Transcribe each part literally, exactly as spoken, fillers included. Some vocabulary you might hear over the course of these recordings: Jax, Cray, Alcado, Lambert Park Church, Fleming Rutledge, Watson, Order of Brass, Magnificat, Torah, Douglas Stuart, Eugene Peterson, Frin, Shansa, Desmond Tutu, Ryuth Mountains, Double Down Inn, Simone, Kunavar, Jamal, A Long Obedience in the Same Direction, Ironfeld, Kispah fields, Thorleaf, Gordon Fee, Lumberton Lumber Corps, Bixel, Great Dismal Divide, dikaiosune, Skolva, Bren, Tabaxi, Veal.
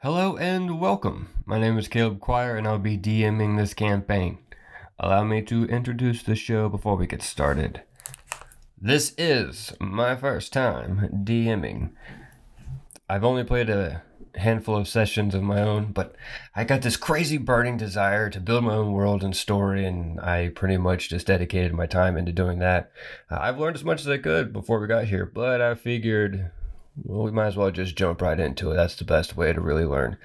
Hello and welcome. My name is Caleb Choir and I'll be DMing this campaign. Allow me to introduce the show before we get started. This is my first time DMing. I've only played a handful of sessions of my own, but I got this crazy burning desire to build my own world and story, and I pretty much just dedicated my time into doing that. Uh, I've learned as much as I could before we got here, but I figured, well, we might as well just jump right into it. That's the best way to really learn.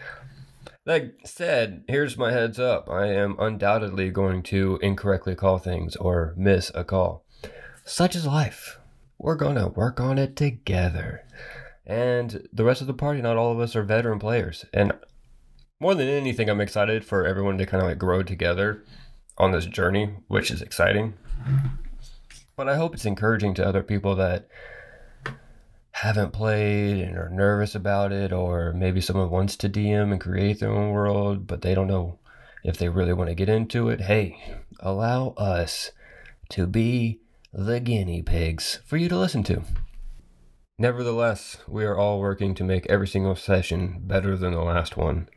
That said, here's my heads up. I am undoubtedly going to incorrectly call things or miss a call. Such is life. We're going to work on it together. And the rest of the party, not all of us are veteran players. And more than anything, I'm excited for everyone to kind of like grow together on this journey, which is exciting. But I hope it's encouraging to other people that haven't played and are nervous about it, or maybe someone wants to D M and create their own world, but they don't know if they really want to get into it. Hey, allow us to be the guinea pigs for you to listen to. Nevertheless, we are all working to make every single session better than the last one.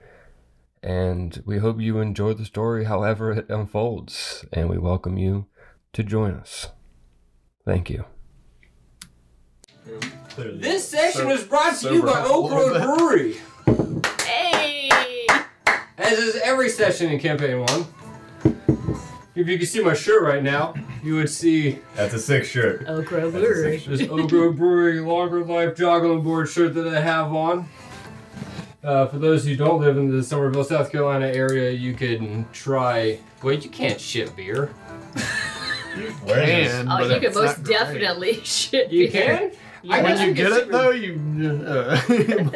And we hope you enjoy the story however it unfolds, and we welcome you to join us. Thank you. Clearly. This session so, was brought to you by Oak Road Brewery. Hey! As is every session in Campaign one. If you could see my shirt right now, you would see... That's a sick shirt. Oak Road Brewery. This Oak Road Brewery Longer Life Joggling Board shirt that I have on. Uh, for those who don't live in the Somerville, South Carolina area, you can try... Wait, you can't ship beer. You can, Oh, you can most definitely right. ship beer. You can? Yeah, when you get it, though, you... Uh, it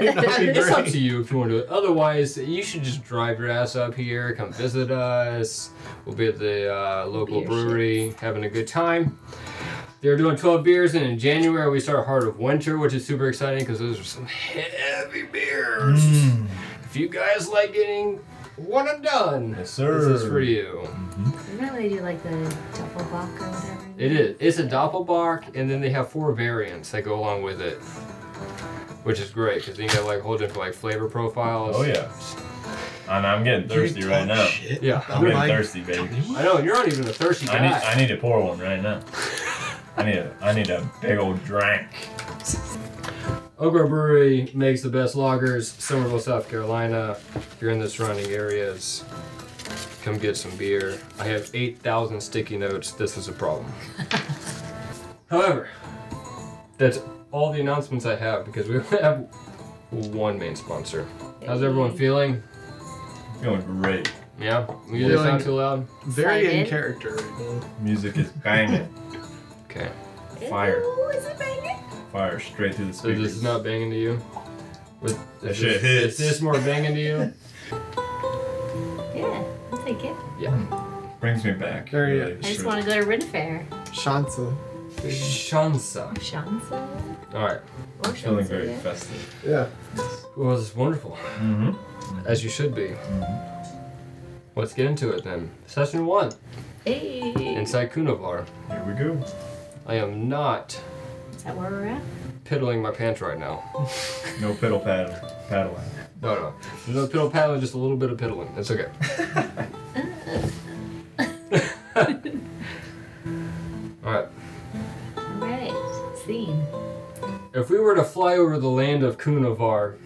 it's up to you if you want to do it. Otherwise, you should just drive your ass up here, come visit us. We'll be at the uh, local brewery, having a good time. They're doing twelve beers, and in January, we start Heart of Winter, which is super exciting because those are some heavy beers. Mm. If you guys like getting one and done, yes, sir. This is for you. Mm-hmm. You really do like the doppelbock or whatever? It is. It's a doppelbock, and then they have four variants that go along with it, which is great because you got like a whole different like flavor profiles. Oh yeah. And I'm getting thirsty right now. Shit. Yeah, I'm, I'm getting like, thirsty, baby. I know you're not even a thirsty guy. I need, I need to pour one right now. I need a, I need a big old drink. Oak Road Brewery makes the best lagers, Somerville, South Carolina. If you're in the surrounding areas, come get some beer. I have eight thousand sticky notes. This is a problem. However, that's all the announcements I have because we only have one main sponsor. How's everyone feeling? Feeling great. Yeah? You guys sound too loud? Very Excited. In character right now. Music is banging. Okay. Fire. Ooh, is it banging? Fire straight through the speakers. So this is not banging to you? With, that shit this, hits. Is this more banging to you? Yeah, I'll take it. Yeah. Brings me back. There really. I just want to go to Rin Fair. Shansa. Shansa. Shansa. All right. Well, feeling very festive. Yeah. Well, this is wonderful. Mm-hmm. As you should be. Mm-hmm. Let's get into it then. Session one. Hey. Inside Kunavar. Here we go. I am not... Is that where we're at? Piddling my pants right now. No piddle paddle, paddling. No, no. There's no piddle paddling, just a little bit of piddling. That's okay. Alright. Alright, scene. If we were to fly over the land of Kunavar,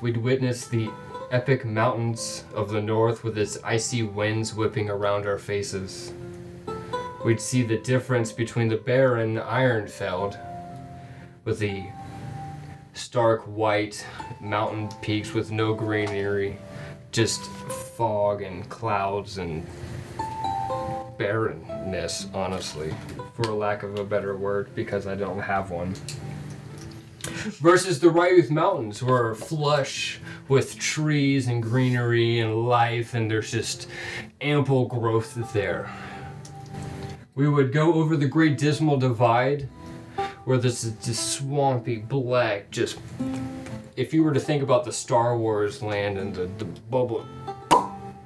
we'd witness the epic mountains of the north with its icy winds whipping around our faces. We'd see the difference between the barren Ironfeld with the stark white mountain peaks with no greenery, just fog and clouds and barrenness, honestly, for lack of a better word, because I don't have one. Versus the Ryuth Mountains, were flush with trees and greenery and life, and there's just ample growth there. We would go over the Great Dismal Divide, where this is just swampy, black, just... If you were to think about the Star Wars land and the, the bubble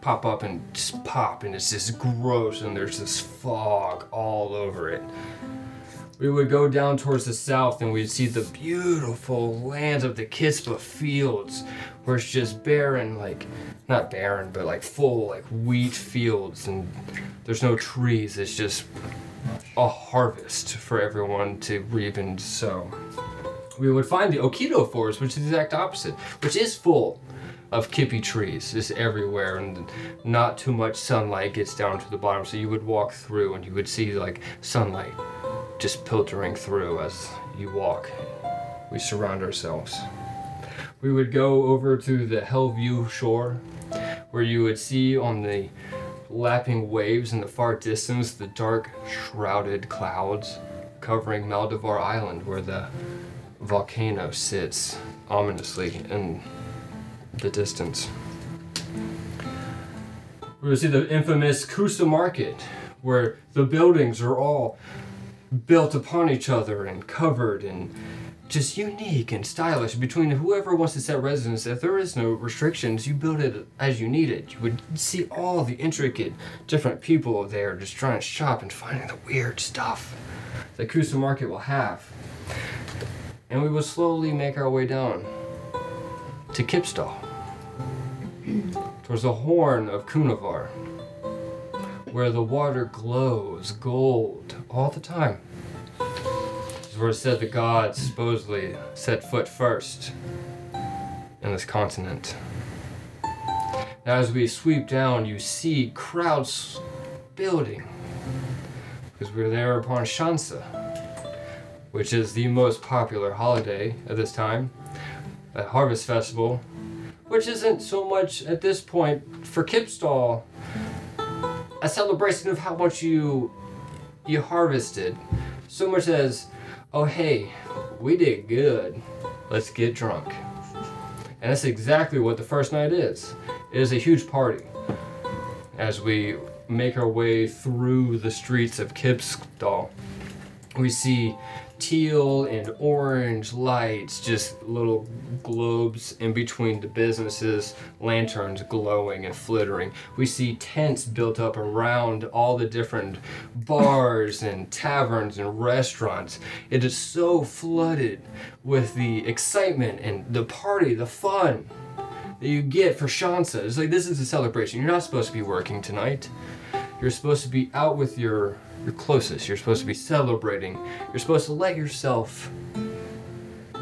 pop up and just pop, and it's just gross, and there's this fog all over it. we would go down towards the south and we'd see the beautiful lands of the Kispah fields, where it's just barren, like, not barren, but like full, like wheat fields, and there's no trees. It's just a harvest for everyone to reap and sow. We would find the Okido forest, which is the exact opposite, which is full of kippy trees, just everywhere, and not too much sunlight gets down to the bottom, so you would walk through and you would see like sunlight just filtering through as you walk. We surround ourselves. We would go over to the Hellview shore, where you would see on the lapping waves in the far distance the dark, shrouded clouds covering Maldivar Island, where the volcano sits ominously in the distance. We would see the infamous Kusa Market, where the buildings are all built upon each other and covered and just unique and stylish. Between whoever wants to set residence, if there is no restrictions, you build it as you need it. You would see all the intricate different people there just trying to shop and finding the weird stuff that Kusa Market will have. And we would slowly make our way down to Kipstall, towards the horn of Kunavar, where the water glows gold all the time. This is where it said the gods supposedly set foot first in this continent. Now, as we sweep down, you see crowds building, because we're there upon Shansa, which is the most popular holiday at this time, a harvest festival, which isn't so much at this point for Kipstall a celebration of how much you you harvested, so much as, oh hey, we did good, let's get drunk. And that's exactly what the first night is. It is a huge party as we make our way through the streets of Kipstall. We see teal and orange lights, just little globes in between the businesses, lanterns glowing and flittering. We see tents built up around all the different bars and taverns and restaurants. It is so flooded with the excitement and the party, the fun that you get for Shansa. It's like, this is a celebration. You're not supposed to be working tonight. You're supposed to be out with your Your closest. You're supposed to be celebrating. You're supposed to let yourself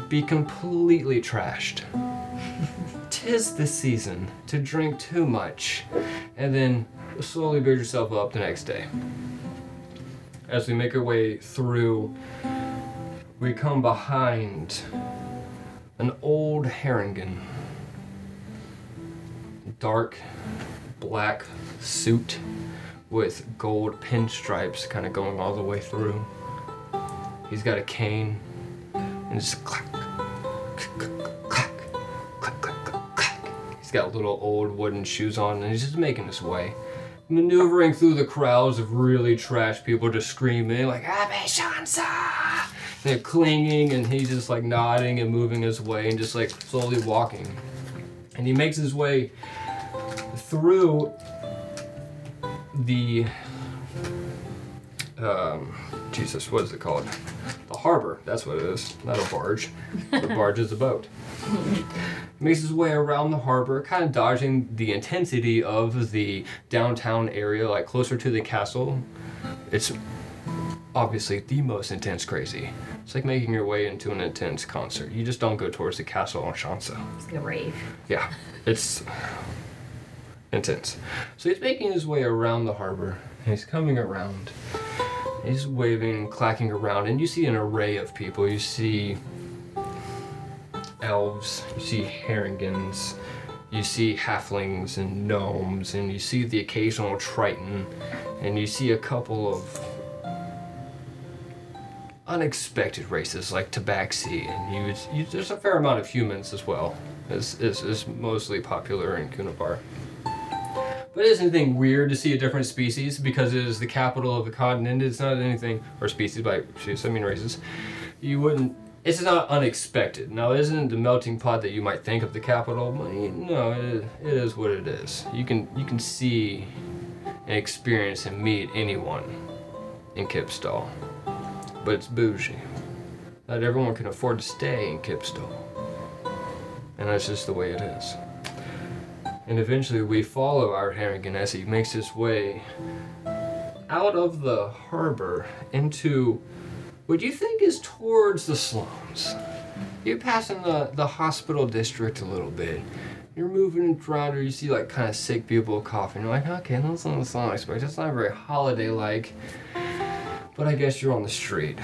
be completely trashed. 'Tis the season to drink too much and then slowly build yourself up the next day. As we make our way through, we come behind an old Herringen. Dark black suit with gold pinstripes kind of going all the way through. He's got a cane, and just clack, clack, clack, clack, clack, clack, clack. He's got little old wooden shoes on, and he's just making his way, maneuvering through the crowds of really trash people just screaming, like, "Happy Shansa!" They're clinging, and he's just like nodding and moving his way, and just like slowly walking. And he makes his way through the, um, Jesus, what is it called? The harbor, that's what it is, not a barge. The barge is a boat. Makes his way around the harbor, kind of dodging the intensity of the downtown area, like closer to the castle. It's obviously the most intense crazy. It's like making your way into an intense concert. You just don't go towards the castle on Shansa. It's like a rave. Yeah, it's intense. So he's making his way around the harbor, and he's coming around. He's waving, clacking around, and you see an array of people. You see elves, you see herringans, you see halflings and gnomes, and you see the occasional triton, and you see a couple of unexpected races like Tabaxi, and you, you, there's a fair amount of humans as well. It's, it's, it's mostly popular in Kunavar. But it isn't anything weird to see a different species, because it is the capital of the continent. It's not anything, or species, by I mean races. You wouldn't, it's not unexpected. Now, it isn't the melting pot that you might think of the capital. No, it, it is what it is. You can you can see and experience and meet anyone in Kipstall. but it's bougie. Not everyone can afford to stay in Kipstall. And that's just the way it is. And eventually we follow our Herringen as he makes his way out of the harbor into what you think is towards the slums. You're passing the, the hospital district a little bit. You're moving around, or you see like kind of sick people coughing. You're like, okay, that's not that's not expected. That's not very holiday-like. But I guess you're on the street.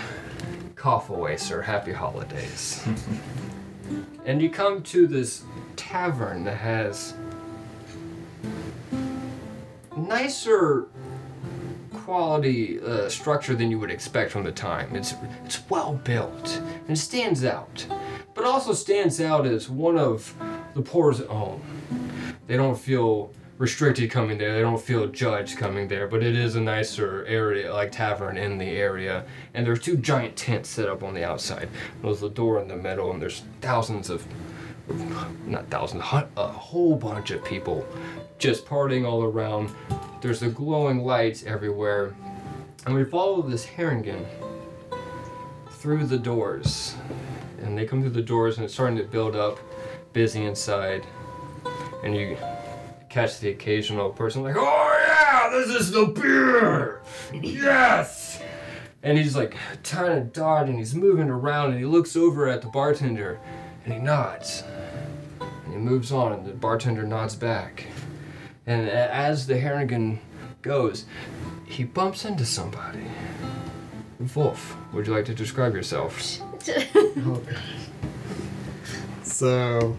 Cough away, sir. Happy holidays. And you come to this tavern that has nicer quality uh, structure than you would expect from the time. It's it's well built and stands out, but also stands out as one of the poor's own. They don't feel restricted coming there. They don't feel judged coming there, but it is a nicer area, like tavern in the area. And there's two giant tents set up on the outside. There's a door in the middle, and there's thousands of, not thousands, a whole bunch of people just partying all around. There's the glowing lights everywhere. And we follow this Herringen through the doors. And they come through the doors and it's starting to build up, busy inside. And you catch the occasional person like, oh yeah, this is the beer! Yes! And he's like trying to dodge and he's moving around and he looks over at the bartender and he nods. And he moves on and the bartender nods back. And as the Herringen goes, he bumps into somebody. Wolf, would you like to describe yourself? Oh, so,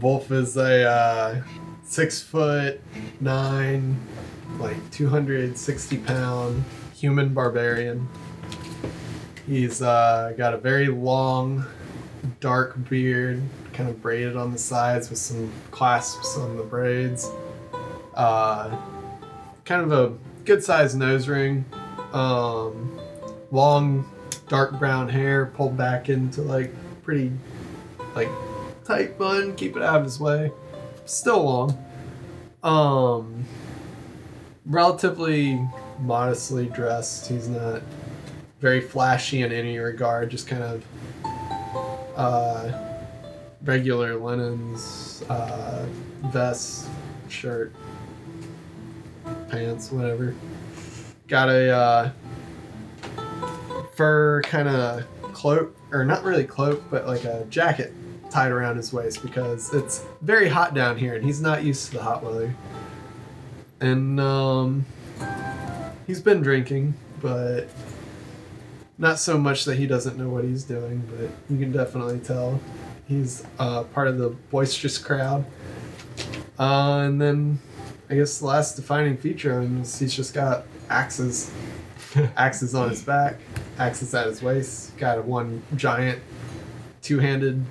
Wolf is a uh, six foot nine, like two hundred sixty pound human barbarian. He's uh, got a very long, dark beard, kind of braided on the sides with some clasps on the braids. Uh, kind of a good-sized nose ring. Um, long, dark brown hair pulled back into, like, pretty, like, tight bun. Keep it out of his way. Still long. Um, relatively modestly dressed. He's not very flashy in any regard. Just kind of Uh, regular linens, uh, vest, shirt, pants, whatever. Got a uh, fur kind of cloak, or not really cloak, but like a jacket tied around his waist because it's very hot down here and he's not used to the hot weather. And um, he's been drinking, but not so much that he doesn't know what he's doing, but you can definitely tell he's uh, part of the boisterous crowd. Uh, and then I guess the last defining feature of him is he's just got axes. Axes on his back, axes at his waist. Got a one giant two-handed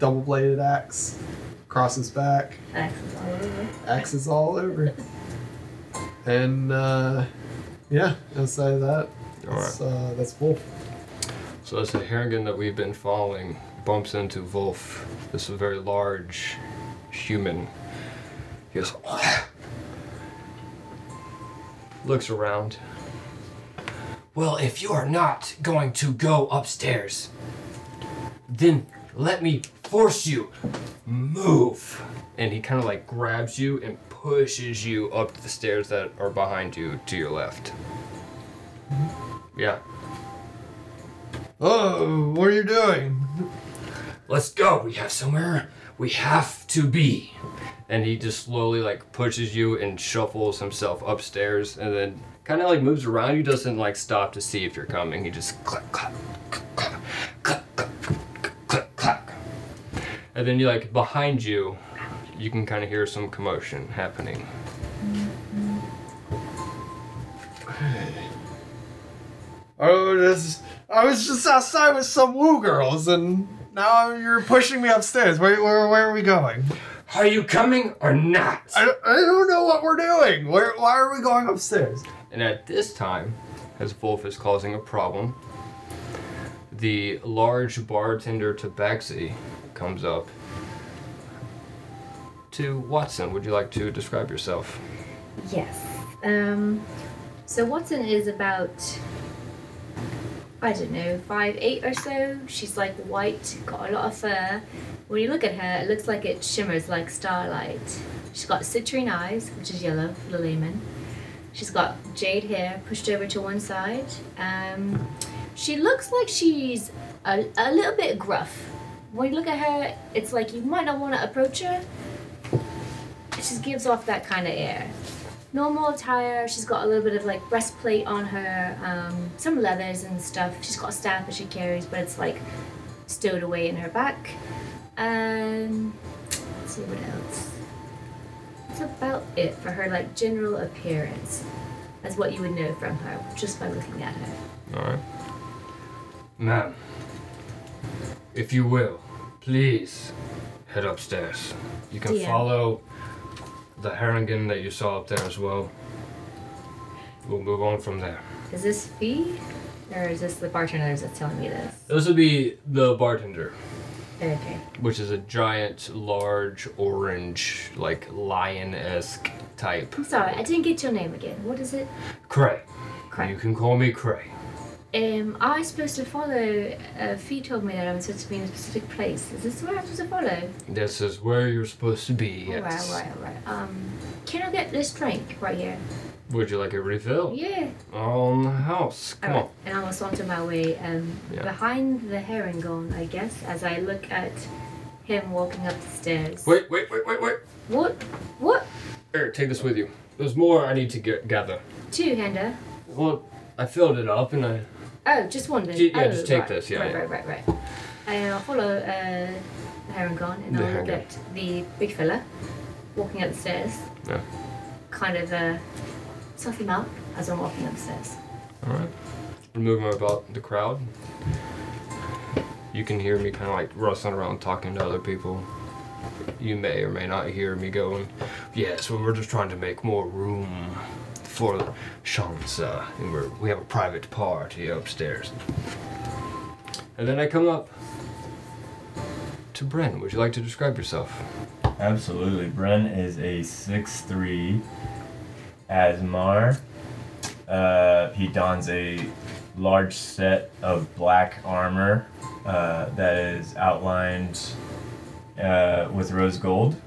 double-bladed axe across his back. Axes all over. Axes all over. And uh, yeah, outside of that, that's, uh, that's Wolf. So that's the Herringen that we've been following bumps into Wolf. This is a very large human. He goes, oh. Looks around. Well, if you are not going to go upstairs, then let me force you. Move. And he kind of like grabs you and pushes you up the stairs that are behind you to your left. Yeah. Oh, what are you doing? Let's go. We have somewhere we have to be. And he just slowly like pushes you and shuffles himself upstairs and then kind of like moves around. He doesn't like stop to see if you're coming. He just clap, clap, clap, clap, clap, clap, clap. And then you like behind you, you can kind of hear some commotion happening. Oh, this! I was just outside with some woo girls, and now you're pushing me upstairs. Where, where, where are we going? Are you coming or not? I, I don't know what we're doing. Where, why are we going upstairs? And at this time, as Wolf is causing a problem, the large bartender Tabaxi comes up to Watson. Would you like to describe yourself? Yes. Um. So Watson is about I don't know, five, eight or so. She's like white, got a lot of fur. When you look at her, it looks like it shimmers like starlight. She's got citrine eyes, which is yellow for the layman. She's got jade hair pushed over to one side. Um, she looks like she's a, a little bit gruff. When you look at her, it's like you might not want to approach her. She gives off that kind of air. Normal attire, she's got a little bit of like breastplate on her, um, some leathers and stuff. She's got a staff that she carries, but it's like stowed away in her back. Um, let's see what else. That's about it for her like general appearance. That's what you would know from her just by looking at her. All right. Ma'am, if you will, please head upstairs. You can yeah. follow the Herringen that you saw up there as well. We'll move on from there. Is this Fee? Or is this the bartender that's telling me this? This would be the bartender. Okay. Which is a giant, large, orange, like lion-esque type. I'm sorry, I didn't get your name again. What is it? Cray. Cray. You can call me Cray. Um, I was supposed to follow, uh, Fee told me that I was supposed to be in a specific place. Is this where I'm supposed to follow? This is where you're supposed to be, yes. Alright, alright, alright. Um, can I get this drink right here? Would you like a refill? Yeah. On the house, come right. on. And I will saunter my way um, yeah. behind the Herringen, I guess, as I look at him walking up the stairs. Wait, wait, wait, wait, wait. What? What? Here, take this with you. There's more I need to get, gather. Two, Henda. Well, I filled it up and I... Oh, just one then. G- yeah, oh, just take right. this, yeah. Right, yeah. right, right, right. right. And I'll follow uh, the Herringen and the I'll look at the big fella walking up the stairs. Yeah. Kind of uh, suss him out as I'm walking up the stairs. Alright. Moving about the crowd. You can hear me kind of like rustling around talking to other people. You may or may not hear me going, yeah, so we're just trying to make more room for Shansa, and we're, we have a private party upstairs. And then I come up to Bren. Would you like to describe yourself? Absolutely. Bren is a six three Asmar. Uh, he dons a large set of black armor uh, that is outlined uh, with rose gold,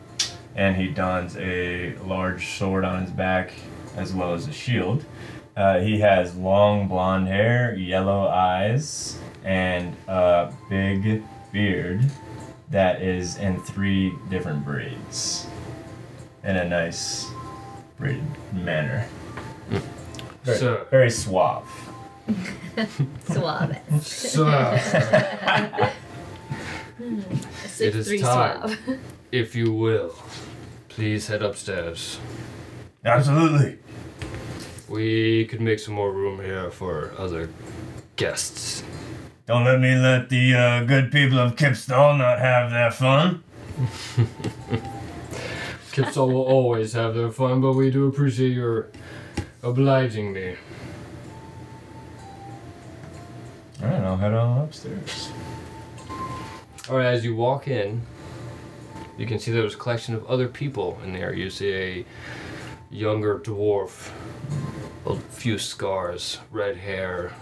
and he dons a large sword on his back, as well as a shield. Uh, he has long blonde hair, yellow eyes, and a big beard that is in three different braids in a nice braided manner. Very, so, very suave. Suave. Suave. It is time, if you will, please head upstairs. Absolutely. We could make some more room here for other guests. Don't let me let the uh, good people of Kipstall not have their fun. Kipstall will always have their fun, but we do appreciate your obliging me. All right, I'll head on upstairs. All right, as you walk in, you can see there's a collection of other people in there. You see a younger dwarf, a few scars, red hair,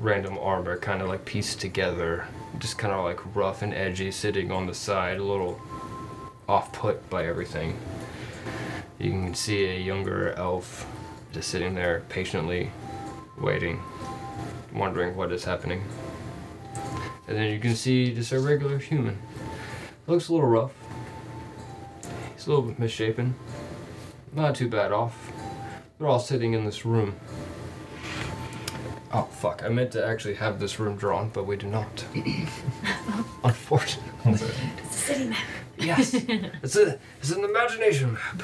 random armor, kind of like pieced together, just kind of like rough and edgy, sitting on the side, a little off-put by everything. You can see a younger elf just sitting there patiently waiting, wondering what is happening. And then you can see just a regular human. Looks a little rough. He's a little bit misshapen. Not too bad off. They're all sitting in this room. Oh, fuck. I meant to actually have this room drawn, but we do not. Unfortunately. It's a city map. Yes. It's a, it's an imagination map.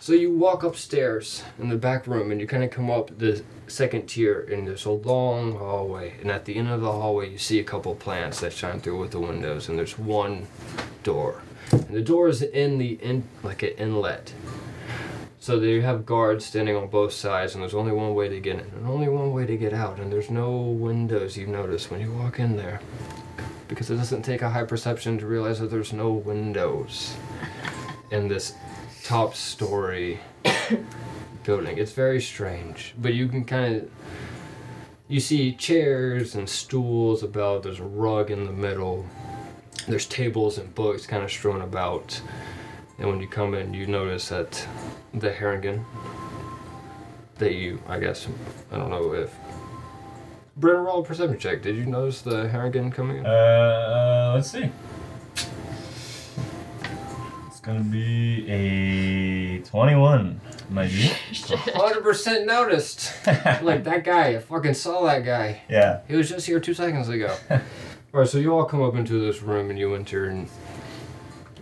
So you walk upstairs in the back room, and you kind of come up the second tier, and there's a long hallway. And at the end of the hallway, you see a couple plants that shine through with the windows, and there's one door. And the door is in the in, like an inlet. So there you have guards standing on both sides, and there's only one way to get in and only one way to get out, and there's no windows, you notice, when you walk in there. Because it doesn't take a high perception to realize that there's no windows in this top story building. It's very strange, but you can kind of You see chairs and stools about. There's a rug in the middle. There's tables and books kind of strewn about. And when you come in, you notice that the Herringen that you, I guess, I don't know if... Bren, roll a perception check. Did you notice the Herringen coming in? Uh, let's see. It's going to be a twenty-one, my G. one hundred percent noticed. Like, that guy, I fucking saw that guy. Yeah. He was just here two seconds ago. All right, so you all come up into this room and you enter and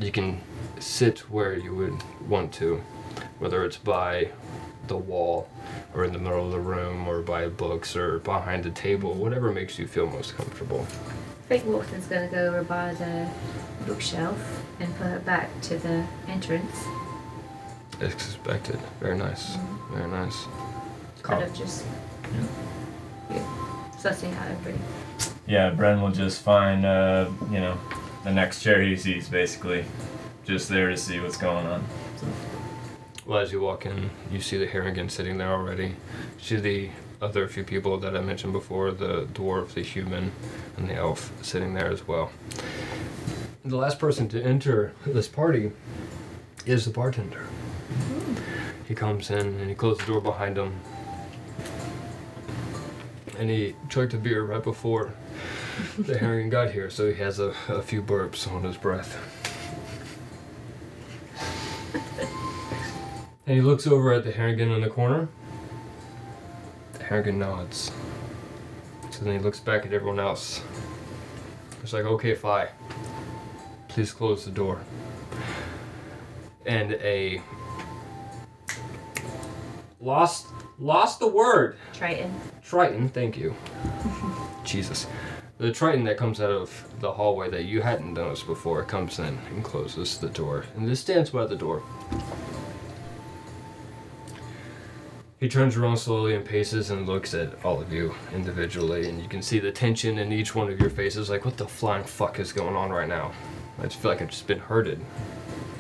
you can sit where you would want to, whether it's by the wall or in the middle of the room or by books or behind the table, whatever makes you feel most comfortable. I think Watson's going to go over by the bookshelf and put it back to the entrance. As expected. Very nice. Mm-hmm. Very nice. Kind of just... Yeah. Yeah. So I see how it brings. Yeah, Bren will just find, uh, you know, the next chair he sees, basically. Just there to see what's going on. So. Well, as you walk in, you see the Herringen sitting there already. You see the other few people that I mentioned before, the dwarf, the human, and the elf sitting there as well. And the last person to enter this party is the bartender. He comes in and he closes the door behind him. And he chugged a beer right before the Herringen got here, so he has a, a few burps on his breath. And he looks over at the Herringen in the corner. The Herringen nods. So then he looks back at everyone else. It's like, okay, Fi, please close the door. And a... Lost lost the word. Triton. Triton, thank you. Jesus. The Triton that comes out of the hallway that you hadn't noticed before comes in and closes the door. And this stands by the door. He turns around slowly and paces and looks at all of you individually, and you can see the tension in each one of your faces, like, what the flying fuck is going on right now? I just feel like I've just been herded.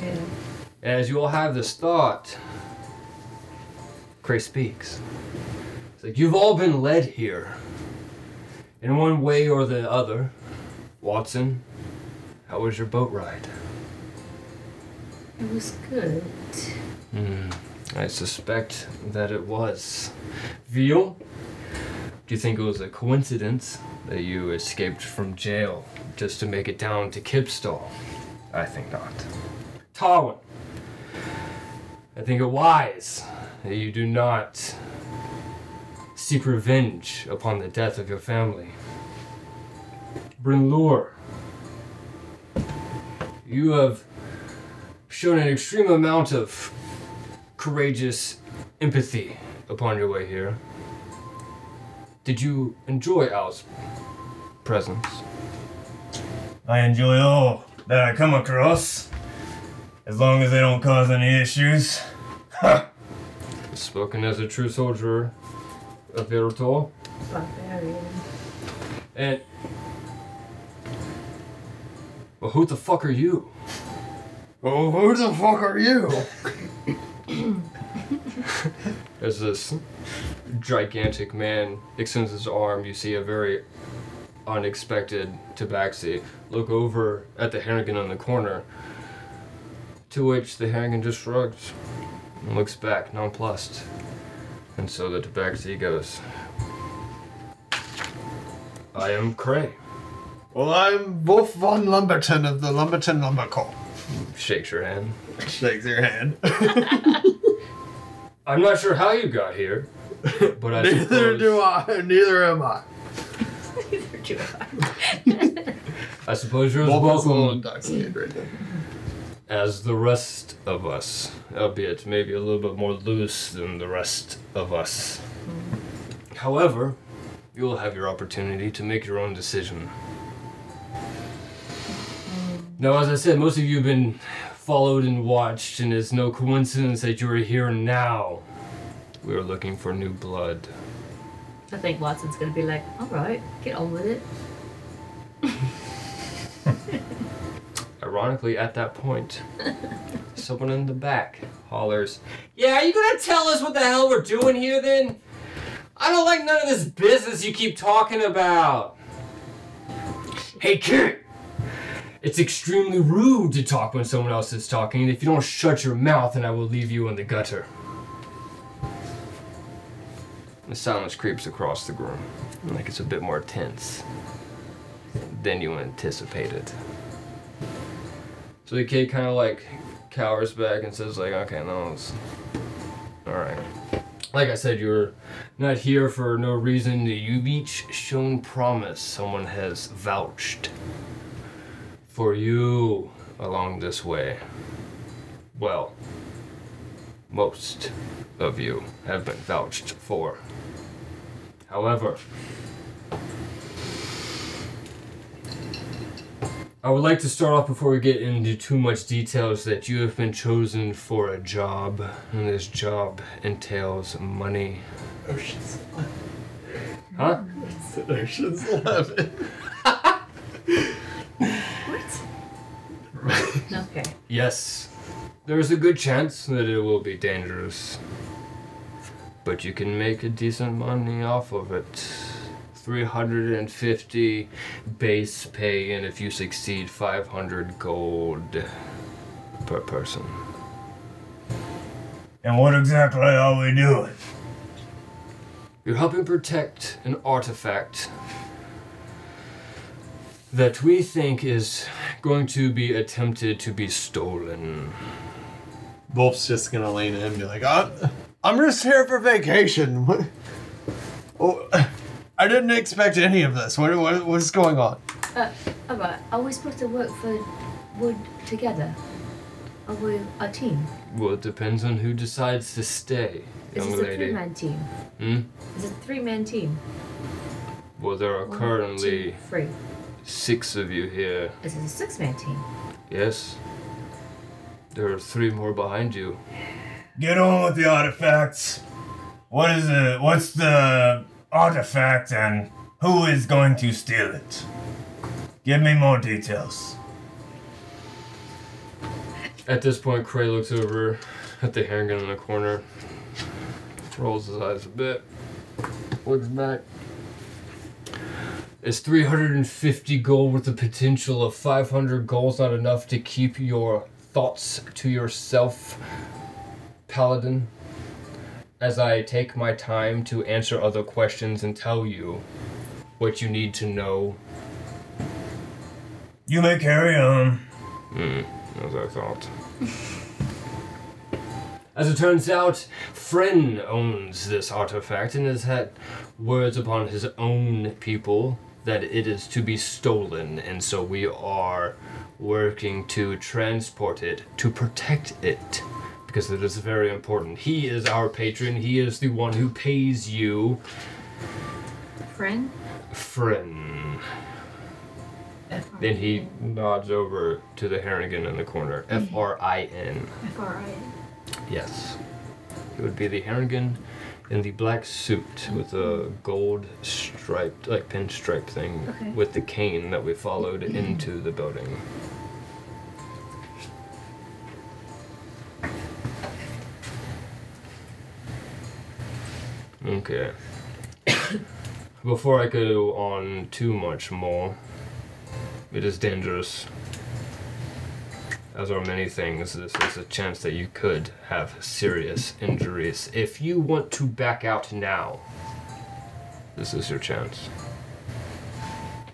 Yeah. As you all have this thought, Cray speaks. It's like, you've all been led here. In one way or the other. Watson, how was your boat ride? It was good. Hmm. I suspect that it was. Veal, do you think it was a coincidence that you escaped from jail just to make it down to Kipstall? I think not. Tarwin, I think it wise that you do not seek revenge upon the death of your family. Brinlur, you have shown an extreme amount of courageous empathy upon your way here. Did you enjoy Al's presence? I enjoy all that I come across, as long as they don't cause any issues. Ha! Spoken as a true soldier of Erotol. Barbarian. And... Well, who the fuck are you? Well, who the fuck are you? As this gigantic man extends his arm, you see a very unexpected Tabaxi look over at the Herringen in the corner, to which the Herringen just shrugs and looks back, nonplussed. And so the Tabaxi goes, I am Cray. Well, I'm Wolf von Lumberton of the Lumberton Lumber Corps. Shakes your hand. Shakes your hand. I'm not sure how you got here, but I neither suppose... do I, neither am I. Neither do I. I suppose you're as welcome as the rest of us, albeit maybe a little bit more loose than the rest of us. However, you'll have your opportunity to make your own decision. Now, as I said, most of you have been followed and watched, and it's no coincidence that you are here now. We are looking for new blood. I think Watson's going to be like, all right, get on with it. Ironically, at that point, someone in the back hollers, yeah, are you going to tell us what the hell we're doing here then? I don't like none of this business you keep talking about. Hey, kid! It's extremely rude to talk when someone else is talking, and if you don't shut your mouth, then I will leave you in the gutter. The silence creeps across the room, like it's a bit more tense than you anticipated. So the kid kind of like cowers back and says like, okay, no, it's all right. Like I said, you're not here for no reason. You've each shown promise. Someone has vouched for you along this way. Well, most of you have been vouched for. However, I would like to start off before we get into too much details that you have been chosen for a job, and this job entails money. Ocean's Eleven. Huh? It's an Ocean's Eleven. What? Okay. Yes. There's a good chance that it will be dangerous, but you can make a decent money off of it. three hundred fifty base pay, and if you succeed, five hundred gold per person. And what exactly are we doing? You're helping protect an artifact that we think is going to be attempted to be stolen. Wolf's just gonna lean in and be like, I'm, I'm just here for vacation. What? Oh. I didn't expect any of this. What, what what's going on? Uh, all right. Are we supposed to work for Wood together? Are we a team? Well, it depends on who decides to stay, young lady. Is this a three-man team? Hmm? Is it a three-man team? Well, there are One, currently two, three. six of you here. Is it a six-man team? Yes. There are three more behind you. Get on with the artifacts. What is it? What's the artifact, and who is going to steal it? Give me more details. At this point, Cray looks over at the Herringen in the corner, rolls his eyes a bit, looks back. It's three hundred fifty gold with the potential of five hundred gold's not enough to keep your thoughts to yourself, Paladin. As I take my time to answer other questions and tell you what you need to know. You may carry on. Hmm, as I thought. As it turns out, Frin owns this artifact and has had words upon his own people that it is to be stolen, and so we are working to transport it, to protect it. Because it is very important. He is our patron. He is the one who pays you. Friend? Friend. F R I N. Then he nods over to the Herringen in the corner. F R I N. F R I N. Yes. It would be the Herringen in the black suit, mm-hmm, with a gold striped, like pinstripe thing, okay, with the cane that we followed into the building. Okay. Before I go on too much more, it is dangerous. As are many things, this is a chance that you could have serious injuries. If you want to back out now, this is your chance.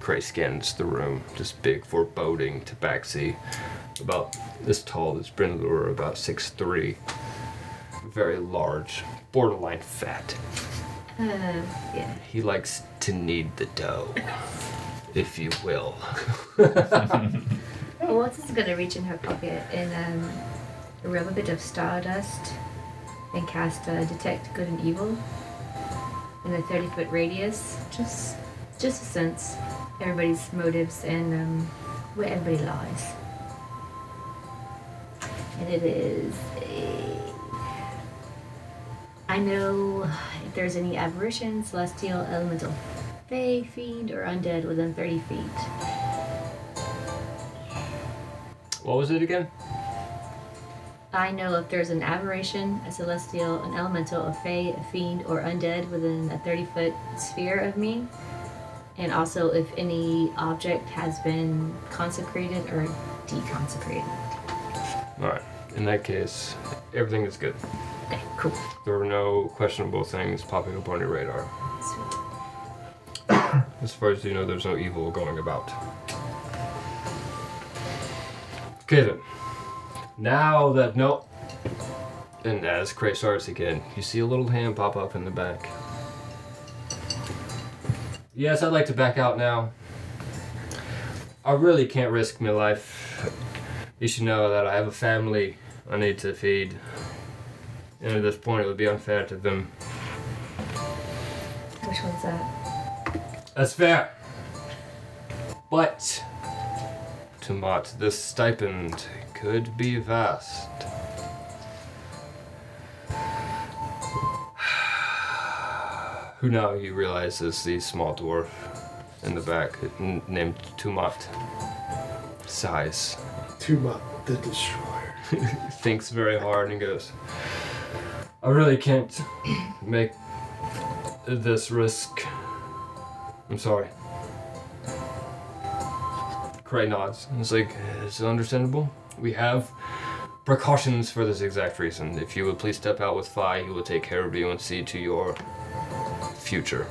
Cray scans the room, just big foreboding Tabaxi, about this tall, this brindler, about six three. Very large, borderline fat. Uh, yeah. He likes to knead the dough, if you will. Watson's gonna reach in her pocket and um, rub a bit of stardust and cast uh, Detect Good and Evil in a thirty-foot radius. Just, just to sense everybody's motives and um, where everybody lies. And it is a. I know if there's any aberration, celestial, elemental, fey, fiend, or undead within thirty feet. What was it again? I know if there's an aberration, a celestial, an elemental, a fae, a fiend, or undead within a thirty-foot sphere of me. And also if any object has been consecrated or deconsecrated. All right. In that case, everything is good. Okay, cool. There were no questionable things popping up on your radar. Sweet. As far as you know, there's no evil going about. Okay then. Now that no... And as Cray starts again, you see a little hand pop up in the back. Yes, I'd like to back out now. I really can't risk my life. You should know that I have a family I need to feed. And at this point, it would be unfair to them. Which one's that? That's fair. But, Tumat, this stipend could be vast. Who now you realize is the small dwarf in the back n- named Tumat. Sighs. Tumat the Destroyer. Thinks very hard and goes, I really can't make this risk. I'm sorry. Cray nods. It's like, it's understandable. We have precautions for this exact reason. If you would please step out with Phi, he will take care of you and see to your future.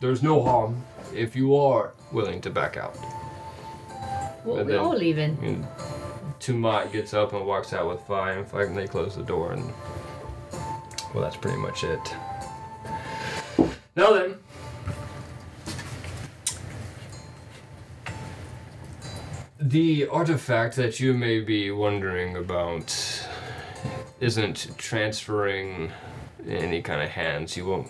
There's no harm if you are willing to back out. Well, we're all leaving. You know, Tumat gets up and walks out with Phi, and Phi, and they close the door, and well, that's pretty much it. Now then, the artifact that you may be wondering about isn't transferring any kind of hands. You won't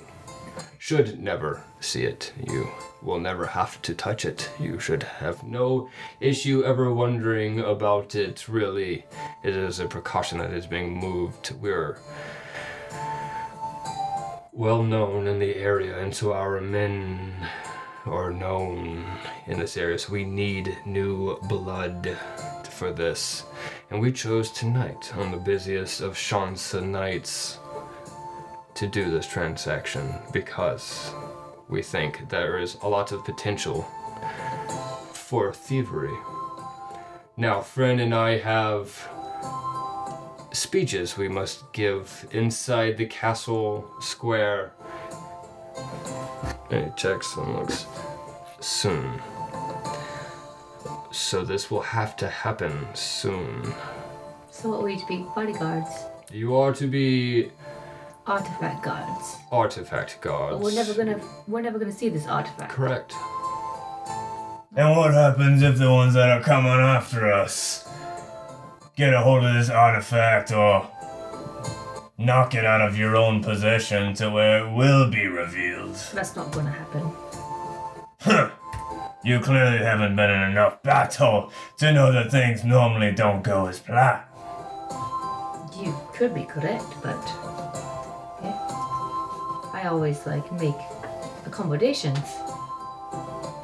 should never see it. You will never have to touch it. You should have no issue ever wondering about it, really. It is a precaution that is being moved. We're well known in the area, and so our men are known in this area, so we need new blood for this. And we chose tonight, on the busiest of Shansa nights, to do this transaction because we think there is a lot of potential for thievery. Now, Frin and I have speeches we must give inside the castle square. And he checks and looks soon. So this will have to happen soon. So what are we to be? Bodyguards? You are to be... Artifact guards. Artifact guards. But we're never gonna we're never gonna see this artifact. Correct. And what happens if the ones that are coming after us get a hold of this artifact or knock it out of your own possession to where it will be revealed? That's not gonna happen. Huh. You clearly haven't been in enough battle to know that things normally don't go as planned. You could be correct, but I always, like, make accommodations.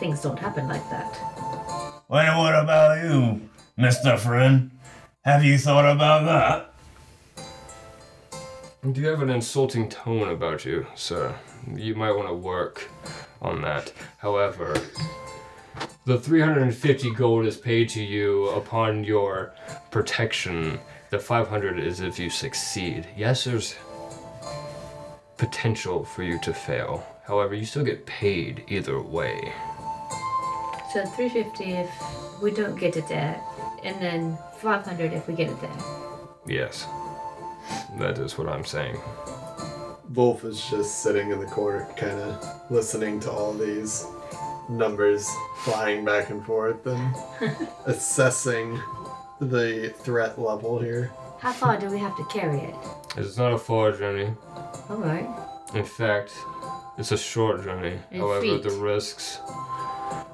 Things don't happen like that. Well, what about you, Mister Friend? Have you thought about that? Do you have an insulting tone about you, sir? You might want to work on that. However, the three hundred fifty gold is paid to you upon your protection. The five hundred is if you succeed. Yes, there's potential for you to fail. However, you still get paid either way. So three hundred fifty if we don't get it there, and then five hundred if we get it there. Yes. That is what I'm saying. Wolf is just sitting in the corner, kind of listening to all these numbers flying back and forth and assessing the threat level here. How far do we have to carry it? It's not a far journey. All right. In fact, it's a short journey. In However, feet. The risks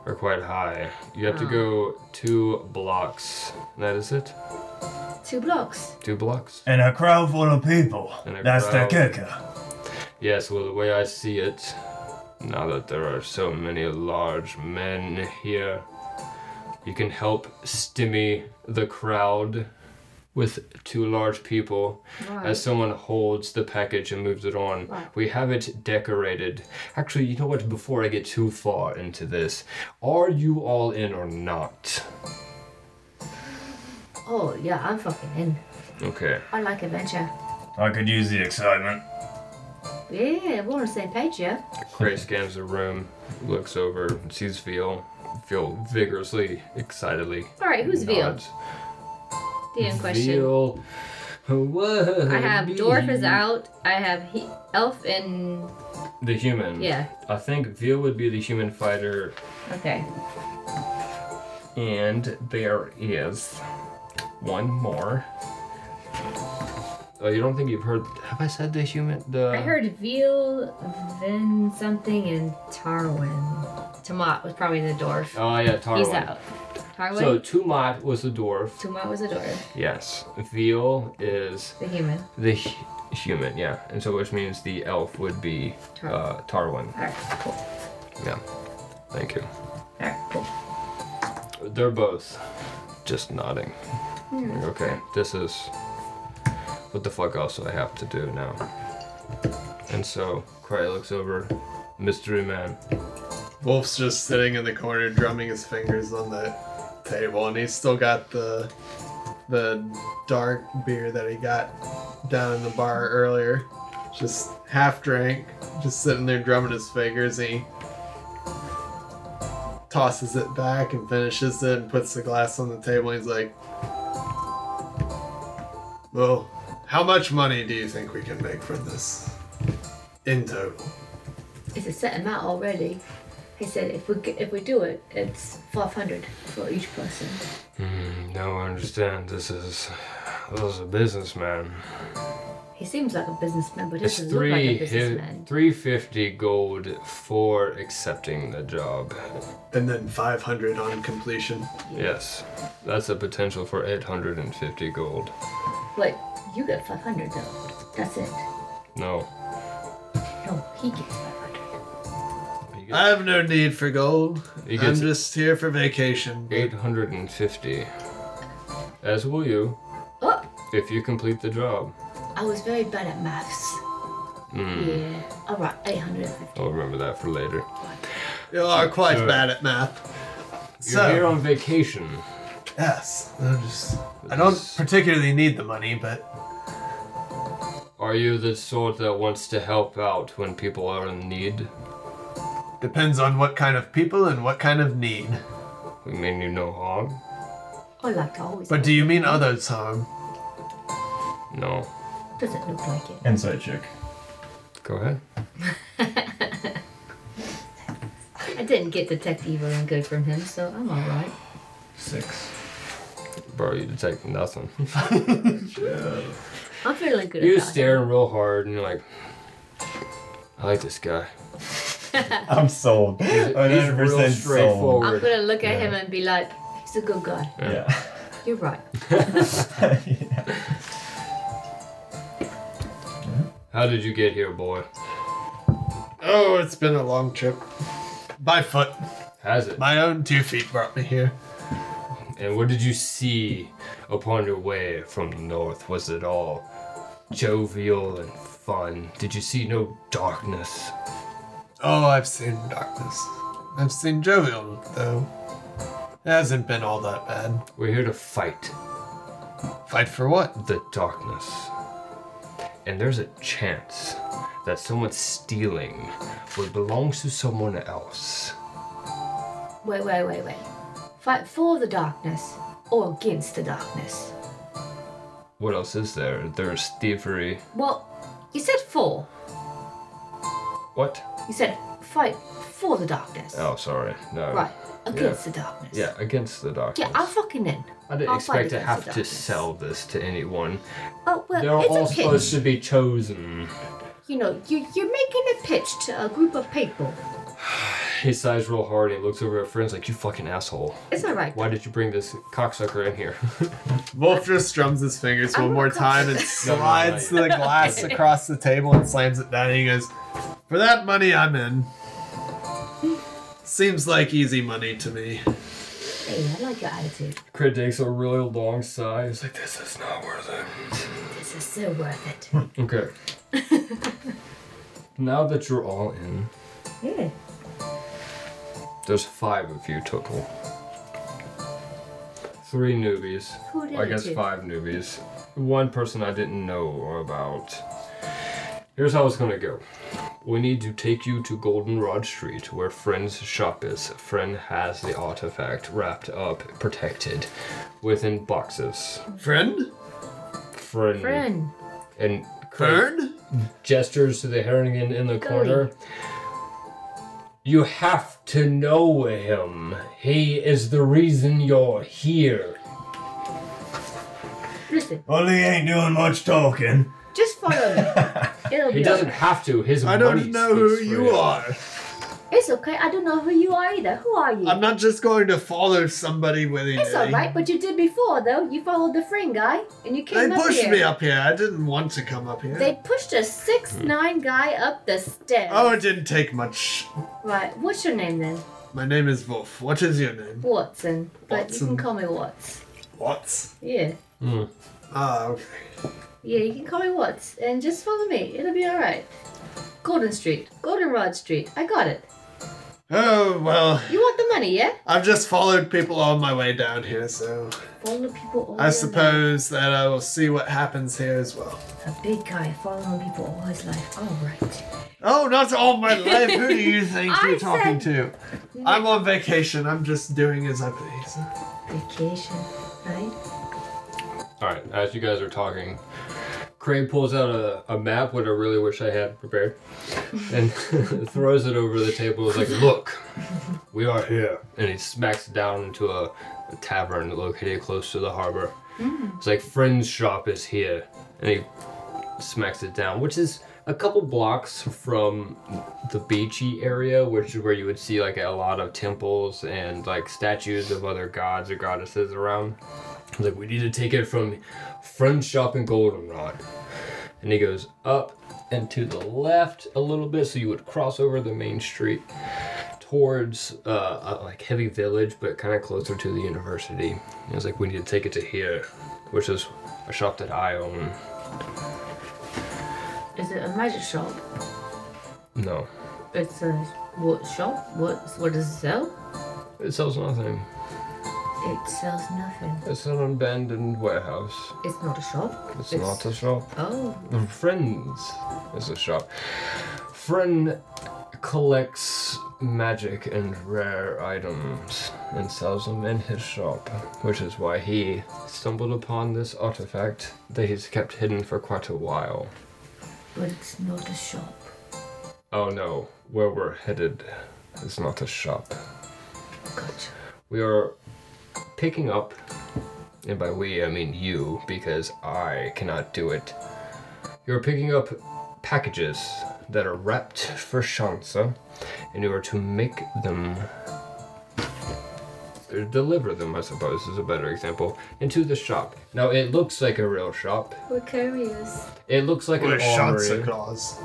are quite high. You have oh. to go two blocks. That is it? Two blocks. Two blocks. And a crowd full of people. That's crowd. The kicker. Yes, well, the way I see it, now that there are so many large men here, you can help stymie the crowd with two large people. Right. As someone holds the package and moves it on. Right. We have it decorated. Actually, you know what? Before I get too far into this, are you all in or not? Oh, yeah, I'm fucking in. Okay. I like adventure. I could use the excitement. Yeah, we're on the same page, yeah? Cray scans the room, looks over, sees Veal. Veal vigorously, excitedly. All right, who's nods. Veal? The end question. Veal. Whoa, I have me. Dwarf is out. I have he- elf and... The human. Yeah. I think Veal would be the human fighter. Okay. And there is one more. Oh, you don't think you've heard... Have I said the human... The... I heard Veal, Vin something, and Tarwin. Tumat was probably the dwarf. Oh, yeah, Tarwin. He's out. Tarwin? So, Tumat was the dwarf. Tumat was the dwarf. Yes. Veal is... The human. The hu- human, yeah. And so, which means the elf would be Tarwin. Uh, Tarwin. All right, cool. Yeah. Thank you. All right, cool. They're both just nodding. Mm. Okay, this is... What the fuck else do I have to do now? And so, Cray looks over. Mystery man. Wolf's just sitting in the corner, drumming his fingers on the table, and he's still got the the dark beer that he got down in the bar earlier. Just half drank, just sitting there drumming his fingers, and he tosses it back and finishes it and puts the glass on the table, and he's like, well, how much money do you think we can make from this in total? It's a set amount already. He said if we if we do it, it's five hundred for each person. Mm, no, I understand. This is this is a businessman. He seems like a businessman, but he doesn't look like a businessman. It's three hundred fifty gold for accepting the job. And then five hundred on completion. Yes. That's a potential for eight hundred fifty gold. Wait. You get five hundred though. That's it. No. No, he gets five hundred. He gets I have no need for gold. I'm just here for vacation. eight hundred fifty. As will you. Oh. If you complete the job. I was very bad at maths. Mm. Yeah. All right, eight hundred fifty. I'll remember that for later. You are quite so, bad at math. You're so, here on vacation. Yes. I'm just, I don't particularly need the money, but... Are you the sort that wants to help out when people are in need? Depends on what kind of people and what kind of need. We mean you no harm? I like to always... But do you mean others harm? No. Doesn't look like it. Inside check. Go ahead. I didn't get detect evil and good from him, so I'm alright. Six. Bro, you detect nothing. Yeah. I'm feeling good. You're staring real hard and you're like, I like this guy. I'm sold. He's, he's real straightforward. I'm going to look at yeah. him and be like, he's a good guy. Yeah. yeah. You're right. yeah. How did you get here, boy? Oh, it's been a long trip. By foot. Has it? My own two feet brought me here. And what did you see upon your way from the north? Was it all jovial and fun? Did you see no darkness? Oh, I've seen darkness. I've seen jovial, though. It hasn't been all that bad. We're here to fight. Fight for what? The darkness. And there's a chance that someone's stealing what belongs to someone else. Wait, wait, wait, wait. Fight for the darkness or against the darkness. What else is there? There's thievery. Well, you said for. What? You said fight for the darkness. Oh, sorry. No. Right. Against yeah. the darkness. Yeah, against the darkness. Yeah, I'm fucking in. I didn't I'll expect to have to sell this to anyone. Oh, well, They're it's all a pitch. supposed to be chosen. You know, you, you're making a pitch to a group of people. He sighs real hard and he looks over at friends like, you fucking asshole. It's all right. Why did you bring this cocksucker in here? Wolf just strums his fingers one more time and slides the glass across the table and slams it down and he goes, for that money I'm in. Seems like easy money to me. Hey, I like your attitude. Cray takes a really long sigh. He's like, this is not worth it. This is so worth it. Okay. Now that you're all in, yeah. There's five of you total. Three newbies. Who did I guess do? Five newbies. One person I didn't know about. Here's how it's gonna go. We need to take you to Goldenrod Street, where Frin's shop is. Frin has the artifact wrapped up, protected, within boxes. Frin? Frin. Frin. And Frin gestures to the Herringen in the Go corner. Ahead. You have to know him. He is the reason you're here. Listen. Well, he ain't doing much talking. Just follow me. He doesn't okay. have to. His I don't know who you him. Are. It's okay. I don't know who you are either. Who are you? I'm not just going to follow somebody willy nilly. It's all right, but you did before, though. You followed the friend guy, and you came they up here. They pushed me up here. I didn't want to come up here. They pushed a six nine guy up the stairs. Oh, it didn't take much. Right. What's your name, then? My name is Wolf. What is your name? Watson. Watson. But you can call me Watts. Watts? Yeah. Mm. Ah, okay. Yeah, you can call me Watts, and just follow me. It'll be all right. Golden Street. Goldenrod Street. I got it. Oh, well. You want the money, yeah? I've just followed people on my way down here, so... Follow people all I suppose life. That I will see what happens here as well. A big guy following people all his life. All right. Oh, not all my life. Who do you think you're talking said... to? I'm on vacation. I'm just doing as I please. Vacation, right? All right, as you guys are talking... Cray pulls out a, a map, what I really wish I had prepared, and throws it over the table. It's like, look, we are here. And he smacks down into a, a tavern located close to the harbor. Mm. It's like, Friend's shop is here. And he smacks it down, which is a couple blocks from the beachy area, which is where you would see like a lot of temples and like statues of other gods or goddesses around. Like, we need to take it from Friend's shop in Goldenrod. And he goes up and to the left a little bit, so you would cross over the main street towards uh, a, like heavy village, but kind of closer to the university. And it's like, we need to take it to here, which is a shop that I own. Is it a magic shop? No. It's a what shop? What, what does it sell? It sells nothing. It sells nothing. It's an abandoned warehouse. It's not a shop. It's, it's not a shop. Oh. Friends is a shop. Frin collects magic and rare items and sells them in his shop, which is why he stumbled upon this artifact that he's kept hidden for quite a while. But it's not a shop. Oh no, where we're headed is not a shop. Gotcha. We are... picking up, and by we I mean you, because I cannot do it. You're picking up packages that are wrapped for Shansa, and you are to make them, or deliver them, I suppose is a better example, into the shop. Now it looks like a real shop. We're curious. It looks like We're an armory. Claws.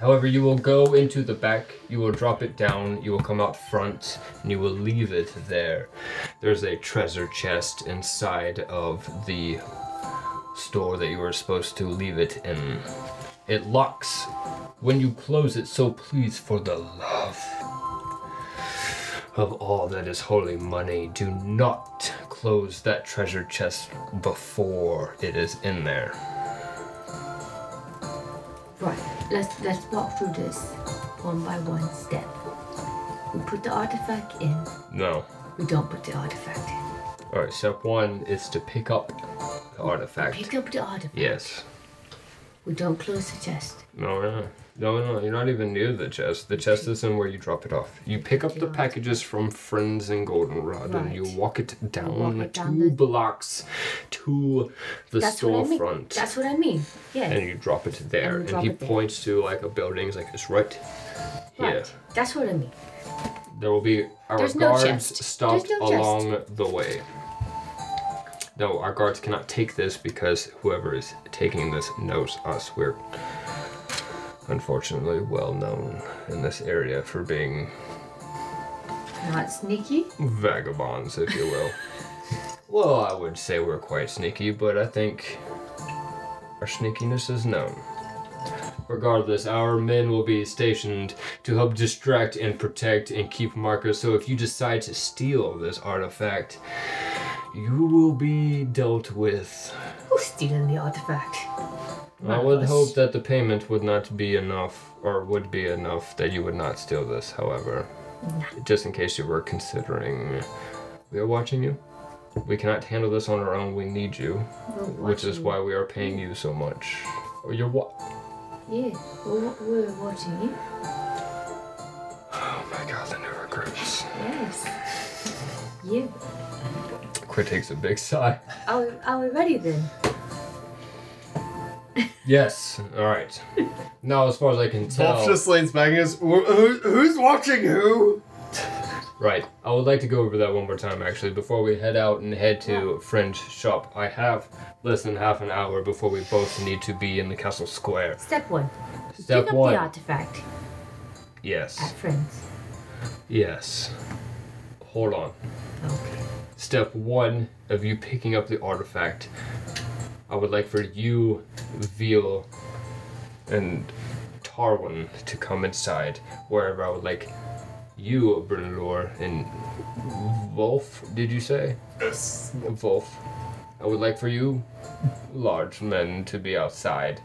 However, you will go into the back, you will drop it down, you will come out front, and you will leave it there. There's a treasure chest inside of the store that you were supposed to leave it in. It locks when you close it, so please, for the love of all that is holy money, do not close that treasure chest before it is in there. Right. Let's let's walk through this one by one step. We put the artifact in. No. We don't put the artifact in. Alright, step one is to pick up the artifact. Pick up the artifact? Yes. We don't close the chest. No, no. No, no, you're not even near the chest. The chest is in where you drop it off. You pick up the packages from Friends and Goldenrod, right. And you walk it down, walk it down two the... blocks to the That's storefront. What I mean. That's what I mean. Yeah. And you drop it there. And, and he points there. to like a building. He's like, it's right, right here. That's what I mean. There will be our There's guards no stopped no along chest. the way. No, our guards cannot take this because whoever is taking this knows us. We're... unfortunately well known in this area for being Not sneaky? Vagabonds, if you will. Well, I would say we're quite sneaky, but I think our sneakiness is known. Regardless, our men will be stationed to help distract and protect and keep markers, so if you decide to steal this artifact, you will be dealt with. Who's stealing the artifact? I would hope that the payment would not be enough, or would be enough that you would not steal this, however. Nah. Just in case you were considering. We are watching you. We cannot handle this on our own. We need you, which is you. Why we are paying you so much. Or you're what? Yeah, well, we're watching you. Oh my god, that never grows. Yes. Yeah. Cray takes a big sigh. Are we, are we ready then? Yes. All right. Now, as far as I can tell, Wolf just leans back and goes, Who, "Who's watching who?" Right. I would like to go over that one more time, actually, before we head out and head to Frin's shop. I have less than half an hour before we both need to be in the castle square. Step one. Step Pick one. Pick up the artifact. Yes. At Frin's. Yes. Hold on. Okay. Step one of you picking up the artifact. I would like for you, Veal, and Tarwin to come inside, wherever I would like you, Brunelor, and Wolf, did you say? Yes. Wolf. I would like for you, large men, to be outside,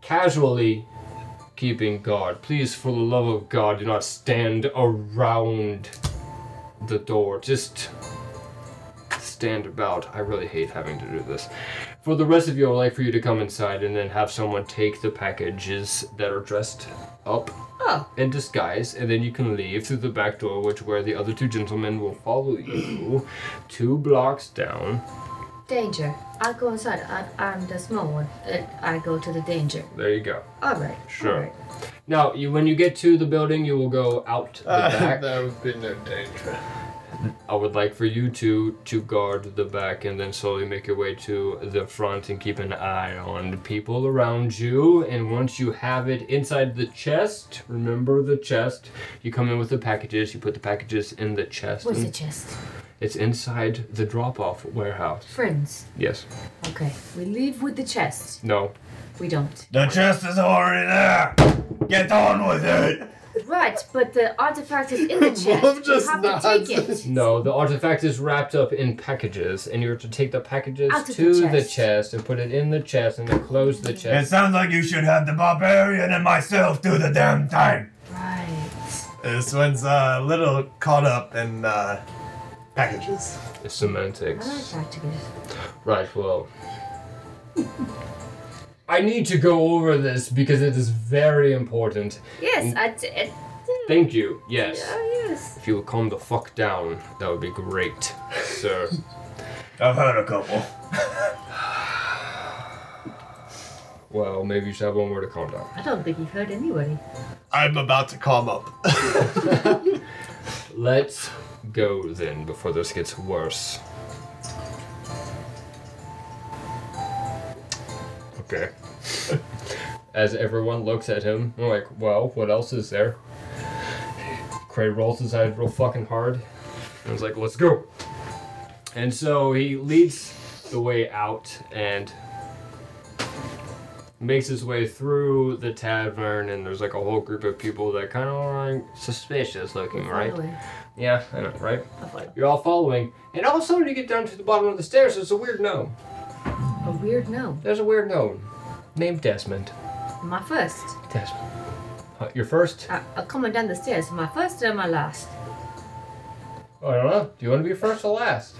casually keeping guard. Please, for the love of God, do not stand around the door. Just stand about. I really hate having to do this. For the rest of you, I would like for you to come inside and then have someone take the packages that are dressed up oh. in disguise, and then you can leave through the back door, which where the other two gentlemen will follow you two blocks down. Danger. I'll go inside. I, I'm the small one. I go to the danger. There you go. All right. Sure. All right. Now, you, when you get to the building, you will go out the uh, back. There would be no danger. I would like for you two to guard the back and then slowly make your way to the front and keep an eye on the people around you. And once you have it inside the chest, remember the chest, you come in with the packages, you put the packages in the chest. Where's the chest? It's inside the drop-off warehouse. Friends? Yes. Okay, we leave with the chest. No. We don't. The chest is already there! Get on with it! Right, but the artifact is in the chest. Wolf just you have to take it. No, the artifact is wrapped up in packages, and you have to take the packages to the chest. the chest and put it in the chest and then close the chest. It sounds like you should have the barbarian and myself do the damn time. Right. This one's a uh, little caught up in uh, packages. It's semantics. I like packages. Right, well. I need to go over this because it is very important. Yes, I did. Thank you, yes. Oh, yes. If you would calm the fuck down, that would be great, sir. I've had a couple. Well, maybe you should have one more to calm down. I don't think you've heard anybody. I'm about to calm up. Let's go then before this gets worse. Okay. As everyone looks at him, I'm like, well, what else is there? Cray rolls his eyes real fucking hard. I was like, let's go. And so he leads the way out and makes his way through the tavern, and there's like a whole group of people that kind of are like suspicious looking, right? Yeah, I know, right? You're all following. And all of a sudden you get down to the bottom of the stairs, so it's a weird gnome. A weird gnome. There's a weird gnome named Desmond. My first. Desmond. Uh, your first? I, I'm coming down the stairs. My first or my last? I don't know. Do you want to be first or last?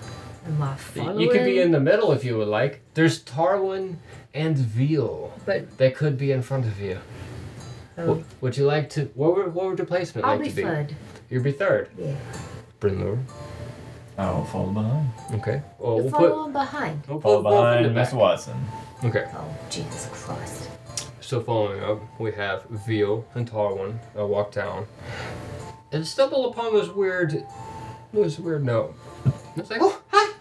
My following? You can be in the middle if you would like. There's Tarwin and Veal. But they could be in front of you. Oh. W- would you like to? What would what would your placement I'll like to be? I'll be third. You'll be third. Yeah. Brynlor. I will follow behind. Okay. Well, we'll follow put, behind. We'll follow behind Miss Watson. Okay. Oh, Jesus Christ. So following up, we have Veal and Tarwin. I walk down and stumble upon this weird, this weird gnome. It's like, oh, hi,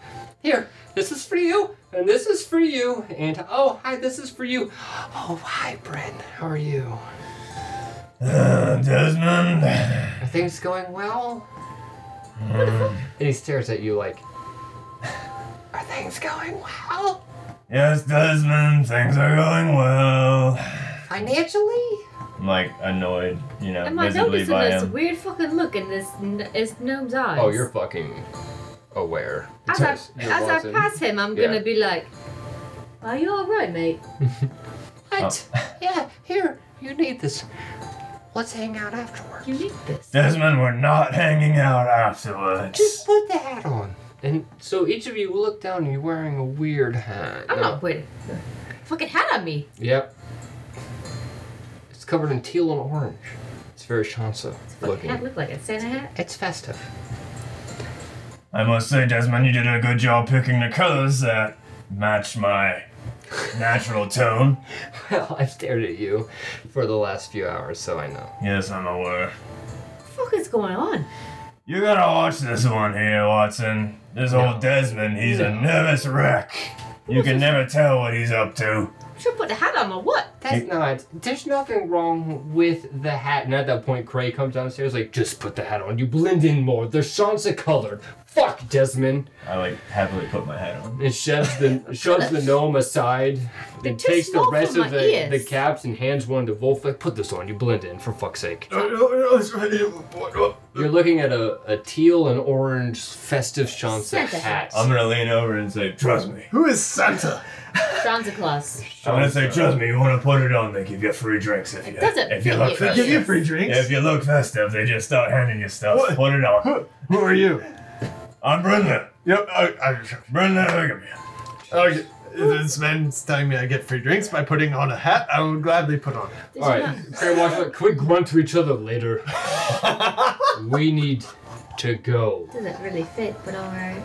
here, this is for you, and this is for you, and oh, hi, this is for you. Oh, hi, Bren, how are you? Uh, Desmond. Are things going well? And he stares at you like, are things going well? Yes, Desmond, things are going well. Financially? I'm like annoyed, you know, am visibly I by him. Am I noticing this weird fucking look in this, this gnome's eyes? Oh, you're fucking aware. As, as, I, as I pass him, I'm yeah. gonna be like, are you alright, mate? What? Oh. Yeah, here, you need this. Let's hang out afterwards. You need this. Desmond, we're not hanging out afterwards. Just put the hat on. And so each of you look down and you're wearing a weird hat. I'm no. not putting a fucking hat on me. Yep. It's covered in teal and orange. It's very Shansa looking. Hat look like a Santa hat? It's festive. I must say, Desmond, you did a good job picking the colors that match my natural tone. Well, I've stared at you for the last few hours, so I know. Yes, I'm aware. What the fuck is going on? You gotta watch this one here, Watson. This no. old Desmond, he's no. a nervous wreck. You can never tell what he's up to. Should put the hat on or what? That's it, not. There's nothing wrong with the hat. And at that point, Cray comes downstairs like, just put the hat on. You blend in more. They're Shansa colored. Fuck, Desmond. I like happily put my hat on. And shoves the shoves the gnome aside. And takes the rest of the, the caps and hands one to Wolf. Like, put this on. You blend in, for fuck's sake. No, no, no, it's right here. You're looking at a, a teal and orange festive Shansa hat. I'm gonna lean over and say, trust me. Who is Santa? Santa Claus. I'm gonna say, trust me, you wanna put it on, they give you free drinks if you if you look festive. They give you free drinks? If you look festive, they just start handing you stuff. What? Put it on. Who, who are you? I'm Brenda. Yep, I, I'm Brenda Huggabee. Okay. This man's telling me I get free drinks by putting on a hat I would gladly put on. Alright, quick grunt to each other later. We need to go. Doesn't really fit, but alright.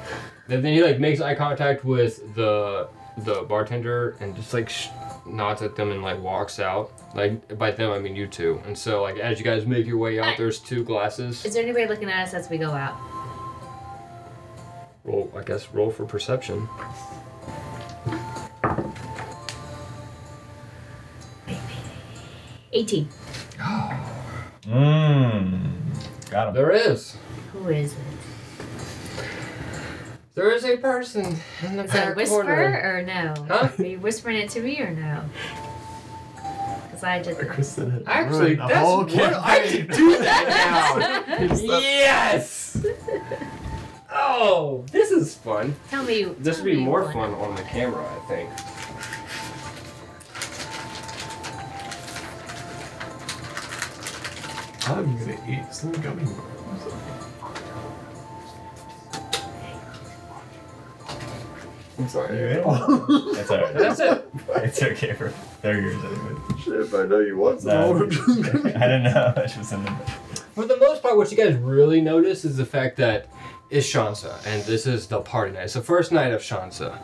Then he like makes eye contact with the the bartender and just like sh- nods at them and like walks out. Like by them I mean you two. And so like as you guys make your way out, right. There's two glasses. Is there anybody looking at us as we go out? Roll, I guess roll for perception. eighteen. Mmm. Got him. There is. Who is it? There is a person in the is back whisper corner. Or no? Huh? Are you whispering it to me or no? Because I just... Kristen actually, that's whole what I can do that now. Yes! Oh, this is fun. Tell me... This tell would be more one. Fun on the camera, I think. I'm gonna eat some gummy worms. I'm sorry. That's alright. That's it. It's okay for thirty years anyway. Shit, if I know you want some no, I don't know how much was in there. For the most part, what you guys really notice is the fact that it's Shansa, and this is the party night. It's the first night of Shansa.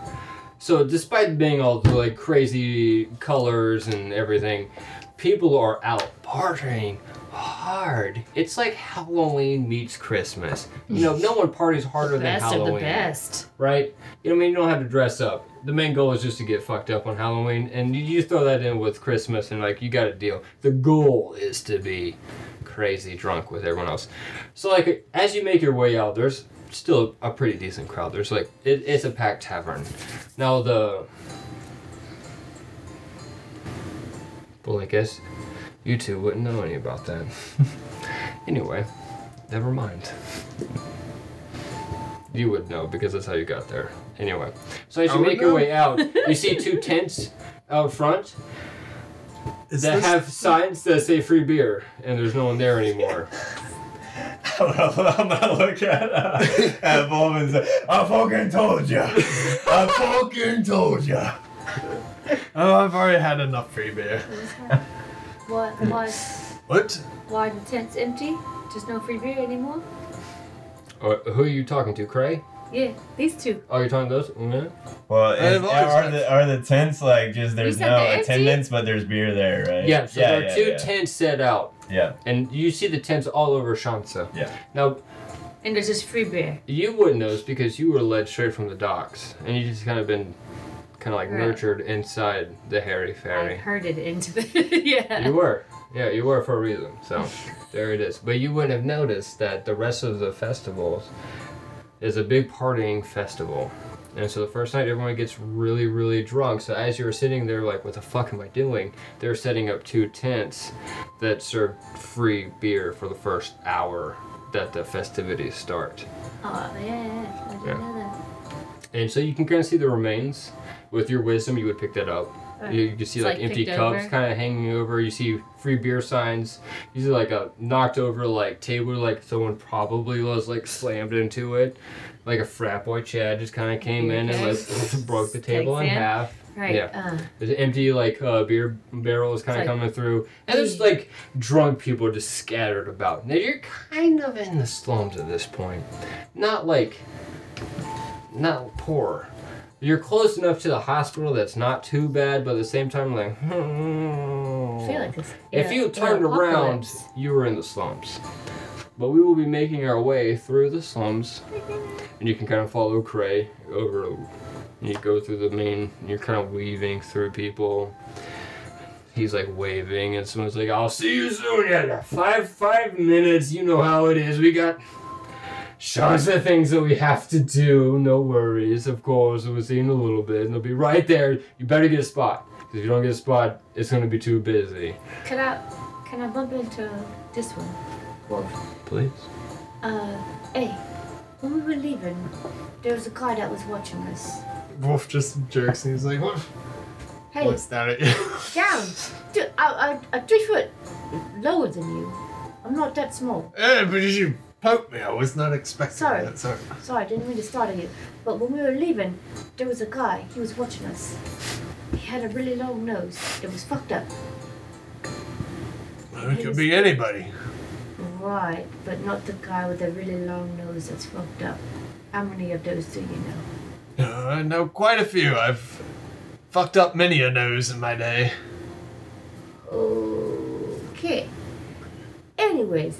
So despite being all the like crazy colors and everything, people are out partying hard. It's like Halloween meets Christmas. You know, no one parties harder than Halloween. The best of the best. Right? You know what I mean? You don't have to dress up. The main goal is just to get fucked up on Halloween, and you throw that in with Christmas, and like, you got a deal. The goal is to be crazy drunk with everyone else. So like, as you make your way out, there's still a pretty decent crowd. There's like, it, it's a packed tavern. Now the... Well, I guess you two wouldn't know any about that. Anyway, never mind. You would know because that's how you got there. Anyway, so as you make know. your way out, you see two tents out front Is that have signs that say free beer, and there's no one there anymore. I'm gonna look at, uh, at Bob and say, I fucking told ya! I fucking told ya! Oh, I've already had enough free beer. What? Why? What? Why are the tents empty? There's no free beer anymore? Uh, who are you talking to, Cray? Yeah, these two. Oh, you're talking to those? Mm-hmm. Well, is, are, the, are the tents like just there's no attendance, but there's beer there, right? Yeah, so yeah, there are yeah, two yeah. tents set out. Yeah. And you see the tents all over Shansa. Yeah. Now... And there's just free beer. You wouldn't notice because you were led straight from the docks, and you just kind of been... kind of like right. nurtured inside the Hairy Fairy. I herded into the yeah. You were. Yeah, you were for a reason. So there it is. But you wouldn't have noticed that the rest of the festivals is a big partying festival. And so the first night, everyone gets really, really drunk. So as you were sitting there like, what the fuck am I doing? They're setting up two tents that serve free beer for the first hour that the festivities start. Oh, yeah, yeah. I didn't yeah. know that. And so you can kind of see the remains. With your wisdom, you would pick that up. Right. You, you can see, like, like empty cups kind of hanging over. You see free beer signs. You see, like, a knocked-over, like, table, like, someone probably was, like, slammed into it. Like, a frat boy Chad just kind of came in and, like, broke the table in half. Right. Yeah. Uh, there's an empty, like, uh, beer barrels kind of like, coming through. And there's, like, drunk people just scattered about. Now, you're kind of in the slums at this point. Not, like... Not poor. You're close enough to the hospital that's not too bad, but at the same time, like, hmm. I feel like this. If you turned around, you were in the slums. But we will be making our way through the slums, and you can kind of follow Cray over. You go through the main. You're kind of weaving through people. He's like waving, and someone's like, "I'll see you soon." Yeah, five five minutes. You know how it is. We got. Shansa things that we have to do, no worries, of course, we'll see in a little bit, and they'll be right there, you better get a spot, because if you don't get a spot, it's going to be too busy. Can I, can I bump into this one? Wolf. Please. Uh, hey, when we were leaving, there was a car that was watching us. Wolf just jerks, and he's like, what? Hey. What's down at you? Down! Dude, I, I, I'm three foot lower than you. I'm not that small. Hey, but did you... Poke me, I was not expecting sorry. that. Sorry, sorry, I didn't mean to start at you. But when we were leaving, there was a guy, he was watching us. He had a really long nose, it was fucked up. Well, it he could was... be anybody. Right, but not the guy with a really long nose that's fucked up. How many of those do you know? Uh, I know quite a few. I've fucked up many a nose in my day. Okay. Anyways.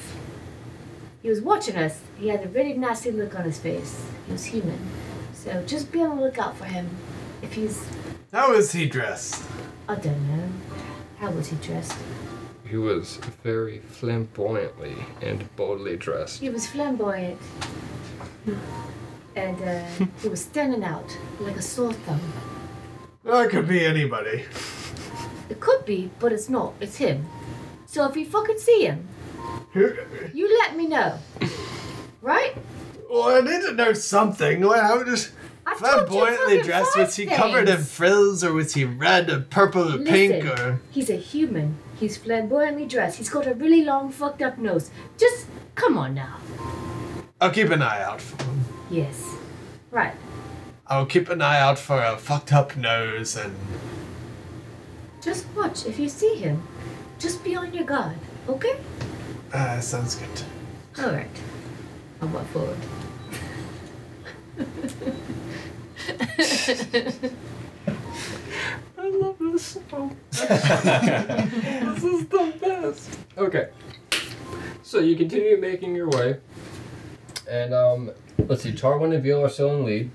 He was watching us. He had a really nasty look on his face. He was human. So just be on the lookout for him. If he's... How is he dressed? I don't know. How was he dressed? He was very flamboyantly and boldly dressed. He was flamboyant. And uh, he was standing out like a sore thumb. Well, it could be anybody. It could be, but it's not. It's him. So if you fucking see him, you let me know, right? Well, I need to know something. How just flamboyantly dressed? Was he things. covered in frills, or was he red, or purple, or Listen, pink, or? He's a human. He's flamboyantly dressed. He's got a really long, fucked up nose. Just come on now. I'll keep an eye out for him. Yes, right. I'll keep an eye out for a fucked up nose and. Just watch. If you see him, just be on your guard. Okay. Ah, uh, sounds good. All right. I'll walk forward. I love this song. This is the best. Okay. So you continue making your way. And, um, let's see, Tarwin and Veal are still in lead,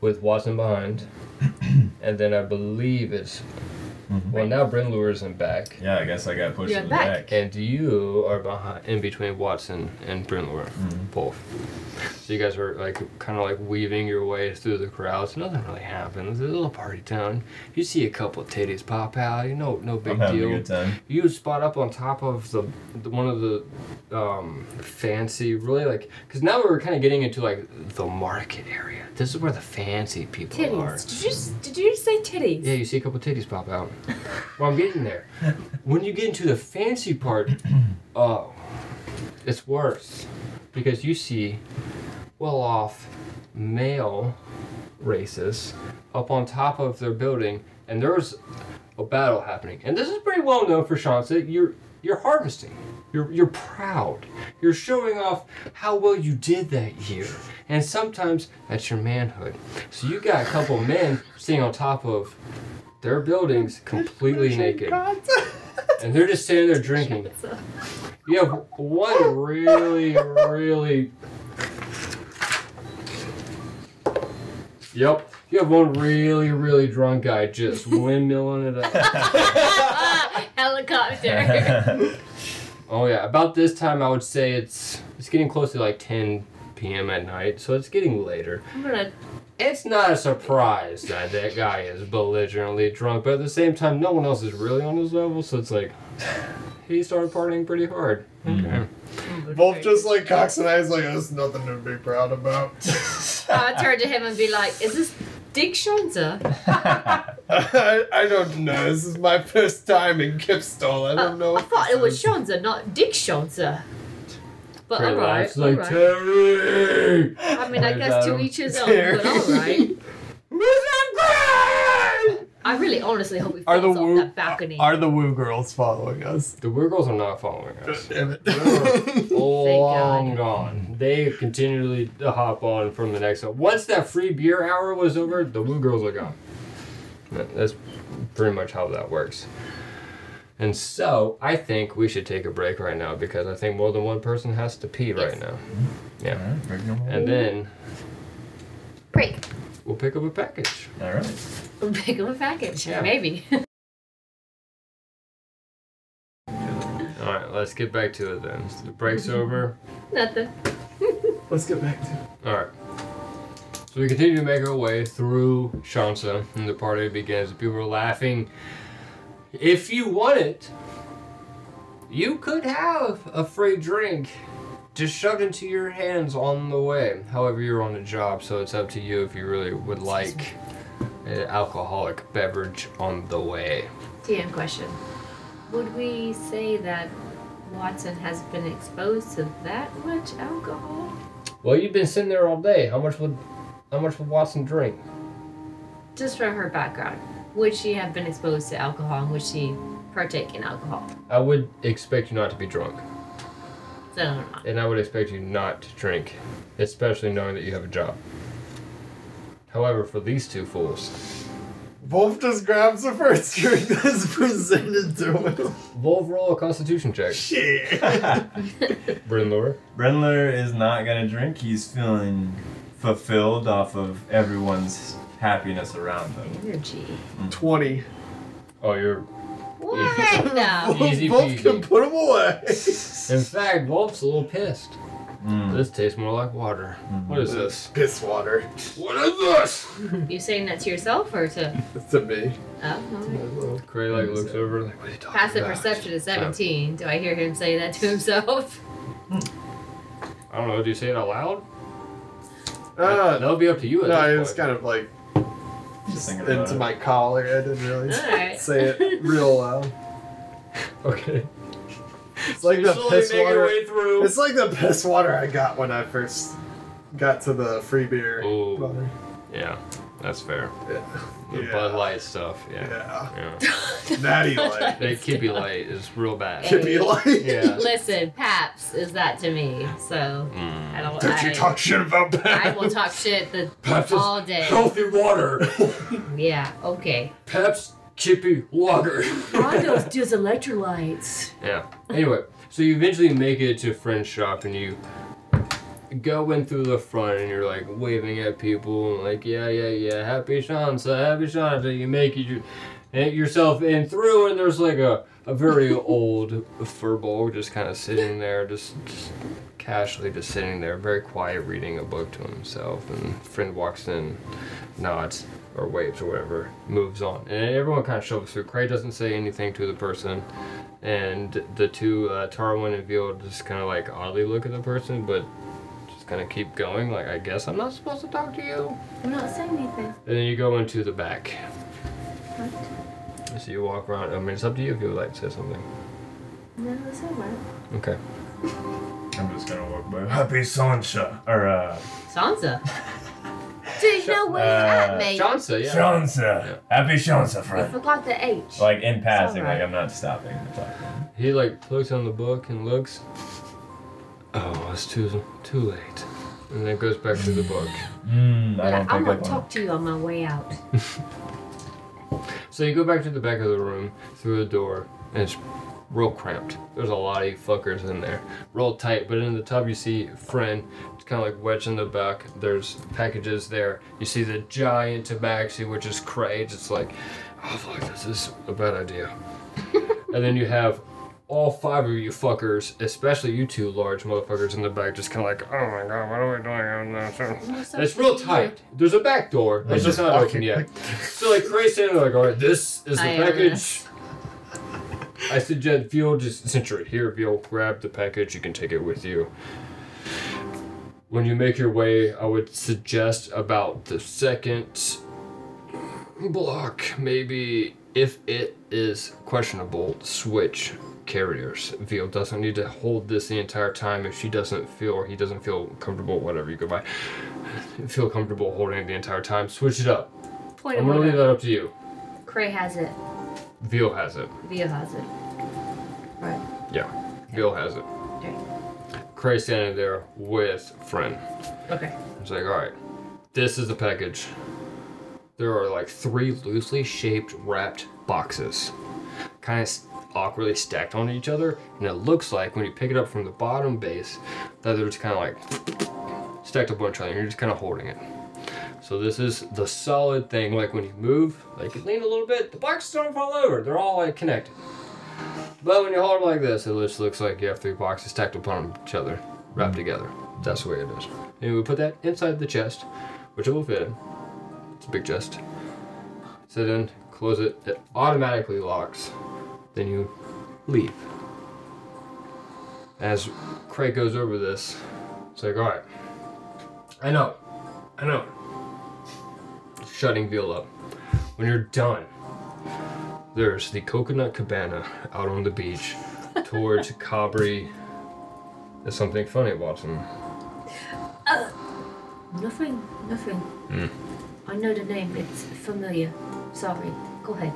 with Watson behind. And then I believe it's... Mm-hmm. Well, now Bren lures him back. Yeah, I guess I got pushed in the back. back. And you are behind, in between Watson and Bren lure, mm-hmm. both. So you guys are like kind of like weaving your way through the crowds. Nothing really happens. It's a little party town. You see a couple of titties pop out. You know, no big I'm having deal. A good time. You spot up on top of the, the one of the um, fancy, really like because now we're kind of getting into like the market area. This is where the fancy people titties. are. Titties. Did you did you say titties? Yeah, you see a couple of titties pop out. Well, I'm getting there. When you get into the fancy part, oh, it's worse. Because you see well-off male races up on top of their building, and there's a battle happening. And this is pretty well known for Shansa. You're you're harvesting. You're you're proud. You're showing off how well you did that year. And sometimes that's your manhood. So you got a couple men sitting on top of their building's completely naked. And they're just sitting there drinking. You have one really, really Yep. You have one really, really drunk guy just windmilling it up. Helicopter. Oh, yeah. About this time, I would say it's it's getting close to like ten p.m. at night, so it's getting later. I'm gonna... It's not a surprise that that guy is belligerently drunk, but at the same time, no one else is really on his level, so it's like... He started partying pretty hard. Okay. Wolf just like cocks an eye is like, there's nothing to be proud about. I turn to him and be like, is this Dick Shansa? I, I don't know. This is my first time in Kipstall. I don't uh, know. I thought it was Shansa, not Dick Shansa. But all right, it's like, all right. Terry! I mean, I, I guess to each his own, but all right. I really honestly hope we falls off that balcony. Are the woo girls following us? The woo girls are not following us. Damn it. They're long gone. They continually hop on from the next one. Once that free beer hour was over, the woo girls are gone. That's pretty much how that works. And so, I think we should take a break right now because I think more than one person has to pee right yes. now. Yeah. Right, and then... Break. We'll pick up a package. All right. We'll pick up a package. Yeah. Maybe. All right, let's get back to it then. The break's over. Nothing. Let's get back to it. All right. So we continue to make our way through Shansa, and the party begins. People are laughing. If you want it, you could have a free drink to shove into your hands on the way. However, you're on a job, so it's up to you if you really would like an alcoholic beverage on the way. D M question. Would we say that Watson has been exposed to that much alcohol? Well, you've been sitting there all day. How much would how much would Watson drink? Just from her background, would she have been exposed to alcohol and would she partake in alcohol? I would expect you not to be drunk. So no, no, no. And I would expect you not to drink, especially knowing that you have a job. However, for these two fools... Wolf just grabs the first drink that's presented to him. Wolf, roll a constitution check. Shit! Brenlor? Brenlor is not going to drink. He's feeling fulfilled off of everyone's happiness around them. Energy. twenty. Oh, you're... What? No. Wolf can put him away. In fact, Wolf's a little pissed. Mm. This tastes more like water. Mm-hmm. What is this? Piss water. What is this? You saying that to yourself or to? It's to me. Oh, no. Okay. Cray like looks over like, what are you talking Passive about? Perception is seventeen. Do I hear him say that to himself? I don't know. Do you say it out loud? Uh, That'll be up to you. At no, it's kind of like just into my collar. I didn't really All right. say it real loud. Okay. It's like the piss water. It's like the piss water I got when I first got to the free beer. Ooh. Yeah, that's fair. Yeah. The yeah. Bud Light stuff. Yeah. Yeah. yeah. Natty Light. That Kippy Light is real bad. Kippy Light. Yeah. Listen, Paps is that to me, so mm. I don't. Don't I, you talk shit about Paps? I will talk shit the Paps all is day. Healthy water. Yeah. Okay. Paps. Chippy water. Rondo's just electrolytes. Yeah. Anyway, so you eventually make it to Frin's shop and you go in through the front and you're like waving at people and like, yeah, yeah, yeah, happy Shansa, happy Shansa. You make it yourself in through and there's like a, a very old furball just kind of sitting there, just, just casually just sitting there, very quiet, reading a book to himself. And Frin walks in, nods. Or waves or whatever, moves on. And everyone kind of shoves through. Cray doesn't say anything to the person. And the two, uh, Tarwin and Veal, just kind of like oddly look at the person, but just kind of keep going. Like, I guess I'm not supposed to talk to you. I'm not saying anything. And then you go into the back. What? So you walk around. I mean, it's up to you if you would like to say something. No, it's all right. Okay. I'm just going to walk by. Happy Shansa. Or, uh... Shansa? Do you know where uh, you're at, mate? Shansa, yeah. Shansa. Yeah. Happy Shansa, friend. I forgot the H. Like, in passing, right. Like, I'm not stopping to talk to him. He, like, looks on the book and looks. Oh, it's too too late. And then goes back to the book. Mm, I don't I'm going to talk to you on my way out. So you go back to the back of the room, through the door, and it's real cramped. There's a lot of fuckers in there. Real tight, but in the tub you see Frin. It's kind of like wedged in the back. There's packages there. You see the giant Tabaxi, which is Cray. It's like, oh fuck, this is a bad idea. And then you have all five of you fuckers, especially you two large motherfuckers in the back, just kind of like, oh my god, what are we doing? It's, it's real tight. There's a back door. It's just not open yet. So like Cray's standing there like, all right, this is the I package. I suggest Veal just, since you're here, Veal, grab the package. You can take it with you. When you make your way, I would suggest about the second block, maybe, if it is questionable, switch carriers. Veal doesn't need to hold this the entire time if she doesn't feel or he doesn't feel comfortable, whatever you go by. Feel comfortable holding it the entire time. Switch it up. Point I'm going to leave that up to you. Cray has it. Veal has it. Veal has it. Right. Yeah. Okay. Veal has it. Okay. Cray's standing there with Frin. Okay. It's like, all right, this is the package. There are like three loosely shaped wrapped boxes. Kind of awkwardly stacked on each other, and it looks like when you pick it up from the bottom base that they're just kind of like stacked up on each other and you're just kind of holding it. So this is the solid thing, like when you move, like you lean a little bit, the boxes don't fall over, they're all like connected. But when you hold them like this, it just looks like you have three boxes stacked upon each other, wrapped together. That's the way it is. And we put that inside the chest, which it will fit in. It's a big chest. Sit in, close it, it automatically locks. Then you leave. As Craig goes over this, it's like, all right, I know, I know. Shutting Veal up. When you're done, there's the Coconut Cabana out on the beach towards Cabri. There's something funny, Watson. Uh, nothing, nothing. Mm. I know the name, it's familiar. Sorry, go ahead.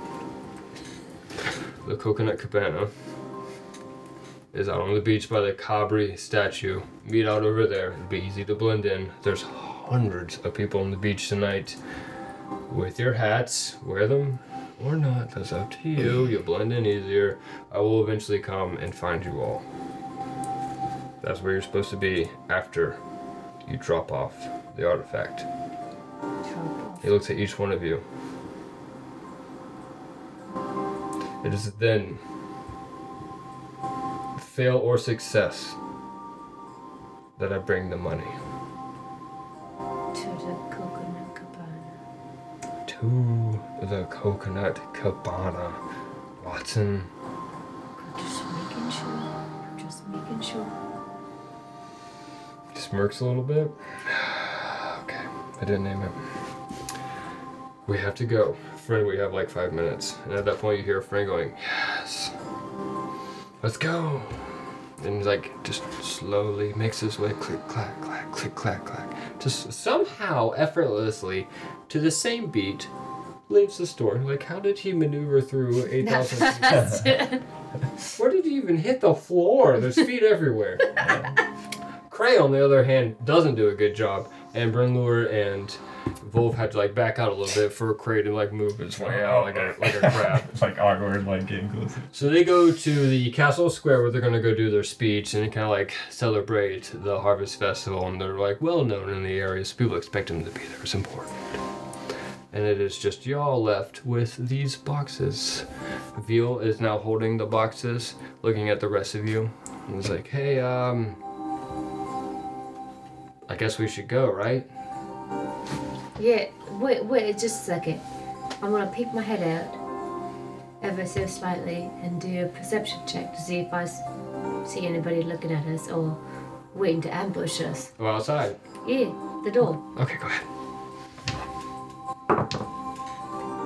The Coconut Cabana is out on the beach by the Cabri statue. Meet out over there. It'd be easy to blend in. There's hundreds of people on the beach tonight. With your hats, wear them or not. That's up to you. You'll blend in easier. I will eventually come and find you all. That's where you're supposed to be after you drop off the artifact. He looks at each one of you. It is then fail or success that I bring the money. To the Coconut Cabana. To the Coconut Cabana. Watson. I'm just making sure. I'm just making sure. Smirks a little bit. Okay. I didn't name it. We have to go. Frin, we have like five minutes. And at that point you hear Frin going, yes, let's go. And he's like, just slowly makes his way, click, clack, clack, click, clack, clack. Just somehow effortlessly to the same beat, leaves the store. Like, how did he maneuver through eight thousand? Where did he even hit the floor? There's feet everywhere. Cray, on the other hand, doesn't do a good job. And Brenlure and Wolf had to like back out a little bit for Cray to like move his way out like a like a crab. It's like awkward, like getting closer. So they go to the castle square where they're gonna go do their speech and kind of like celebrate the harvest festival, and they're like well known in the area, so people expect them to be there. It's important. And it is just y'all left with these boxes. Veal is now holding the boxes, looking at the rest of you, and is like, hey, um, I guess we should go, right? Yeah, wait, wait, just a second. I'm gonna peek my head out ever so slightly and do a perception check to see if I see anybody looking at us or waiting to ambush us. Or outside? Yeah, the door. Okay, go ahead.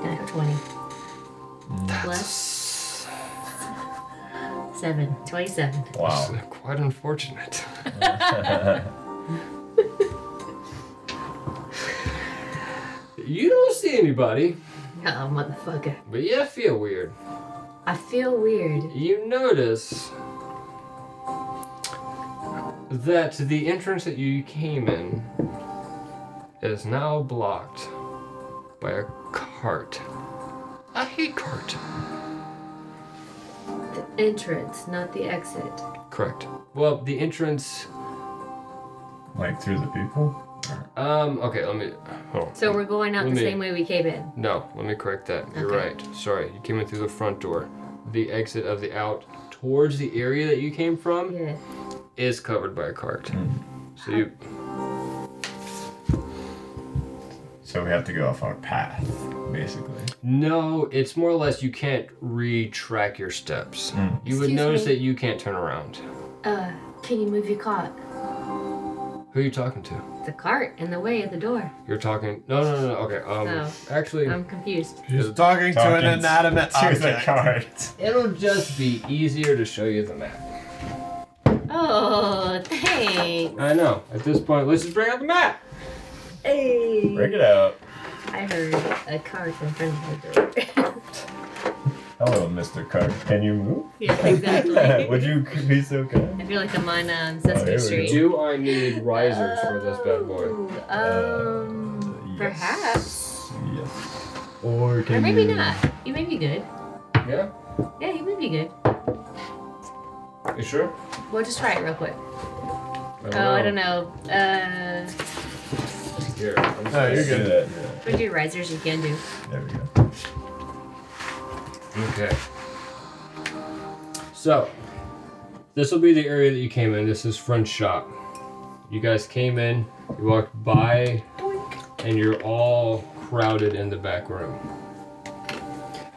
Now, twenty. That's... Plus... seven. twenty-seven. Wow. That's quite unfortunate. You don't see anybody. Oh, motherfucker. But yeah, I feel weird. I feel weird. You notice that the entrance that you came in is now blocked by a cart. I hate cart. entrance, not the exit. Correct. Well, the entrance... Like through the people? Um, okay, let me... Oh. So we're going out let the me, same way we came in? No, let me correct that. You're okay. Right. Sorry, you came in through the front door. The exit of the out towards the area that you came from yeah. is covered by a cart. Mm-hmm. So you... So we have to go off our path, basically. No, it's more or less you can't re-track your steps. Mm. You Excuse would notice me. that you can't turn around. Uh, can you move your cart? Who are you talking to? The cart in the way of the door. You're talking... No, no, no, no. Okay, um, no. actually... I'm confused. She's talking, talking to an inanimate object. To the cart. It'll just be easier to show you the map. Oh, thanks. I know. At this point, let's just bring out the map. Hey. Break it out. I heard a cart in front of the door. Hello, Mister Cart. Can you move? Yeah, exactly. Would you be so kind? I feel like I'm on um, Sesame oh, Street. Do I need risers oh, for this bad boy? Um, uh, yes. Perhaps. Yes. Or can or maybe you... not. You may be good. Yeah? Yeah, you may be good. You sure? Well, just try it real quick. I oh, know. I don't know. Uh... Here, I'm oh, you're good at that. Yeah. We do risers, you can do. There we go. Okay. So, this will be the area that you came in. This is front shop. You guys came in, you walked by, and you're all crowded in the back room.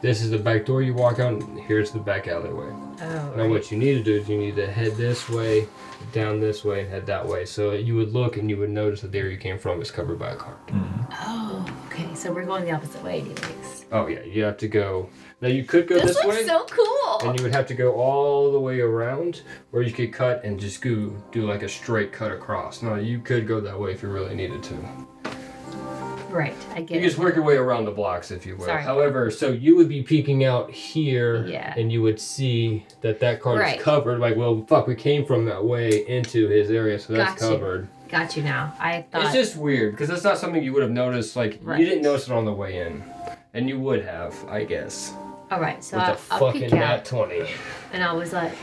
This is the back door you walk out, and here's the back alleyway. Oh, now, right. What you need to do is you need to head this way, down this way, and head that way. So you would look and you would notice that the area you came from is covered by a cart. Mm-hmm. Oh, okay. So we're going the opposite way, anyways. Oh, yeah. You have to go. Now, you could go this, this way. This looks so cool. And you would have to go all the way around, or you could cut and just go, do like a straight cut across. Now, you could go that way if you really needed to. Right, I get you it. You just work your way around the blocks, if you will. Sorry. However, so you would be peeking out here, yeah. and you would see that that card right. is covered. Like, well, fuck, we came from that way into his area, so that's Got covered. You. Got you now. I thought... It's just weird, because that's not something you would have noticed. Like, right. you didn't notice it on the way in, and you would have, I guess. All right, so I'll, I'll peek out. With a fucking nat twenty. And I was like,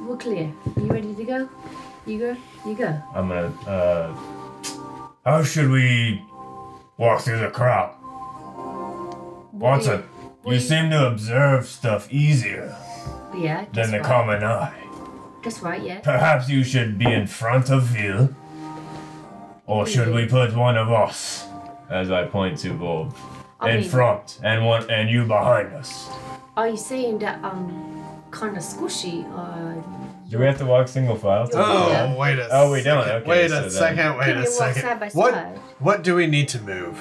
we're clear. Are you ready to go? You go? You go. I'm going to... Uh, how should we... walk through the crowd. Watson, you, you seem to observe stuff easier yeah, than the right. common eye. That's right, yeah. Perhaps you should be in front of Veal. Or we should do. we put one of us, as I point to Bob, in mean, front and one and you behind us? Are you saying that um, kind of squishy or... Do we have to walk single file? Oh, yeah. wait a Oh, we second. don't. Okay, wait a so second. Wait Can a second. Side by side? What? What do we need to move?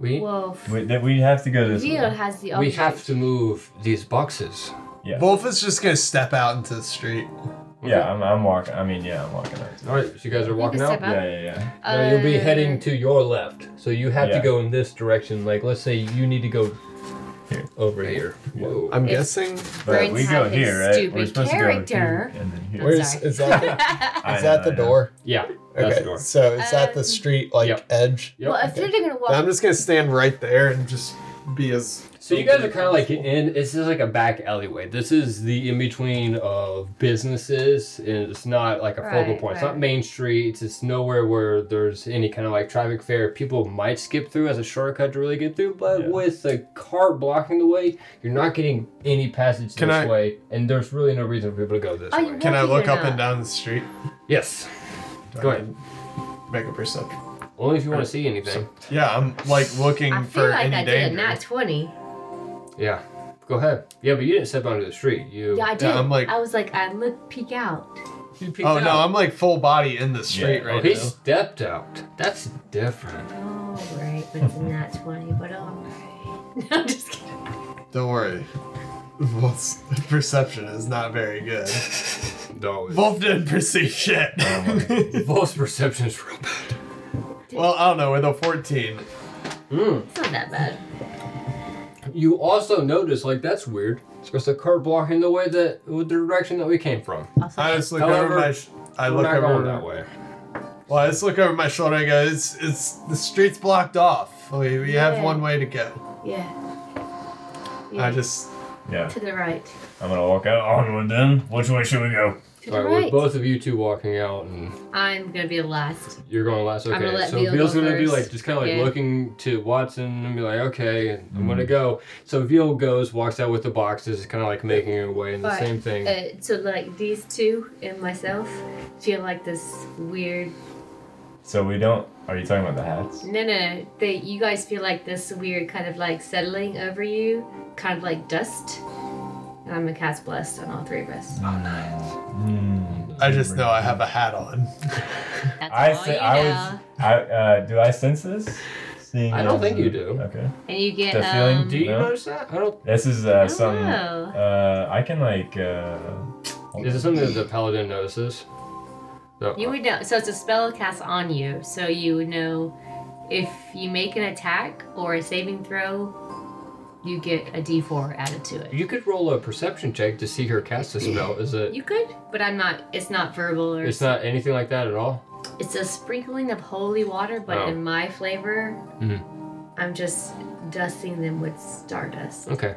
We. Well, we, we have to go this Veal way. Has the we have to move these boxes. Yeah. Wolf is just gonna step out into the street. Okay. Yeah, I'm. I'm walking. I mean, yeah, I'm walking out. All right, so you guys are walking out. out. Yeah, yeah, yeah. Uh, now you'll be heading to your left, so you have yeah. to go in this direction. Like, let's say you need to go. Here. Over here. Whoa. I'm it's guessing but we go here, right? We're supposed character. to go here and then here. Where's is that the, is that know, the door? Yeah. Okay. The door. So it's um, at the street like yep. edge. Yep. Well, okay. if they're gonna walk, I'm just gonna stand right there and just be as. So you guys are kind of like in. This is like a back alleyway. This is the in between of businesses, and it's not like a right, focal point. Right. It's not main streets. It's nowhere where there's any kind of like traffic fare. People might skip through as a shortcut to really get through, but yeah. with the car blocking the way, you're not getting any passage Can this I, way, and there's really no reason for people to go this way. Can I look up and down the street? Yes. Do go I ahead. Make a perception. Only if you want to see anything. So, yeah, I'm like looking I feel for like any I danger. Not twenty. Yeah, go ahead. Yeah, but you didn't step onto the street. You. Yeah, I did. Yeah, I'm like, I was like, I look, peek out. You peek oh, out. Oh, no, I'm like full body in the street yeah. right oh, now. He stepped out. That's different. Oh, right, but it's not twenty, but all right. No, I'm just kidding. Don't worry. Wolf's perception is not very good. No. Wolf didn't perceive shit. Oh, Wolf's perception is real bad. Dude. Well, I don't know, with a fourteen. Mm. It's not that bad. You also notice, like, that's weird. It's just a car blocking the way that, the direction that we came from. I just look However, over my, sh- I look over going that way. Well, I just look over my shoulder and go, it's, it's, the street's blocked off. We, we yeah. have one way to go. Yeah. yeah. I just Yeah. To the right. I'm gonna walk out. Onward then. Which way should we go? To the All right, right. Well, both of you two walking out, and I'm gonna be last. You're going last. Okay. I'm gonna let so Veal Veal's go gonna first. be like just kind of like yeah. looking to Watson and be like, okay, mm-hmm. I'm gonna go. So Veal goes, walks out with the boxes, kind of like making her way, and but, the same thing. Uh, so like these two and myself feel like this weird. So we don't, are you talking about the hats? No, no, they, you guys feel like this weird kind of like settling over you, kind of like dust. And I'm going to cast Blessed on all three of us. Oh, nice. Mm, I just know I have a hat on. That's I all sen- you know. I was, I, uh, do I sense this? Seeing I don't think you do. Okay. And you get, the feeling, um... Do you no? notice that? I don't... This is, uh, something, uh, I can like, uh... Is it something that the Paladin notices? So, you would know. So it's a spell cast on you, so you would know if you make an attack or a saving throw, you get a D four added to it. You could roll a perception check to see her cast a spell. Is it? You could, but I'm not. It's not verbal or. It's not anything like that at all. It's a sprinkling of holy water, but oh. in my flavor, mm-hmm. I'm just dusting them with stardust. Okay.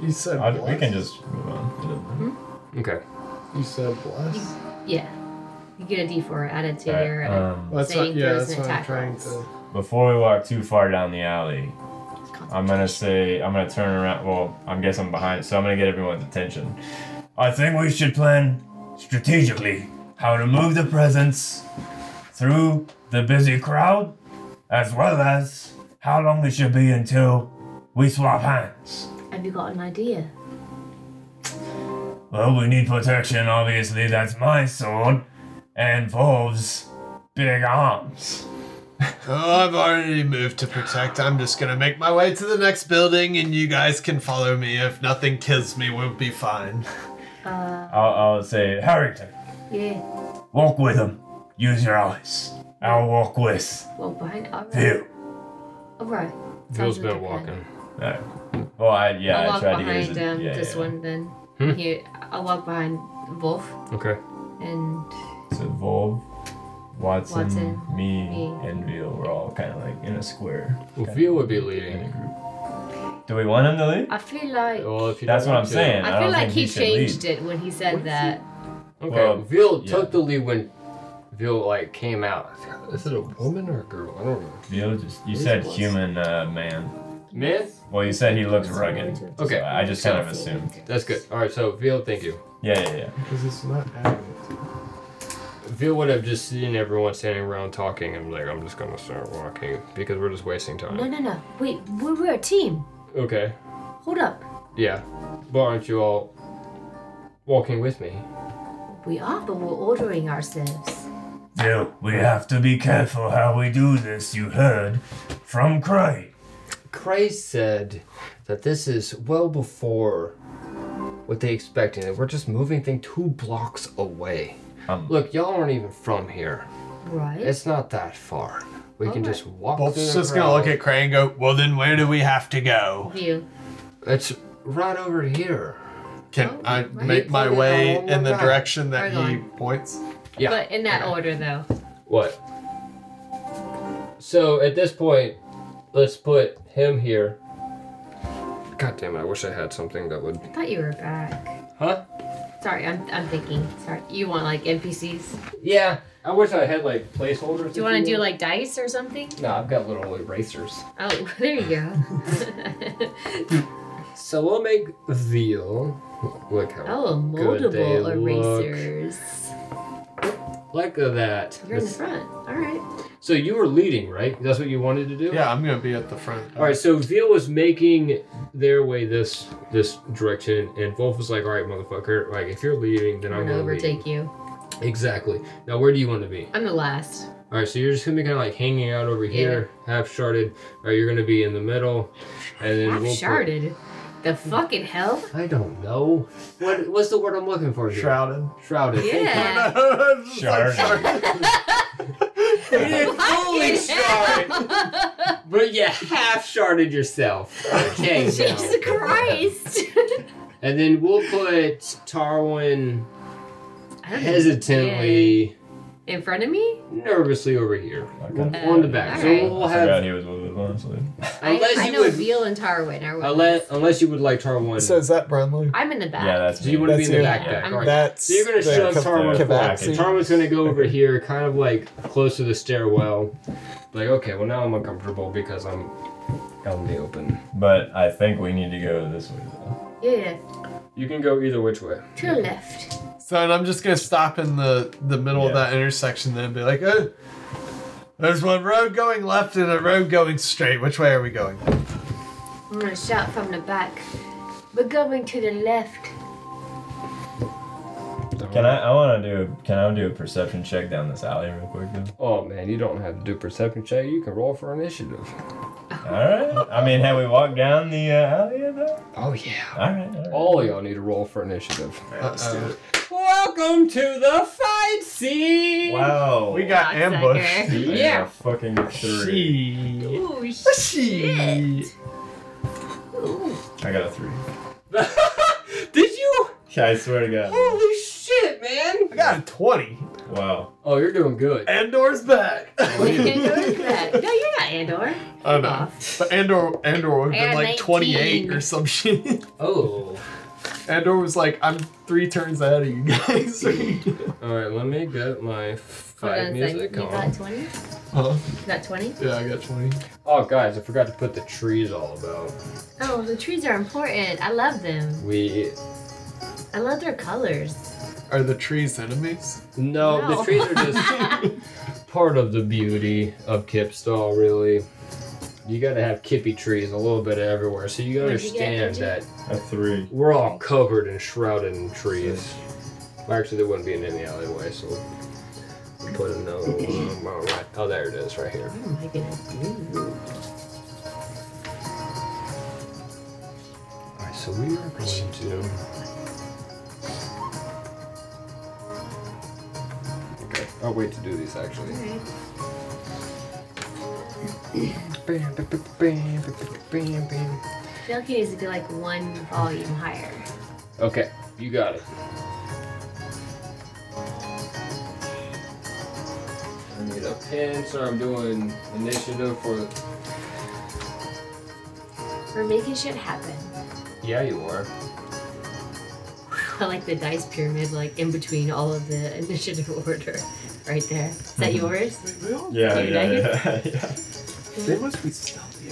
You said I, we can just move on. Mm-hmm. Okay. You said bless. Yeah. You get a D four added to right. your um, well, saving what, yeah, throws and attack rolls. Before we walk too far down the alley, I'm gonna say I'm gonna turn around. Well, I guess I'm behind, so I'm gonna get everyone's attention. I think we should plan strategically how to move the presents through the busy crowd, as well as how long it should be until we swap hands. Have you got an idea? Well, we need protection. Obviously, that's my sword. And Wolves, big arms. Oh, I've already moved to protect. I'm just gonna make my way to the next building, and you guys can follow me. If nothing kills me, we'll be fine. Uh, I'll, I'll say, Harrington. Yeah. Walk with him. Use your eyes. I'll walk with. Walk behind. All right. Veal. All right. Veal's been walking. All right. Well, I yeah. I'll I tried walk behind to um, yeah, this yeah. one then. Hmm? Here, I'll walk behind Wolf. Okay. And. So Volv, Watson, Watson me, me, and Veal were all kind of like in a square. Well, Veal would be leading. A group. Do we want him to lead? I feel like... Well, if you that's what I'm to. saying. I, I feel like he, he changed lead. it when he said What's that. It? Okay, well, Veal yeah. took the lead when Veal like came out. Is it a woman or a girl? I don't know. Veal just... You Where's said human uh, man. Man? Well, you said he looks rugged. Okay. So I just kind of assumed. That's good. All right, so Veal, thank you. Yeah, yeah, yeah. Because it's not adamant. Veal would have just seen everyone standing around talking and like, I'm just gonna start walking because we're just wasting time. No, no, no. Wait, we're, we're a team. Okay. Hold up. Yeah. But aren't you all walking with me? We are, but we're ordering ourselves. Veal, we have to be careful how we do this. You heard from Cray. Cray said that this is well before what they expected, that we're just moving things two blocks away. Um, Look, y'all aren't even from here. Right. It's not that far. We all can right. just walk Both through the crowd. Just gonna look at Cray and go, well then where do we have to go? Veal. It's right over here. Can oh, I right. make my way in right. the direction that right. he points? Yeah. But in that okay. order though. What? So at this point, let's put him here. God damn it, I wish I had something that would... I thought you were back. Huh? Sorry, I'm I'm thinking. Sorry, you want like N P Cs? Yeah, I wish I had like placeholders. Do you want to do like dice or something? No, I've got little erasers. Oh, well, there you go. So we'll make Veal. Look how oh, moldable good they erasers. Look. Like that. You're That's... in the front. All right. So you were leading, right? That's what you wanted to do? Yeah, I'm gonna be at the front. All right, so Veal was making their way this this direction, and Wolf was like, all right, motherfucker, like if you're leading, then I'm, I'm gonna overtake lead. you. Exactly. Now, where do you want to be? I'm the last. All right, so you're just gonna be kind of like hanging out over yeah. here, half sharded. All right, you're gonna be in the middle, and then half we'll sharded. Put... The fucking hell? I don't know. What what's the word I'm looking for here? Shrouded. Shrouded. Yeah. Sharded. You didn't fully shard, but you half sharded yourself. Okay, Jesus now. Christ. And then we'll put Tarwin hesitantly In front of me? Nervously over here. Okay. Uh, on the back. So right. we'll have... I forgot he was with us, honestly. I, I know would, Veal and Tarwin are with unless, us. Unless you would like Tarwin. So is that Brenly? I'm in the back. Yeah, that's So me. you want to be in the back. Yeah. back. Right. That's so you're going to shove Tarwin back. And Tarwin's going to go over here, kind of like close to the stairwell. Like, okay, well now I'm uncomfortable because I'm out in the open. But I think we need to go this way, though. Yeah. You can go either which way. To the left. So and I'm just gonna stop in the, the middle yeah. of that intersection then and be like, oh, there's one road going left and a road going straight. Which way are we going? I'm gonna shout from the back. We're going to the left. Can I? I want to do. A, can I do a perception check down this alley real quick? Then? Oh man, you don't have to do a perception check. You can roll for initiative. All right. I mean, have we walked down the uh, alley yet, though? Oh yeah. All right. All, right. all y'all need to roll for initiative. All right, let's do it. Welcome to the fight scene! Wow. We got Not ambushed. Yeah. yeah. Fucking three. Ooh, shit. Ooh. I got a three. Did you? Yeah, I swear to God. Holy shit, man. I got a twenty. Wow. Oh, you're doing good. Andor's back. Andor's back. No, you're not Andor. Oh, no. But Andor, Andor would have been like nineteen. twenty-eight or some shit. Oh. Andor was like, I'm three turns ahead of you guys. Alright, let me get my fight music on. You got twenty? Huh? You got twenty? Yeah, I got twenty. Oh, guys, I forgot to put the trees all about. Oh, the trees are important. I love them. We... I love their colors. Are the trees enemies? No, no. The trees are just part of the beauty of Kipstall, really. You gotta have kippy trees a little bit everywhere, so you understand you that a three. We're all covered and shrouded in trees. Well, actually, there wouldn't be an in the alleyway, so we'll put another one. All right. Oh, there it is, right here. What am I gonna do? All right, so we are going to. Okay, I'll wait to do these actually. Bam, bam, bam, bam, bam, bam. I feel like it needs to be like one volume higher. Okay, you got it. I need a pen, so I'm doing initiative for. We're making shit happen. Yeah, you are. I like the dice pyramid, like in between all of the initiative order, right there. Is that yours? yeah, yeah, yeah, yeah. They must be stealthy.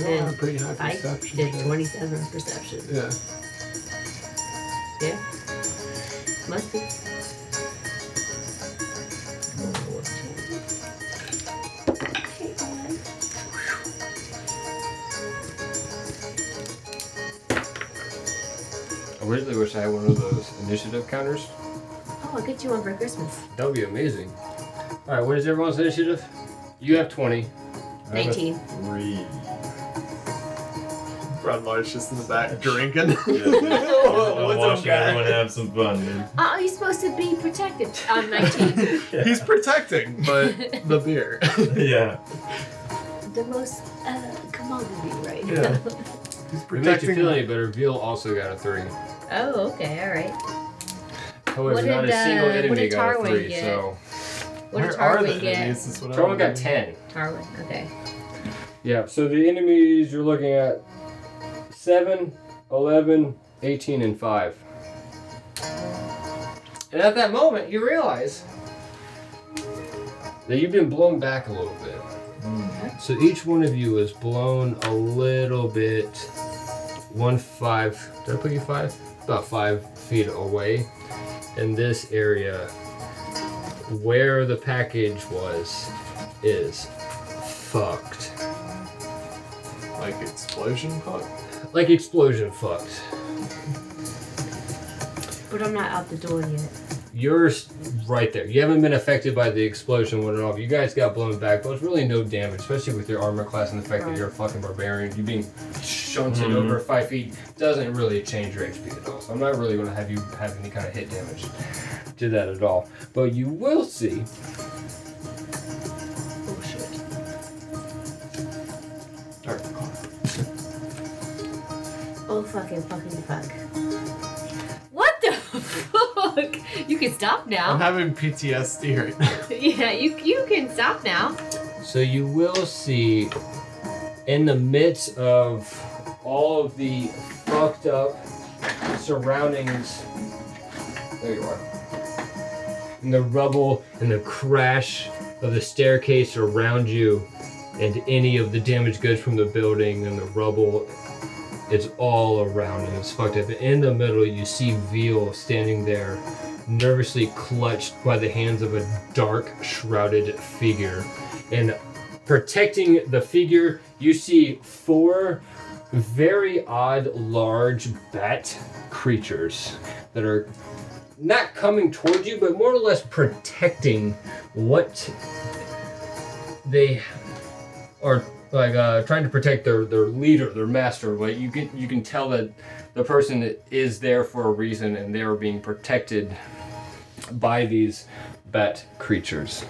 Sure, I'm pretty high perception. I did twenty-seven perception. Yeah. Yeah. Must be. I really wish I had one of those initiative counters. Oh, I'll get you one for Christmas. That would be amazing. All right, what is everyone's initiative? You have twenty. nineteen. I have three. Brunlar's just in the back drinking. Whoa, what's watch up, guy? Everyone have some fun, dude. Oh, he's supposed to be protected. I'm nineteen. Yeah. He's protecting, but the beer. Yeah. The most uh, commodity right now. Yeah. He's protecting. It makes you feel any better. Veal also got a three. Oh, okay, all right. However, not did, a single uh, enemy got a three, get? so... What Where did Tarwin get? Tarwin got ten. Tarwin, okay. Yeah, so the enemies you're looking at... seven, eleven, eighteen, and five. And at that moment, you realize... that you've been blown back a little bit. Mm. So each one of you is blown a little bit... One five... Did I put you five? About five feet away. In this area... where the package was is fucked. Like explosion fucked? Like explosion fucked. But I'm not out the door yet. You're right there. You haven't been affected by the explosion when it all. You guys got blown back, but it's really no damage, especially with your armor class and the fact right. that you're a fucking barbarian. You being shunted mm-hmm. over five feet doesn't really change your H P at all. So I'm not really going to have you have any kind of hit damage. Do that at all, but you will see. Oh shit! Dark. Oh fucking fucking fuck! What the fuck? look. You can stop now. I'm having P T S D right now. Yeah, you you can stop now. So you will see, in the midst of all of the fucked up surroundings, there you are, and the rubble and the crash of the staircase around you, and any of the damaged goods from the building and the rubble, it's all around and it's fucked up. In the middle, you see Veal standing there, nervously clutched by the hands of a dark, shrouded figure. And protecting the figure, you see four very odd, large bat creatures that are not coming towards you, but more or less protecting what they are, like uh, trying to protect their, their leader, their master. But you can you can tell that the person is there for a reason, and they are being protected by these bat creatures.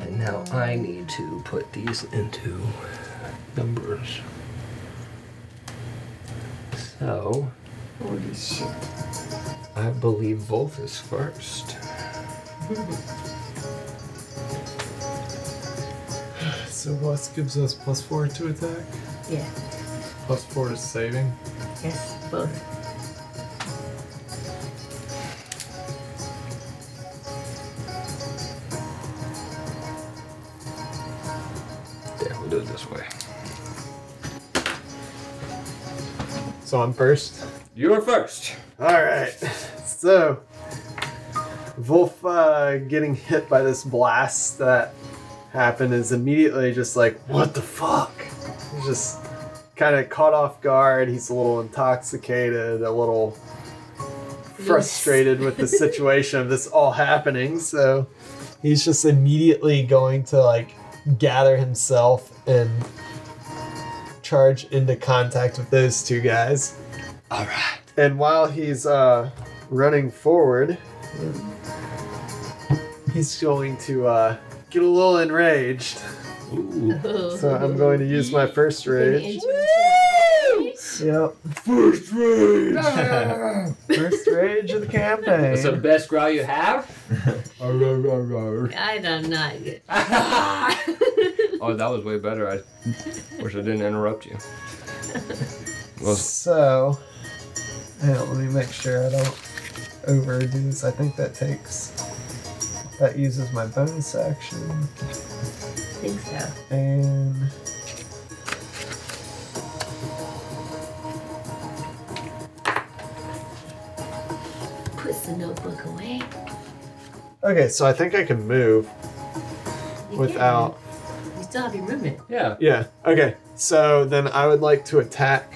And now I need to put these into numbers. So, holy shit! I believe Wolf is first. So Wolf gives us plus four to attack? Yeah. Plus four to saving? Yes, both. Yeah, we'll do it this way. So I'm first? You're first. All right. So Wolf uh, getting hit by this blast that happened is immediately just like, what the fuck? He's just kind of caught off guard. He's a little intoxicated, a little yes. frustrated with the situation of this all happening. So he's just immediately going to like gather himself and charge into contact with those two guys. All right. And while he's uh, running forward, he's going to uh, get a little enraged. Ooh. So I'm going to use my first rage. Woo! Yep. First rage! First rage of the campaign. That's the best growl you have? I don't know. Oh, that was way better. I wish I didn't interrupt you. Well, so, yeah, let me make sure I don't overdo this. I think that takes... That uses my bonus action. I think so. And puts the notebook away. Okay, so I think I can move you without. Can. You still have your movement. Yeah. Yeah. Okay. So then I would like to attack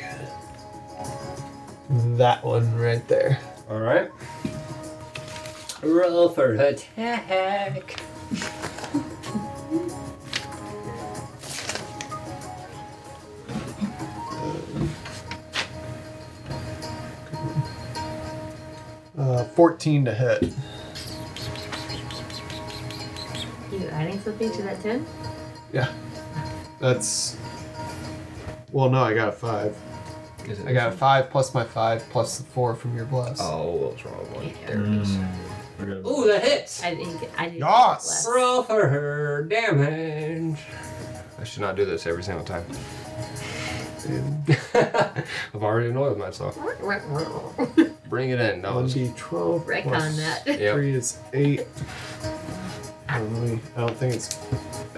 that one right there. All right. Roll for attack. uh, fourteen to hit. You adding something to that ten? Yeah. That's... Well, no, I got a five. I got a five plus my five plus the four from your bless. Oh, well, it's wrong one. Yeah. There it is. Mm. Ooh, that hits! I didn't get, I didn't yes. get roll for her damage. I should not do this every single time. I've already annoyed myself. Bring it in. No, one d twelve wreck on that. Yep. three is eight. I don't, really, I don't think it's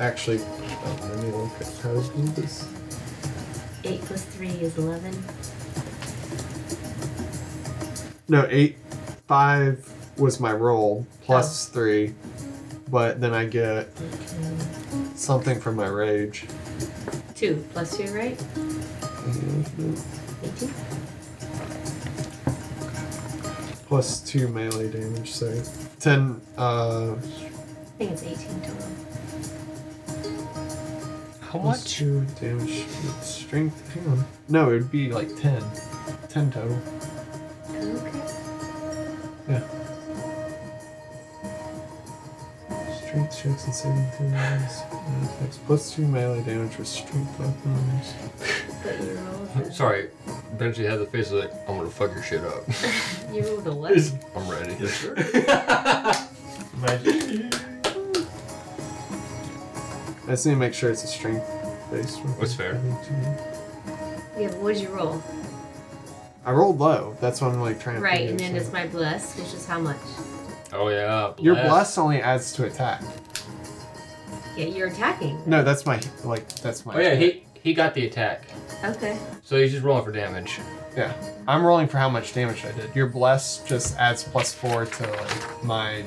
actually... Let me look at how to do this. eight plus three is eleven. No, eight, five... was my roll, plus oh. three, but then I get okay. something from my rage. Two, plus two, right? Mm-hmm. eighteen? Plus two melee damage, so ten, uh... I think it's eighteen total. How much? two damage, strength, hang on. No, it would be like ten. ten total. Okay. Yeah. Strength checks and saving throws. Plus two melee damage with strength weapons. Sorry, Then she had the face like, I'm gonna fuck your shit up. You rolled a what? I'm ready. Yes, sir. I just need to make sure it's a strength based. What's fair? Yeah, but what'd you roll? I rolled low. That's what I'm like trying to. Right, and then it's my bless, which is how much? Oh yeah, bless. Your bless only adds to attack. Yeah, you're attacking. No, that's my like. That's my. Oh yeah, attack. he he got the attack. Okay. So he's just rolling for damage. Yeah, I'm rolling for how much damage I did. Your bless just adds plus four to like my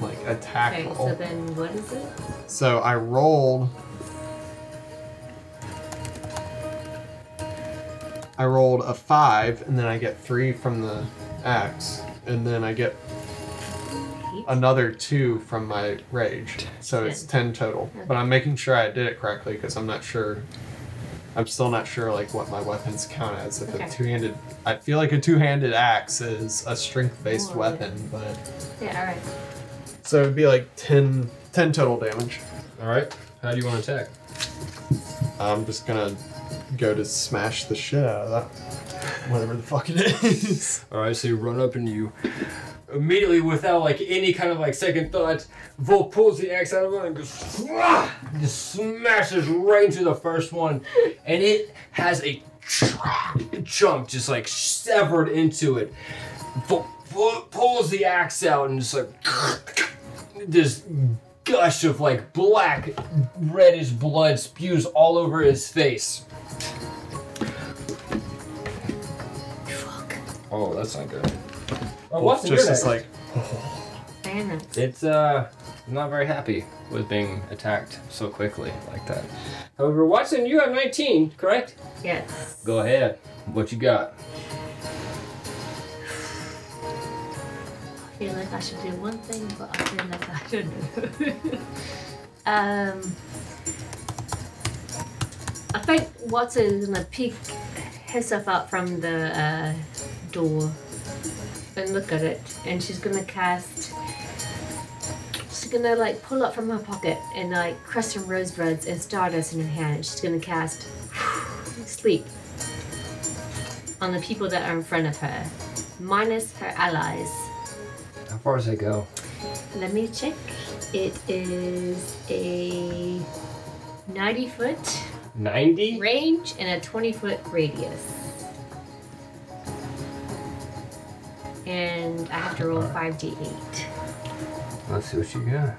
like attack okay, roll. Okay, so then what is it? So I rolled. I rolled a five, and then I get three from the axe, and then I get another two from my rage. So it's ten total. Okay. But I'm making sure I did it correctly because I'm not sure. I'm still not sure like what my weapons count as. If okay. a two-handed, I feel like a two-handed axe is a strength-based oh, weapon, yeah. but yeah, all right. So it'd be like ten, ten total damage. All right. How do you want to attack? I'm just gonna. Go to smash the shit out of that, whatever the fuck it is. All right, so you run up and you immediately, without like any kind of like second thought, Volt pulls the axe out of it and goes, and just smashes right into the first one, and it has a chunk just like severed into it. Volt pulls the axe out and just like just. Gush of like black, reddish blood spews all over his face. Fuck. Oh, that's not good. Oh, what's just, just like. Damn it. It's uh, not very happy with being attacked so quickly like that. However, Watson, you have nineteen, correct? Yes. Go ahead. What you got? I feel like I should do one thing, but I feel like I shouldn't. um, I think Watson is going to peek herself out from the uh, door and look at it, and she's going to cast... She's going to like pull up from her pocket and like crush some rosebuds and stardust in her hand, and she's going to cast sleep on the people that are in front of her, minus her allies. How far does it go? Let me check. It is a ninety foot ninety range and a twenty foot radius. And I have to roll five d eight. Let's see what you got.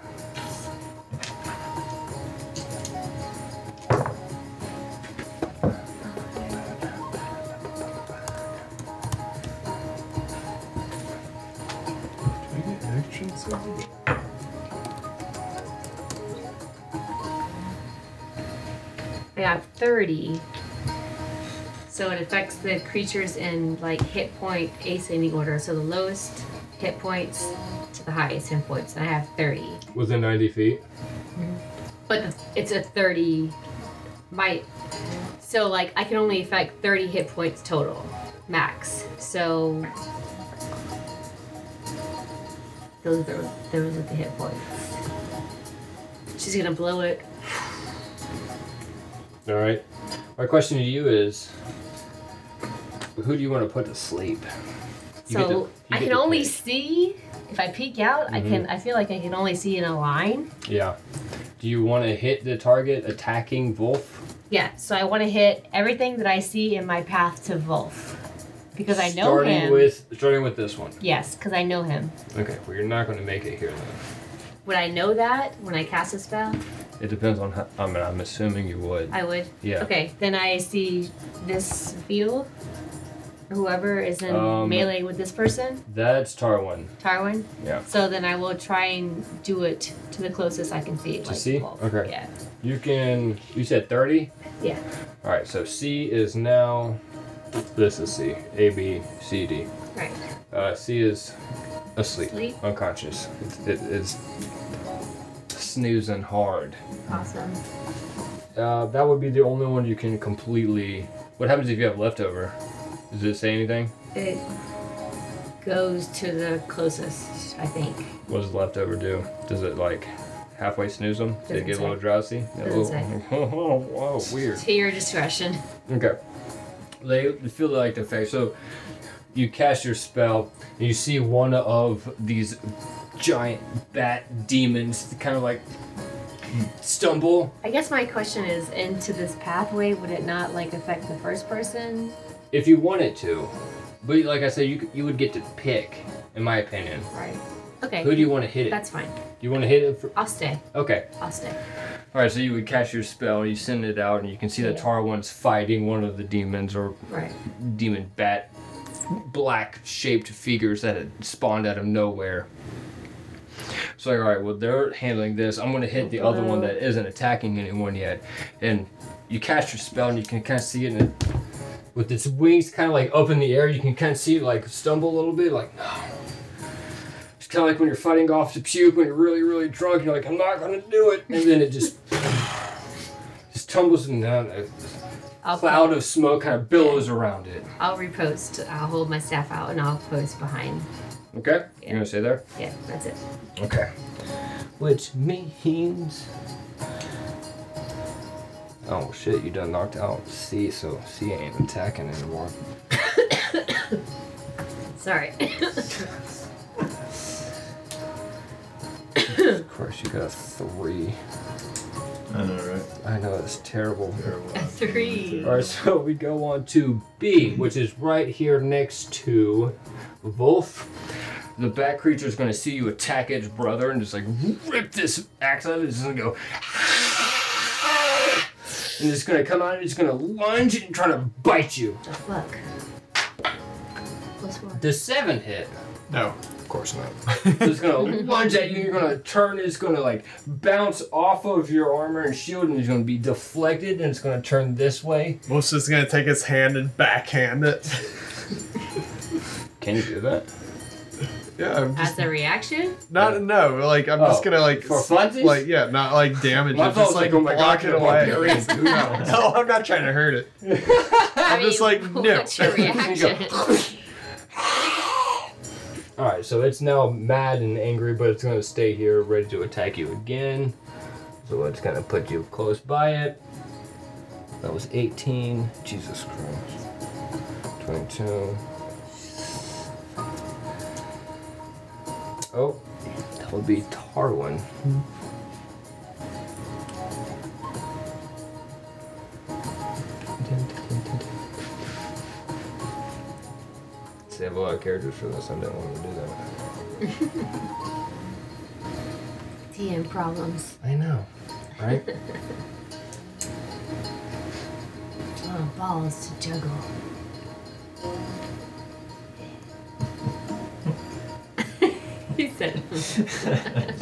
I have thirty, so it affects the creatures in like hit point ascending order. So the lowest hit points to the highest hit points. And I have thirty. Within ninety feet. Mm-hmm. But it's a thirty. My so like I can only affect thirty hit points total, max. So those are those are the hit points. She's gonna blow it. All right. My question to you is, who do you want to put to sleep? You so to, I can only pick. See if I peek out. Mm-hmm. I can. I feel like I can only see in a line. Yeah. Do you want to hit the target attacking Wolf? Yeah. So I want to hit everything that I see in my path to Wolf, because I know starting him. Starting with starting with this one. Yes, because I know him. Okay. Well, you're not going to make it here though. Would I know that when I cast a spell? It depends on how, I mean, I'm assuming you would. I would? Yeah. Okay, then I see this Veal, whoever is in um, melee with this person. That's Tarwin. Tarwin? Yeah. So then I will try and do it to the closest I can see. To like see? twelve. Okay. Yeah. You can, you said thirty? Yeah. All right, so C is now, this is C, A, B, C, D. Right. Uh, C is asleep, Sleep? unconscious. It, it, it's... snoozing hard. Awesome. Uh, that would be the only one you can completely... What happens if you have leftover? Does it say anything? It goes to the closest, I think. What does leftover do? Does it like halfway snooze them? Does it get a little drowsy? Doesn't say. Oh, weird. To your discretion. Okay. they feel like the effect. So you cast your spell, and you see one of these giant bat demons kind of like stumble. I guess my question is, into this pathway, would it not like affect the first person? If you want it to. But like I said, you you would get to pick, in my opinion. Right. Okay. Who do you want to hit it? That's fine. You want to hit it? For... I'll stay. Okay. I'll stay. All right, so you would cast your spell, you send it out, and you can see yeah. that Tarwin's fighting one of the demons, or right. demon bat, black-shaped figures that had spawned out of nowhere. So, like, all right, well, they're handling this. I'm going to hit the Hello. other one that isn't attacking anyone yet. And you cast your spell, and you can kind of see it, and with its wings kind of, like, up in the air, you can kind of see it, like, stumble a little bit, like, no. It's kind of like when you're fighting off the puke, when you're really, really drunk, you're like, I'm not going to do it. And then it just just tumbles and down. A I'll cloud pose. Of smoke kind of billows around it. I'll repost. I'll hold my staff out, and I'll post behind. Okay. Yeah. You're going to stay there? Yeah, that's it. Okay. Which means... Oh, shit, you done knocked out C, so C ain't attacking anymore. Sorry. Of course, you got a three. I know, right? I know, that's terrible. terrible. A three. All right, so we go on to B, which is right here next to Wolf. The bat creature is going to see you attack its brother and just like rip this axe out of it. It's going to go... And it's going to come out and it's going to lunge and try to bite you. The fuck? Plus four. Does seven hit? No, of course not. So it's going to lunge at you, you're going to turn, it's going to like bounce off of your armor and shield and it's going to be deflected and it's going to turn this way. Most is going to take his hand and backhand it. Can you do that? Yeah, I'm just, as a reaction? Not no, like I'm oh, just gonna like for funsies? Like yeah, not like damage. My it, just like, like block it away. No, I'm not trying to hurt it. I'm mean, just like no. What's your reaction? All right, so it's now mad and angry, but it's gonna stay here, ready to attack you again. So it's gonna put you close by it. That was eighteen. Jesus Christ. Twenty-two. Oh, that would be Tarwin. Mm-hmm. See, I have a lot of characters for this. I didn't want to do that. D M problems. I know, right? A lot of balls to juggle. He said. Nine,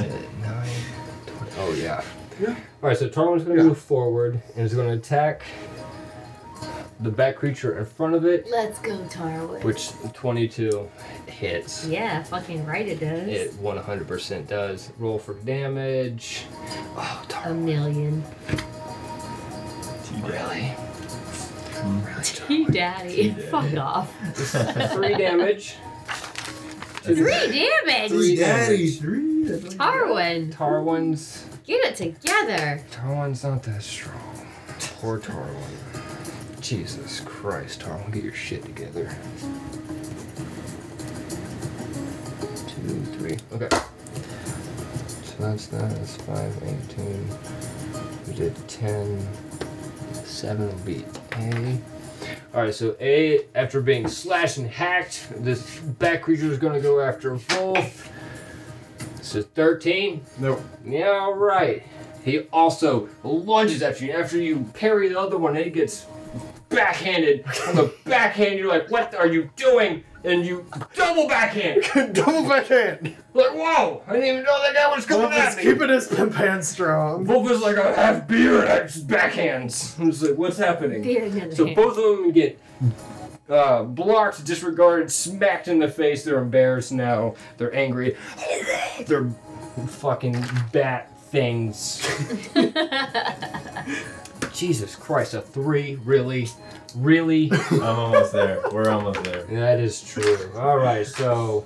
twenty. Oh, yeah. yeah. All right, so Tarwin's going to yeah. move forward and is going to attack the bat creature in front of it. Let's go, Tarwin. Which twenty-two hits. Yeah, fucking right it does. It one hundred percent does. Roll for damage. Oh, Tarwin. A million. Really? Really? T-Daddy. Fuck off. Three damage. Three damage. Three damage. Three. Tarwin. Tarwin's. Get it together. Tarwin's not that strong. Poor Tarwin. Jesus Christ, Tarwin, get your shit together. Two, three. Okay. So that's that. That's five, eighteen. We did ten. Seven will be A. All right, so A, after being slashed and hacked, this bat creature is going to go after Wolf. So thirteen? Nope. Yeah, all right. He also lunges after you. After you parry the other one, and he gets backhanded. On the backhand, you're like, what are you doing? And you double backhand. double backhand. Like, whoa, I didn't even know that guy was coming Wolf at me. Wolf is keeping his pants strong. Wolf is like, I have beer and I just backhands. I'm just like, what's happening? Beer so hand. Both of them get uh, blocked, disregarded, smacked in the face. They're embarrassed now. They're angry. They're fucking bat things. Jesus Christ, a three, really? Really? I'm almost there. We're almost there. That is true. All right, so...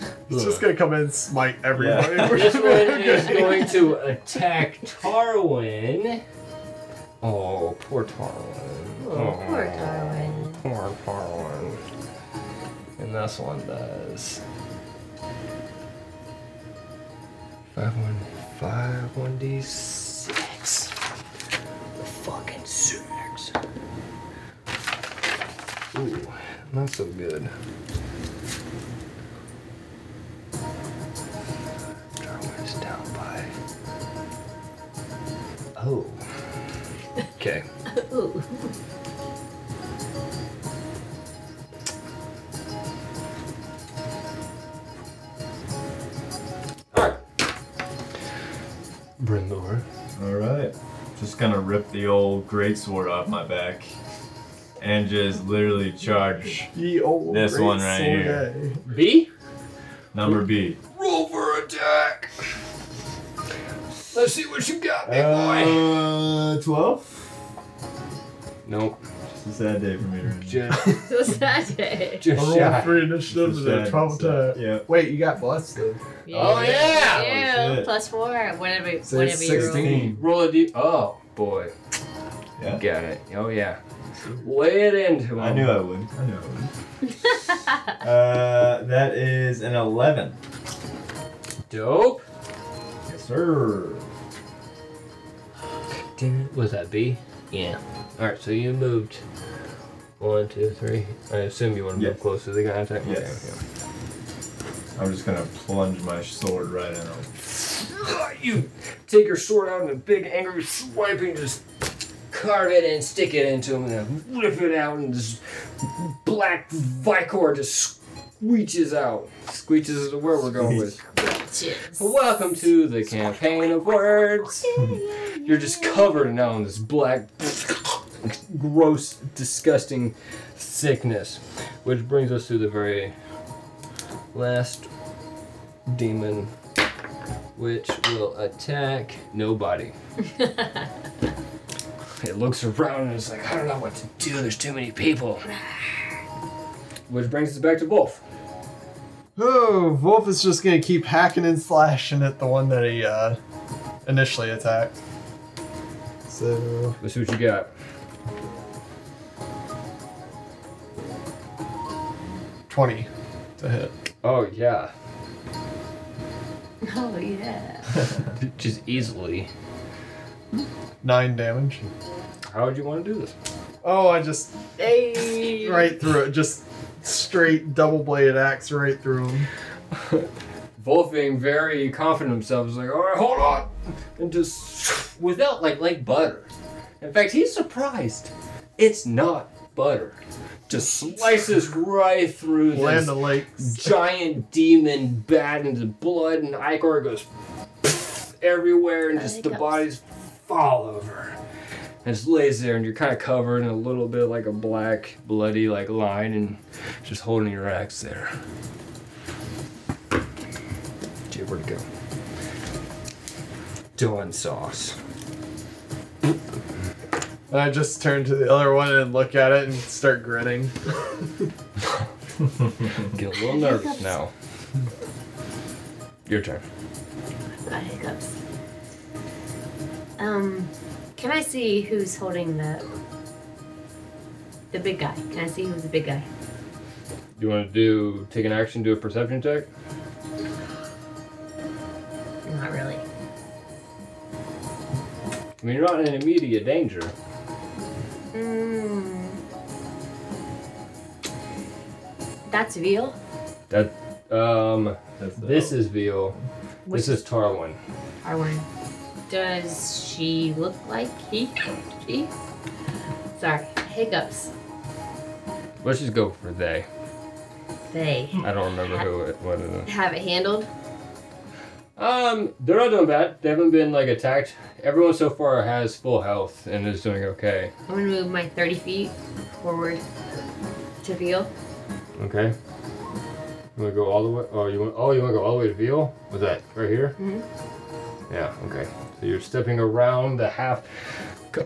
It's look. Just going to come in and smite everybody. Yeah. This one is going to attack Tarwin. Oh, poor Tarwin. Oh, poor Tarwin. Poor Tarwin. And this one does. five one, five one d six. The fucking six. Ooh, not so good. Tarwin is down by. Oh. Okay. Ooh. All right. Bring over. All right. Just gonna rip the old greatsword off my back and just literally charge this one right here. B? Number B. Roll for attack. Let's see what you got, big boy. Uh, twelve? Nope. It's a sad day for me to read. It's a sad day. Just I rolled shy. three initiatives at that twelve time. Yeah. Wait, you got plus though. Yeah. Oh yeah! yeah. Oh, plus four. Whatever, so whatever you roll. sixteen. Roll a D. Oh boy. Yeah. You got it. Oh yeah. Lay it into him. I knew I would. I knew I would. uh, that is an eleven. Dope. Yes, sir. Damn it. Was that B? Yeah. Alright, so you moved one, two, three. I assume you want to yes. move closer to the guy attack? Yes. Okay. I'm just going to plunge my sword right in him. You take your sword out in a big angry swipe and just carve it and stick it into him and then whip it out and this black Vicor just squeeches out. Squeeches is the word we're going with. Squeeches. Welcome to the campaign of words. You're just covered now in this black... gross, disgusting sickness, which brings us to the very last demon, which will attack nobody. It looks around and it's like, I don't know what to do, there's too many people. Which brings us back to Wolf. Oh, Wolf is just going to keep hacking and slashing at the one that he uh, initially attacked. So let's see what you got. twenty to hit. Oh, yeah. Oh, yeah. Just easily. Nine damage. How would you want to do this? Oh, I just... Hey. Right through it. Just straight double-bladed axe right through him. Both being very confident in themselves. Like, all right, hold on. And just... Without, like, like butter. In fact, he's surprised. It's not butter. Just slices right through Land this Lake. giant demon bat into blood, and Icor goes everywhere, and just the bodies fall over. And just lays there, and you're kind of covered in a little bit like a black, bloody like line, and just holding your axe there. Gee, where'd it go? Dawn sauce. And I just turn to the other one and look at it and start grinning. Get a little nervous now. Your turn. I've got hiccups. Um, can I see who's holding the the big guy? Can I see who's the big guy? You want to do take an action, do a perception check? Not really. I mean, you're not in immediate danger. Mm. That's Veal? That, um, That's this is Veal. Which this is Tarwin. Tarwin. Does she look like he? She? Sorry, hiccups. Let's just go for they. They. I don't remember have, who it, what it is. Have it handled? Um, they're not doing bad. They haven't been, like, attacked. Everyone so far has full health and is doing okay. I'm gonna move my thirty feet forward to Veal. Okay. You wanna go all the way? Oh, you want? Oh, you wanna go all the way to Veal? What's that? Right here? Mm-hmm. Yeah. Okay. So you're stepping around the half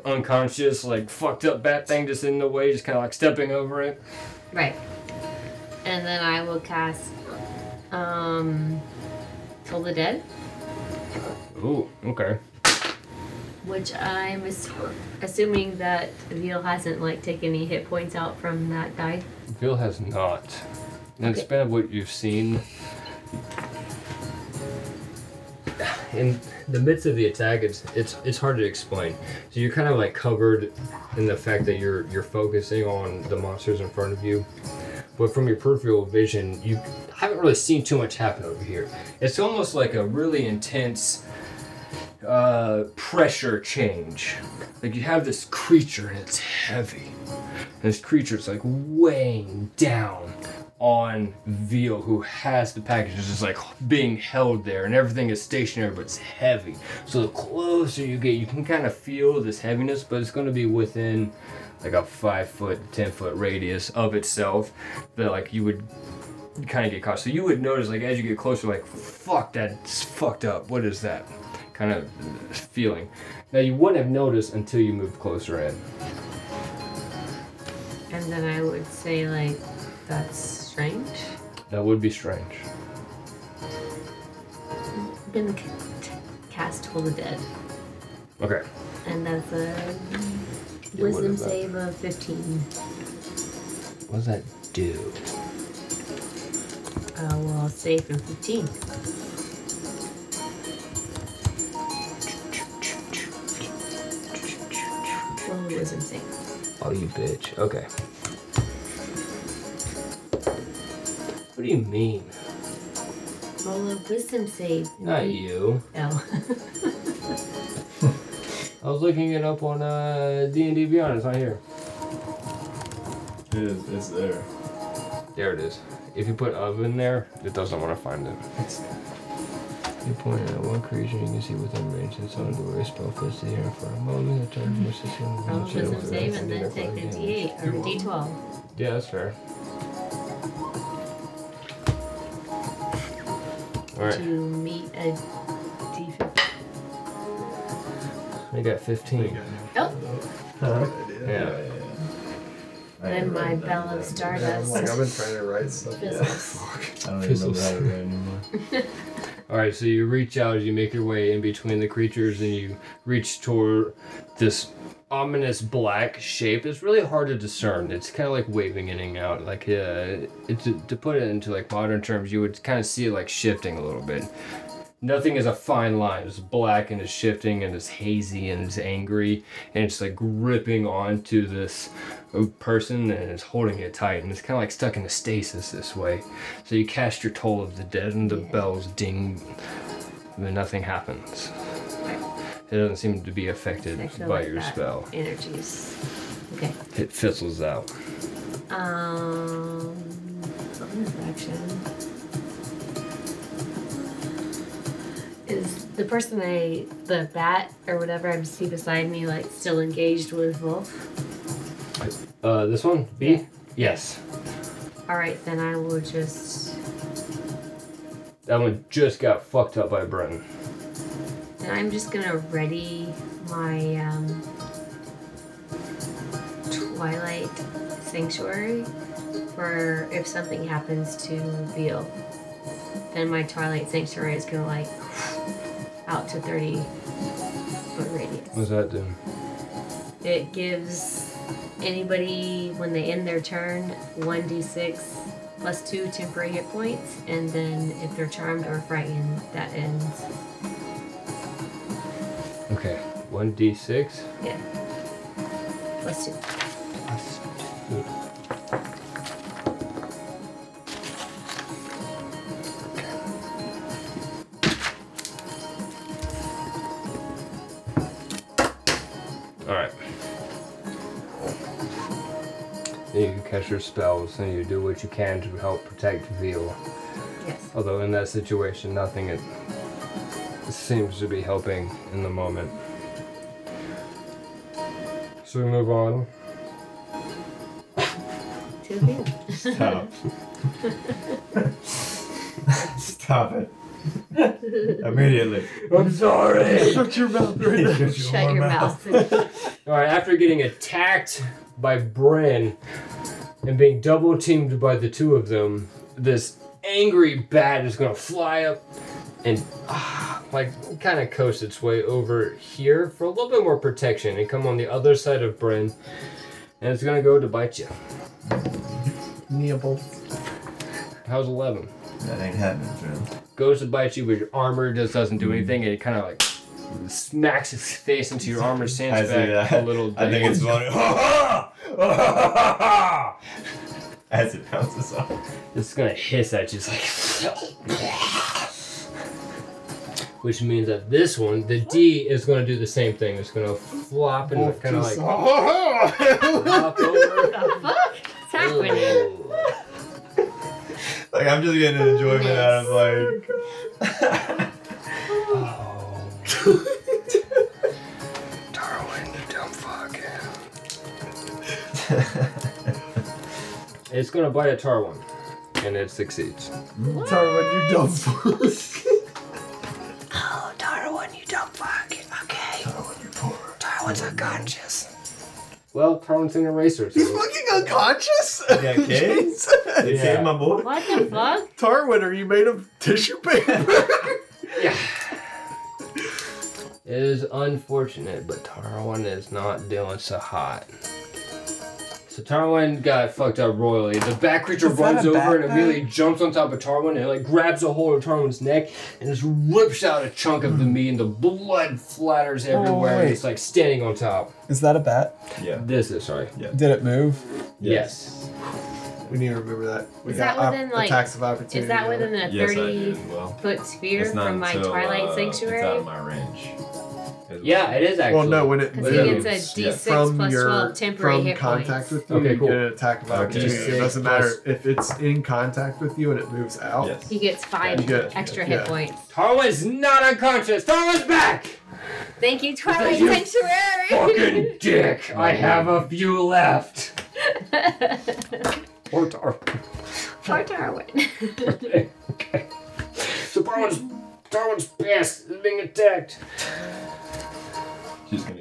unconscious, like fucked up bat thing just in the way, just kind of like stepping over it. Right. And then I will cast. Um. Toll the Dead. Ooh, okay. Which I'm ass- assuming that Veal hasn't like taken any hit points out from that die. Veal has not. In okay. the span of what you've seen, in the midst of the attack, it's it's it's hard to explain. So you're kind of like covered in the fact that you're you're focusing on the monsters in front of you. But from your peripheral vision, you haven't really seen too much happen over here. It's almost like a really intense uh, pressure change. Like you have this creature and it's heavy. And this creature's like weighing down on Veal, who has the packages, just like being held there, and everything is stationary, but it's heavy. So the closer you get, you can kind of feel this heaviness, but it's going to be within like a five foot, ten foot radius of itself that like you would kind of get caught. So you would notice like as you get closer, like fuck, that's fucked up. What is that kind of feeling? Now you wouldn't have noticed until you moved closer in. And then I would say like that's. Strange? That would be strange. I'm gonna cast Hold the Dead. Okay. And that's a yeah, wisdom save of fifteen. What does that do? Uh, well, save from fifteen. Well, wisdom save. Oh, you bitch. Okay. What do you mean? Roll a wisdom save. Not we... you. No. I was looking it up on uh, D and D Beyond. It's not here. It is. It's there. There it is. If you put "of" in there, it doesn't want to find it. You point at one creature you can see within range. It's on the way spell fits the air for a moment. The target must assume. Roll a wisdom save and then take the D eight or D twelve. Yeah, that's fair. Right. To meet a D fifteen. I got fifteen. Oh. Huh? Yeah. yeah. yeah. And my Bell of Stardust. Like I've been trying to write stuff. Yeah. I don't even know how to write anymore. All right, so you reach out as you make your way in between the creatures, and you reach toward this ominous black shape. It's really hard to discern. It's kind of like waving in and out. Like uh, it, to, to put it into like modern terms, you would kind of see it like shifting a little bit. Nothing is a fine line. It's black and it's shifting and it's hazy and it's angry and it's like gripping onto this person and it's holding it tight and it's kind of like stuck in a stasis this way. So you cast your Toll of the Dead and the bells ding, but nothing happens. It doesn't seem to be affected by like your spell. Energies. Okay. It fizzles out. Um. Action. Is the person I, the bat or whatever I see beside me, like still engaged with Wolf? Uh, this one? B? Yeah. Yes. All right, then I will just. That one just got fucked up by Bren. I'm just going to ready my um, Twilight Sanctuary for if something happens to Veal. Then my Twilight Sanctuary is going to like out to thirty foot radius. What does that do? It gives anybody, when they end their turn, one d six plus two temporary hit points. And then if they're charmed or frightened, that ends. Okay, one d six? Yeah. Plus two. Plus two. Alright. Then you can cast your spells and you do what you can to help protect Veal. Yes. Although in that situation, nothing is... seems to be helping in the moment. So we move on. To Veal. Stop. Stop it. Immediately. I'm sorry. Shut your mouth right now. Shut, Shut your, your mouth. mouth. All right, after getting attacked by Bren and being double teamed by the two of them, this angry bat is going to fly up and... Ah, like, kind of coast its way over here for a little bit more protection and come on the other side of Bren. And it's going to go to bite you. Neopold. How's eleven? That ain't happening, Bren. Goes to bite you, but your armor just doesn't do anything, and it kind of, like, smacks its face into your armor, sands back a little bit. I think it's funny. As it bounces off. It's going to hiss at you. It's like... Which means that this one, the D, is going to do the same thing. It's going to flop and oh, kind of like... flop over. What the fuck? What's happening? Like, I'm just getting an enjoyment out of, like... Oh. Darwin, you dumb fuck. It's going to bite a Tarwin, and it succeeds. What? Tarwin, you dumb fuck. Oh, Tarwin, you dumb fuck. Okay. Tarwin, you poor. Tarwin's unconscious. Well, Tarwin's an eraser. So he's fucking unconscious? Yeah, kids. They yeah. saved my boy. What the fuck? Tarwin, are you made of tissue paper? Yeah. It is unfortunate, but Tarwin is not doing so hot. So Tarwin got fucked up royally. The bat creature is runs over bat and immediately bat? jumps on top of Tarwin and like grabs a hold of Tarwin's neck and just rips out a chunk of the meat and the blood flatters everywhere oh, and it's like standing on top. Is that a bat? Yeah. This is, sorry. Yeah. Did it move? Yes. yes. We need to remember that. We is got that within, op- like, attacks of opportunity. Is that within a thirty-foot sphere from my until, Twilight uh, Sanctuary? It's out of my range. Yeah, it is actually. Well, no, when it moves, it's a D six yeah. plus your, twelve temporary from hit contact points. With you, okay, cool. You get an attack of opportunity. Okay. It doesn't matter if it's in contact with you and it moves out. Yes. He gets five get, extra yeah. hit points. Tarwin's not unconscious. Tarwin's back. Thank you, Twilight you Sanctuary. Fucking dick! I have a few left. Or Tarwin. Or Tarwin. Okay. okay. So Tarwin's Tarwin's pissed is being attacked.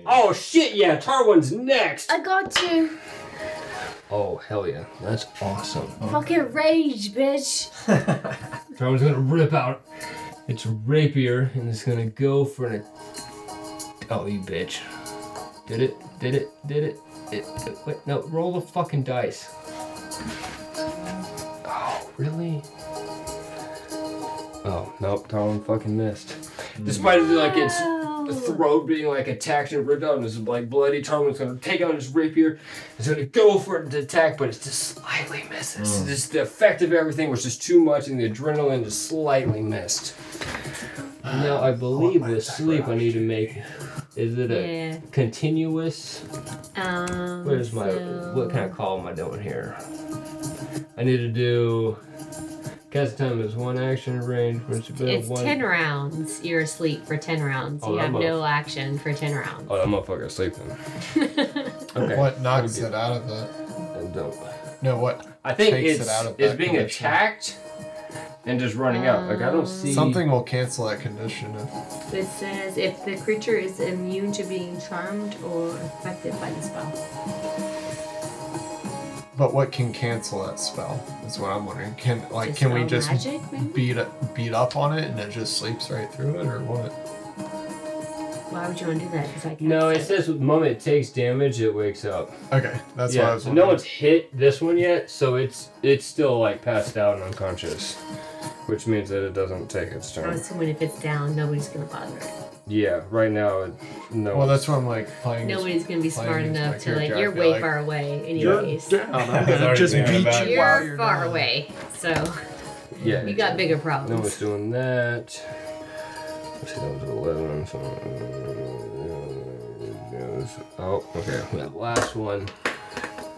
Oh shit, yeah, Tarwin's next! I got you! Oh, hell yeah, that's awesome. Oh. Fucking rage, bitch! Tarwin's gonna rip out its rapier and it's gonna go for an. Oh, you bitch. Did it, did it, did it? it, it wait, no, roll the fucking dice. Oh, really? Oh, nope, Tarwin fucking missed. Mm. Despite like its. The throat being like attacked and ripped out, and this like bloody Tarwin's gonna take out his rapier. It's gonna go for it to attack, but it just slightly misses. Mm. Just the effect of everything was just too much, and the adrenaline just slightly missed. Uh, now I believe the sleep I need to make. Is it a yeah. continuous? Um, Where's my? So... What kind of call am I doing here? I need to do. Cast time is one action range. Which is it's one... ten rounds. You're asleep for ten rounds. Oh, you have no f- action for ten rounds. Oh, that motherfucker's asleep then. Okay. What knocks it out of that? I don't. No, what? I think takes it's, it out of it's being condition. Attacked and just running um, out. Like, I don't see. Something will cancel that condition. If... It says if the creature is immune to being charmed or affected by the spell. But what can cancel that spell? Is what I'm wondering. Can like just can we just magic, beat up, beat up on it and it just sleeps right through it, or what? Why would you want to do that? Because I can't. No, it says the moment it takes damage, it wakes up. Okay, that's yeah, what I was wondering. So no one's hit this one yet, so it's it's still like passed out and unconscious, which means that it doesn't take its turn. I'm assuming if it's down, nobody's gonna bother it. Yeah, right now, it, no. Well, that's what I'm like playing. Nobody's gonna be smart enough to like. You're way like, far away, anyways. You're, I'm just beat you. You're, you're far down. Away, so yeah, you got bigger problems. No one's doing that. Let's see, that was eleven. So, oh, okay. That last one.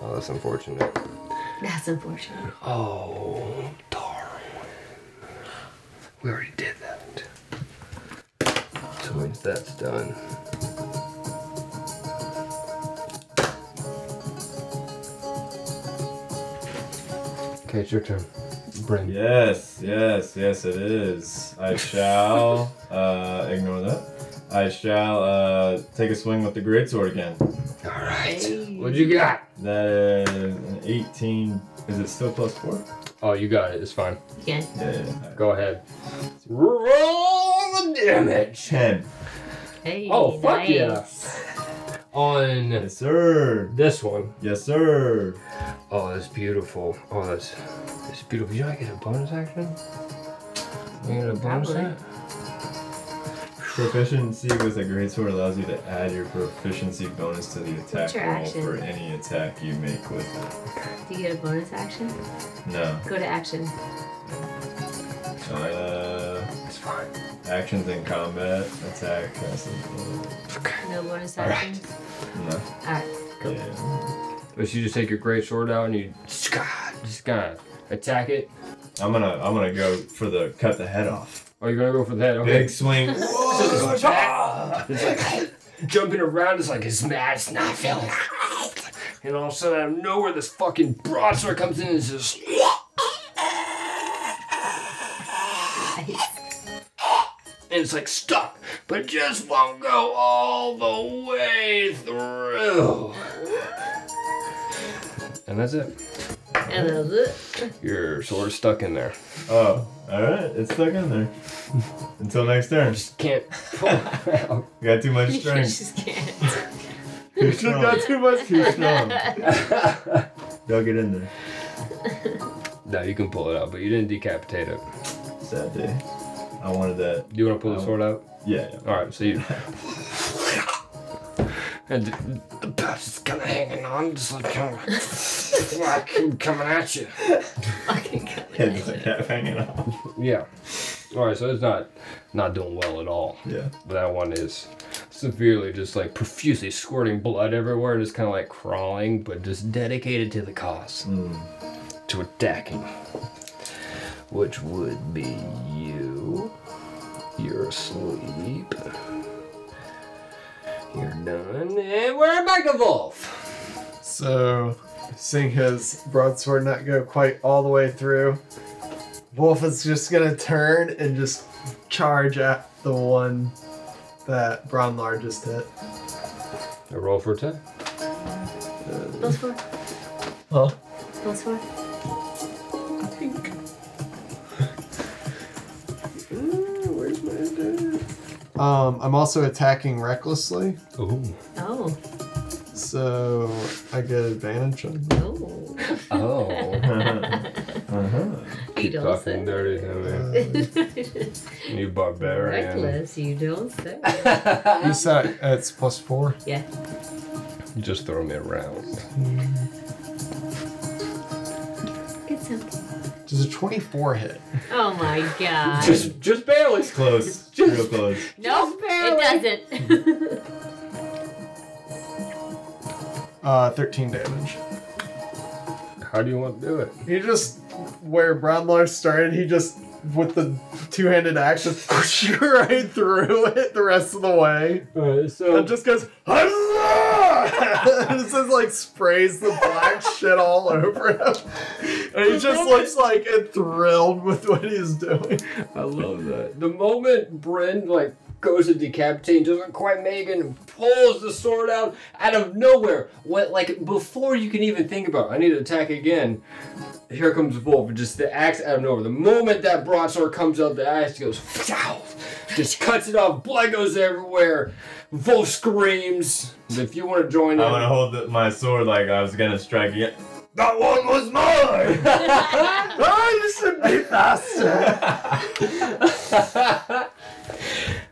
Oh, that's unfortunate. That's unfortunate. Oh, darn. We already did that. So once that's done. Okay, it's your turn. Bren. Yes, yes, yes it is. I shall uh, ignore that. I shall uh, take a swing with the greatsword again. Alright. Hey. What'd you got? That is an eighteen. Is it still plus four? Oh, you got it. It's fine. Yeah. yeah, yeah. Right. Go ahead. Roll the damage. ten. Hey, oh, fuck nice. Yeah. On yes, sir. This one. Yes, sir. Oh, that's beautiful. Oh, that's, that's beautiful. Did I get a bonus action? Did I get a bonus action? Proficiency with a greatsword allows you to add your proficiency bonus to the attack roll action? For any attack you make with it. Do you get a bonus action? No. Go to action. Uh, it's fine. Actions in combat, attack, passive. No bonus action? All right. No. Alright, cool. Yeah. But you just take your greatsword out and you just gotta attack it. I'm gonna, I'm gonna go for the cut the head off. Oh, you're gonna go for the head? Okay. Big swing. Whoa, it's, like, it's like jumping around. It's like it's mad. It's not feeling right. And all of a sudden, out of nowhere, this fucking broadsword comes in and it's just. And it's like stuck, but just won't go all the way through. And that's it. And that was it. Your sword's stuck in there. Oh, alright, it's stuck in there. Until next turn. You just can't pull it out. You got too much strength. You just can't. You just got too much too strong. Don't get in there. No, you can pull it out, but you didn't decapitate it. Sad day. I wanted that. Do you want to pull um, the sword out? Yeah. yeah. Alright, so you... And the best is kind of hanging on, just like kind of like coming at you. Fucking coming at you. It's hanging on. Yeah. All right, so it's not not doing well at all. Yeah. But that one is severely just like profusely squirting blood everywhere, just kind of like crawling, but just dedicated to the cause, mm. to attacking, which would be you. You're asleep. You're done, and we're back to Wolf. So, seeing his broadsword not go quite all the way through, Wolf is just gonna turn and just charge at the one that Bronlar just hit. A roll for attack. Plus four. Huh? Plus four. I think. Ooh, where's my dad? Um, I'm also attacking recklessly. Oh. Oh. So I get advantage on that. Oh. Oh. Uh-huh. Keep you talking say. Dirty, honey. Uh, you barbarian. Reckless, you don't say. You said it's plus four? Yeah. You just throw me around. It's okay. Does a twenty-four hit? Oh my god. Just just barely. It's close. Just, real close. Nope, it doesn't. uh, thirteen damage. How do you want to do it? He just, where Bronlar started, he just, with the two-handed axe, just push right through it the rest of the way. Alright, so. And just goes, and it just like sprays the black shit all over him. And he just looks like enthralled with what he's doing. I love that. The moment Bren like goes to decapitate and doesn't quite make it and pulls the sword out out of nowhere. What like before you can even think about it, I need to attack again. Here comes Wolf, just the axe out of nowhere. The moment that broadsword comes up, the axe goes, just cuts it off, blood goes everywhere. Wolf screams. If you want to join, I'm gonna hold the, my sword like I was gonna strike it. That one was mine. Oh, you should be faster.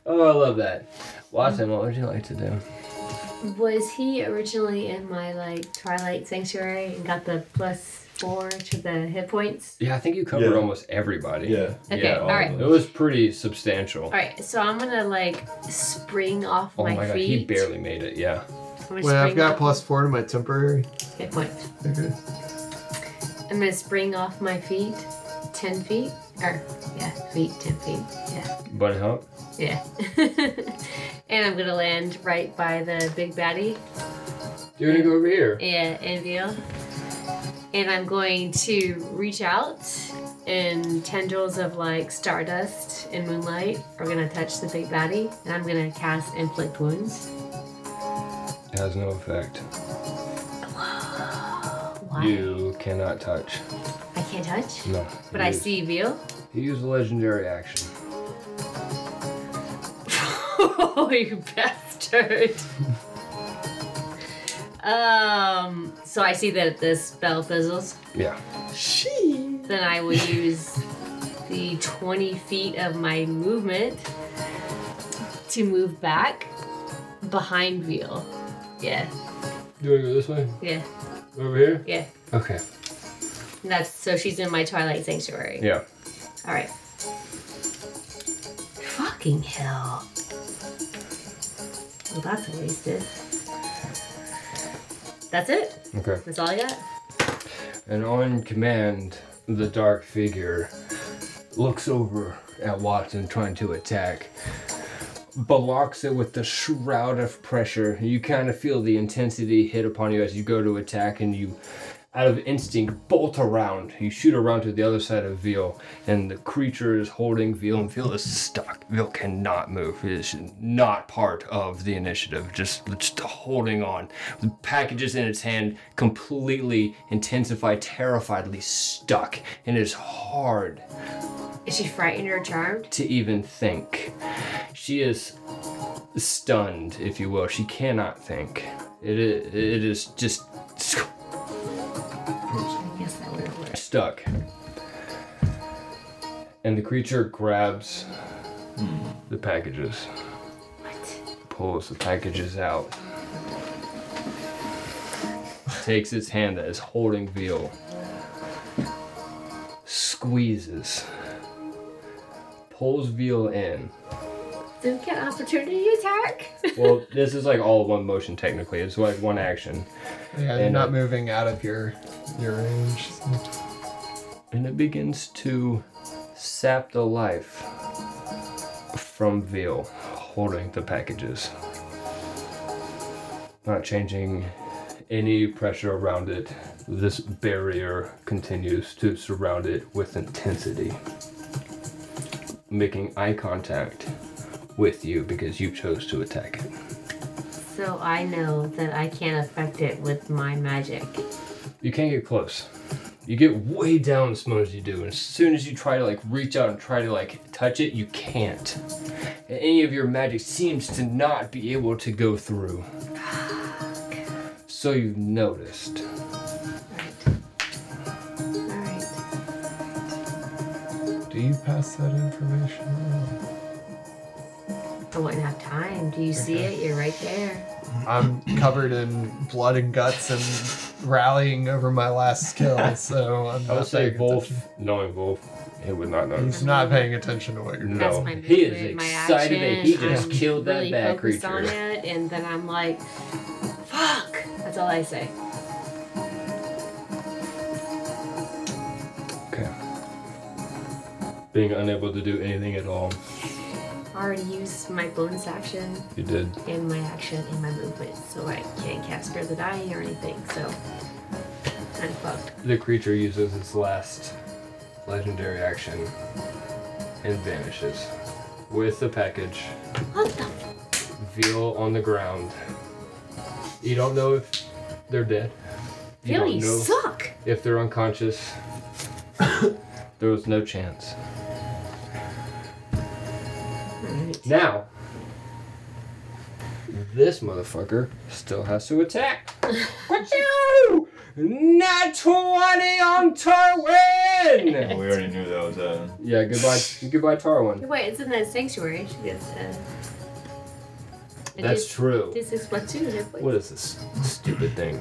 Oh, I love that. Watson, what would you like to do? Was he originally in my like Twilight Sanctuary and got the plus four to the hit points? Yeah, I think you covered yeah. almost everybody. Yeah. Okay, yeah, all right. It was pretty substantial. All right, so I'm going to like spring off oh my, my feet. Oh my god, he barely made it, yeah. Wait, I've got off. plus four to my temporary hit point. Okay. I'm going to spring off my feet ten feet. Or, yeah, feet, ten feet, yeah. Bunny hop? Yeah. And I'm going to land right by the big baddie. You're going to go over here? Yeah, and Veal. And I'm going to reach out, and tendrils of like stardust and moonlight are gonna touch the big baddie, and I'm gonna cast Inflict Wounds. It has no effect. Why? You cannot touch. I can't touch? No. But used, I see Veal? You use a legendary action. Oh, you bastard. um. So I see that this spell fizzles. Yeah. She. Then I will use the twenty feet of my movement to move back behind Veal. Yeah. You want to go this way? Yeah. Over here? Yeah. Okay. And that's so she's in my Twilight Sanctuary. Yeah. All right. Fucking hell. Well, that's a wasted. That's it? Okay. That's all I got? And on command, the dark figure looks over at Watson trying to attack, blocks it with the shroud of pressure. You kind of feel the intensity hit upon you as you go to attack, and you, out of instinct, bolt around. You shoot around to the other side of Veal, and the creature is holding Veal, and Veal is stuck. Veal cannot move. It is not part of the initiative. Just, just holding on. The packages in its hand, completely intensified, terrifiedly stuck, and it is hard. Is she frightened or charmed? To even think. She is stunned, if you will. She cannot think. It is, it is just... I guess that would have worked. Stuck. And the creature grabs mm. the packages. What? Pulls the packages out. Takes its hand that is holding Veal. Squeezes. Pulls Veal in. Do we get an opportunity attack? Well, this is like all one motion technically. It's like one action. Yeah, and you're not it, moving out of your your range. And it begins to sap the life from Veal holding the packages. Not changing any pressure around it. This barrier continues to surround it with intensity. Making eye contact with you because you chose to attack it. So I know that I can't affect it with my magic. You can't get close. You get way down as much as you do, and as soon as you try to like reach out and try to like touch it, you can't. And any of your magic seems to not be able to go through. So you've noticed. Do you pass that information on? I wouldn't have time. Do you okay. see it? You're right there. I'm covered in blood and guts and rallying over my last skill, so I'm not I would say Wolf, knowing Wolf, he would not know. He's not paying attention to what you're doing. No, movement, he is excited that he just I'm killed that really bad creature. On it, and then I'm like, fuck! That's all I say. Being unable to do anything at all. I already used my bonus action. You did. And my action and my movement, so I can't cast Spare the Dying or anything, so I'm fucked. The creature uses its last legendary action and vanishes with the package. What the f- Veal on the ground. You don't know if they're dead. Veal, you, you suck! If they're unconscious. There was no chance. Now, this motherfucker still has to attack. What you? Nat twenty on Tarwin! Yeah, we already knew that was a... Yeah, goodbye, goodbye Tarwin. Wait, it's in that sanctuary. She gets uh... That's this, true. This is what two. What is this stupid thing?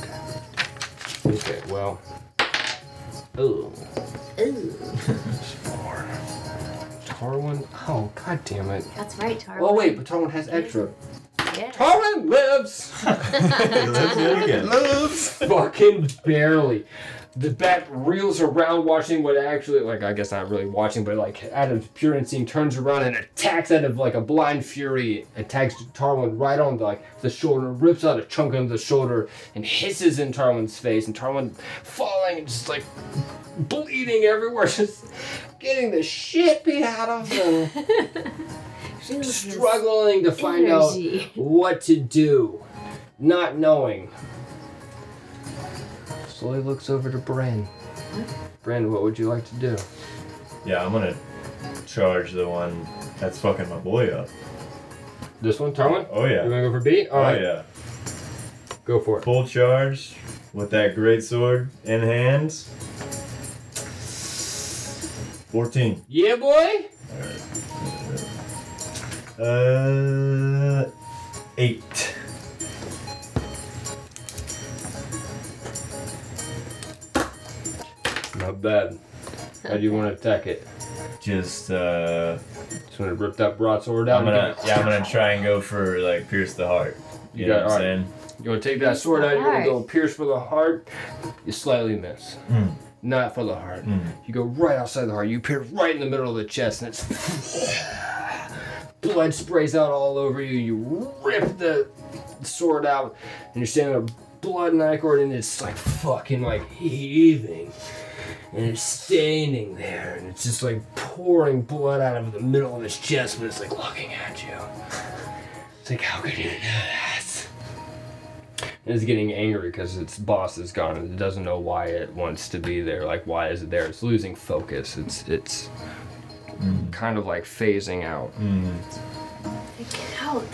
Okay. Okay, well... Ooh. Ooh. Four. Tarwin? Oh, god damn it. That's right, Tarwin. Oh, wait, but Tarwin has extra. Yeah. Tarwin lives! Lives. Lives! Fucking barely. The bat reels around watching what actually, like, I guess not really watching, but like, out of pure instinct, turns around and attacks out of like a blind fury, attacks Tarwin right on the, like, the shoulder, rips out a chunk of the shoulder, and hisses in Tarwin's face, and Tarwin falling and just like bleeding everywhere, just getting the shit beat out of him, struggling to find energy. Out what to do, not knowing. Slowly looks over to Bren. Bren, what would you like to do? Yeah, I'm gonna charge the one that's fucking my boy up. This one, Tarwin? Oh, yeah. You want to go for B? All right. Oh, yeah. Go for it. Full charge with that great sword in hand. fourteen. Yeah, boy? All right. Uh, eight. Not bad. How do you want to attack it? Just, uh... Just want to rip that broadsword out? I'm gonna, yeah, I'm going to try and go for, like, pierce the heart. You, you know got, what I'm right. saying? You want to take that sword out, you're going to go pierce for the heart. You slightly miss. Mm. Not for the heart. Mm. You go right outside the heart. You pierce right in the middle of the chest, and it's... blood sprays out all over you. You rip the sword out, and you're standing with blood and ichor, and it's, like, fucking, like, heaving. And it's standing there, and it's just like pouring blood out of the middle of his chest, but it's like looking at you. It's like, how could you do that? And it's getting angry because its boss is gone, and it doesn't know why it wants to be there. Like, why is it there? It's losing focus. It's it's mm. kind of like phasing out. Mm. Get out.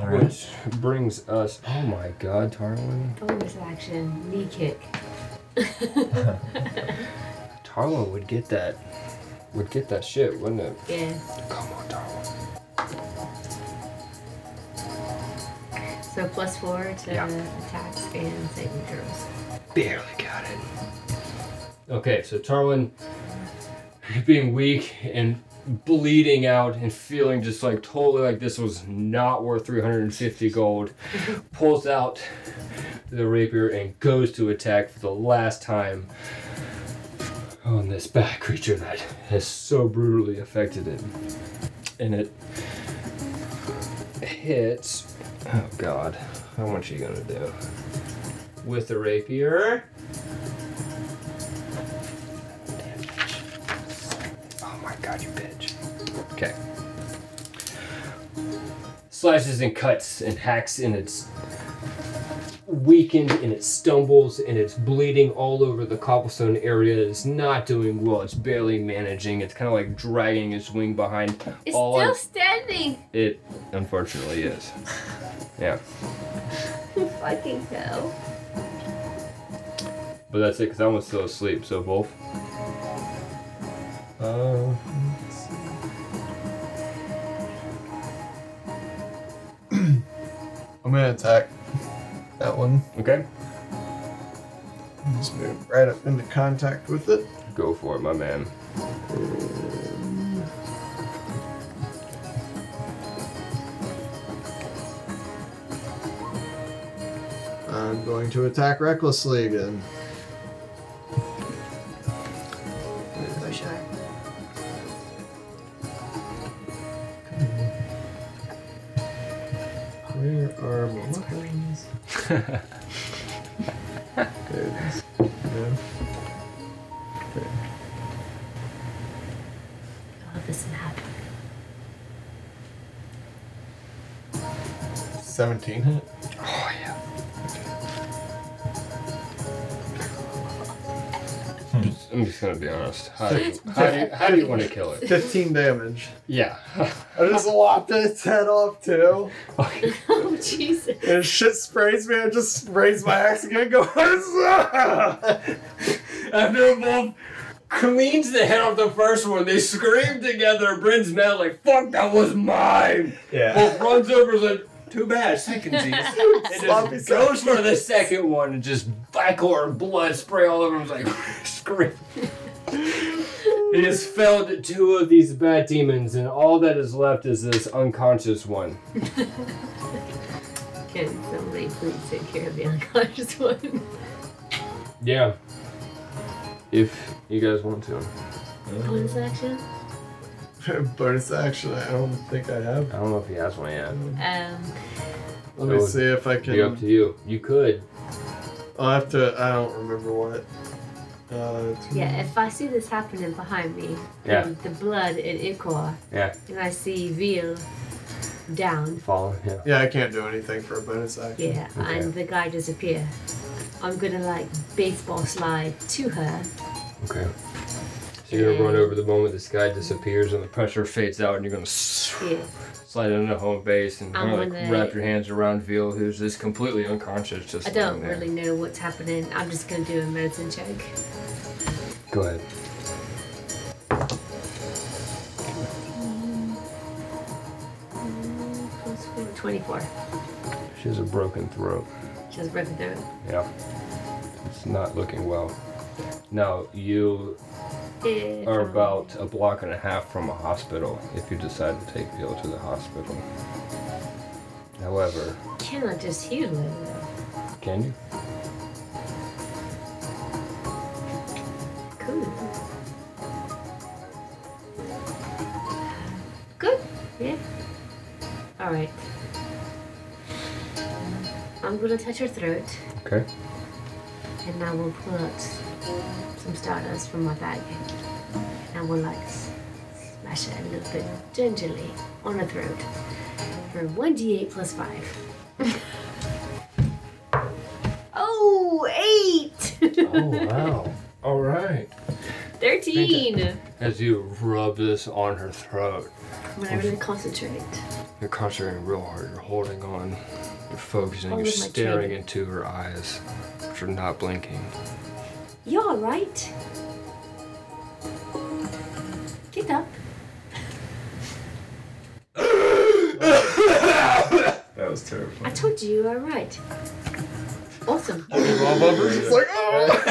All right. Which brings us. Oh my God, Tarwin. Bonus action, knee kick. Tarwin would get that would get that shit, wouldn't it? Yeah. Come on, Tarwin. So plus four to yeah. attacks and saving throws. Barely got it. Okay, so Tarwin being weak and bleeding out and feeling just like totally like this was not worth three hundred fifty gold, pulls out the rapier and goes to attack for the last time on this bat creature that has so brutally affected it. And it hits. Oh God, how much are you gonna do? With the rapier. Oh my God, you bitch. Okay. Slashes and cuts and hacks in its weakened, and it stumbles, and it's bleeding all over the cobblestone area. It's not doing well. It's barely managing. It's kind of like dragging its wing behind. It's all still on... standing. It unfortunately is. Yeah. Fucking hell. But that's it, because that one's still asleep. So Wolf. Uh. I'm gonna attack. That one. Okay. Let's move right up into contact with it. Go for it, my man. Um, I'm going to attack recklessly again. Where are my... okay. This, yeah. Okay. Oh, this map. Seventeen hit. Oh yeah. Okay. I'm just gonna be honest. How do you, how do you, how do you want to kill it? Fifteen damage. Yeah. I just lopped its head off too. Okay. Oh Jesus. And shit sprays me, I just raise my axe again and go, after Wolf cleans the head off the first one, they scream together, Bryn's mad like, fuck, that was mine! Yeah. Wolf runs over and like, too bad, second season. It just goes for the second one and just ichor and blood spray all over him, like, scream. It has felled two of these bad demons, and all that is left is this unconscious one. Can somebody please take care of the unconscious one? Yeah. If you guys want to. Bonus action? Bonus action, I don't think I have. I don't know if he has one yet. Um. Let me see if I can... Be up to you. You could. I'll have to... I don't remember what... Uh, yeah, if I see this happening behind me, yeah. um, the blood in Ikor, yeah. and I see Veal down. Falling, yeah. Yeah, I can't do anything for a bonus action. Yeah, okay. And the guy disappear. I'm gonna like baseball slide to her. Okay. So you're going to run over the moment the sky disappears and the pressure fades out and you're going to yeah. slide into home base and kind of like wrap your hands around Veal, who's just completely unconscious. Just I don't really know what's happening. I'm just going to do a medicine check. Go ahead. twenty-four. She has a broken throat. She has a broken throat? Yeah. It's not looking well. Now, you it, are about a block and a half from a hospital if you decide to take Veal to the hospital. However... Can I just heal it? Can you? Cool. Good. Yeah. All right. I'm going to touch her throat. Okay. And I will pull out some stardust from my bag. And I will like smash it a little bit gingerly on her throat for one d eight plus five. Oh, eight! Oh, wow. All right. thirteen! As you rub this on her throat. When I really concentrate. You're concentrating real hard. You're holding on. You're focusing. Oh, you're staring chin. Into her eyes, which are not blinking. You all right? Get up. That was terrible. I told you you all right. Awesome. It's like, oh!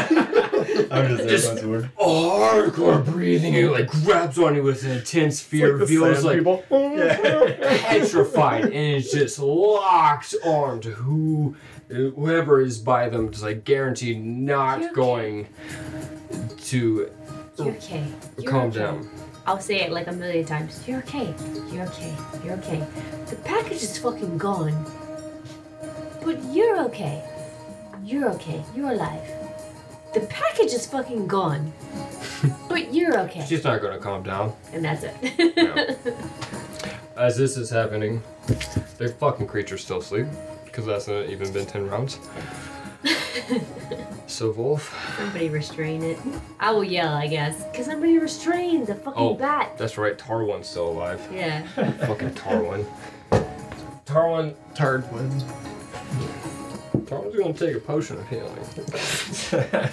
I'm just, just hardcore breathing, and it like grabs on you with an intense fear. It's like, like people. Petrified, and it just locks on to who, whoever is by them, just like guaranteed not okay? going to You're okay. You're calm okay. down. I'll say it like a million times. You're okay. You're okay. You're okay. The package is fucking gone, but you're okay. You're okay. You're alive. The package is fucking gone. But you're okay. She's not going to calm down. And that's it. No. As this is happening, the fucking creature's still asleep. Because that's not even been ten rounds. So, Wolf. Somebody restrain it. I will yell, I guess. Because somebody restrain the fucking oh, bat. That's right. Tarwin's still alive. Yeah. Fucking Tarwin. Tarwin. Tarwin. Tarwin's gonna take a potion of healing.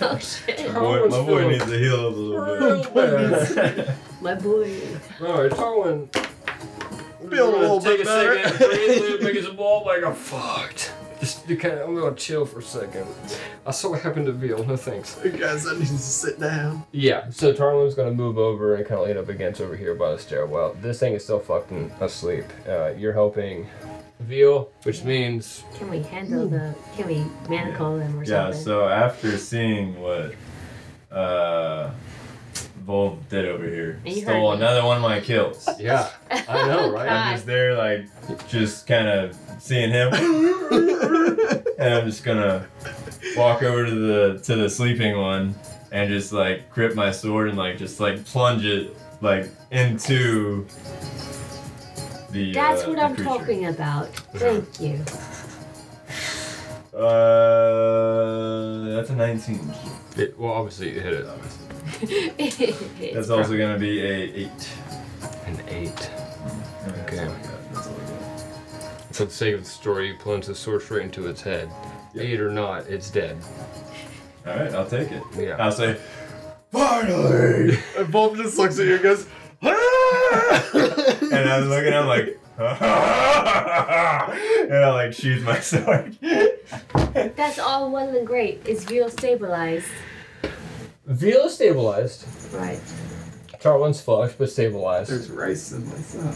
Oh shit. My boy, my boy needs to heal up a little bit. My boy. Alright, Tarwin. Feel a little take bit a better. Second, breathe, make his ball like I'm fucked. Just, you can't, I'm gonna chill for a second. I saw what happened to Veal, no thanks. You guys, I need to sit down. Yeah, so Tarwin's gonna move over and kind of lean up against over here by the stairwell. This thing is still fucking asleep. Uh, you're helping Veal, which yeah. means... Can we handle the... Can we manacle yeah. them or yeah, something? Yeah, so after seeing what uh, Volv did over here, stole another one of my kills. Yeah, I know, right? God. I'm just there, like, just kind of seeing him. And I'm just going to walk over to the to the sleeping one and just, like, grip my sword and, like, just, like, plunge it, like, into... The, That's uh, what I'm creature. Talking about. Thank you. Uh, that's a nineteen. It, well, obviously you hit it. Obviously. That's also gonna be a eight. An eight. Mm-hmm. Okay. That's all I got. That's all I got. For the sake of the story, you plunge the sword straight into its head. Yep. Eight or not, it's dead. All right, I'll take it. Yeah. I'll say, finally. And Bob just looks at you and goes. And I'm looking at him like, and I like sheathe my sword. That's all well and great. Is Veal stabilized? Veal is stabilized. Right. Tarwin's fucked, but stabilized. There's rice in my sock.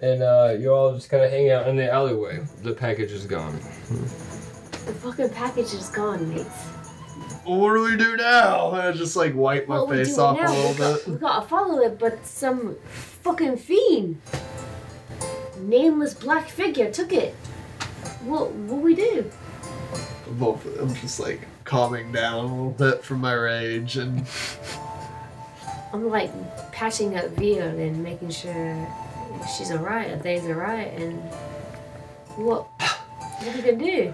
And uh, you all just kind of hang out in the alleyway. The package is gone. The fucking package is gone, mates. What do we do now? I just like wipe my what face off now? a little we got, bit. We gotta follow it, but some fucking fiend, nameless black figure took it. What? What we do? I'm just like calming down a little bit from my rage, and I'm like patching up Veal and making sure she's alright, if they's alright, and what? What are we gonna do?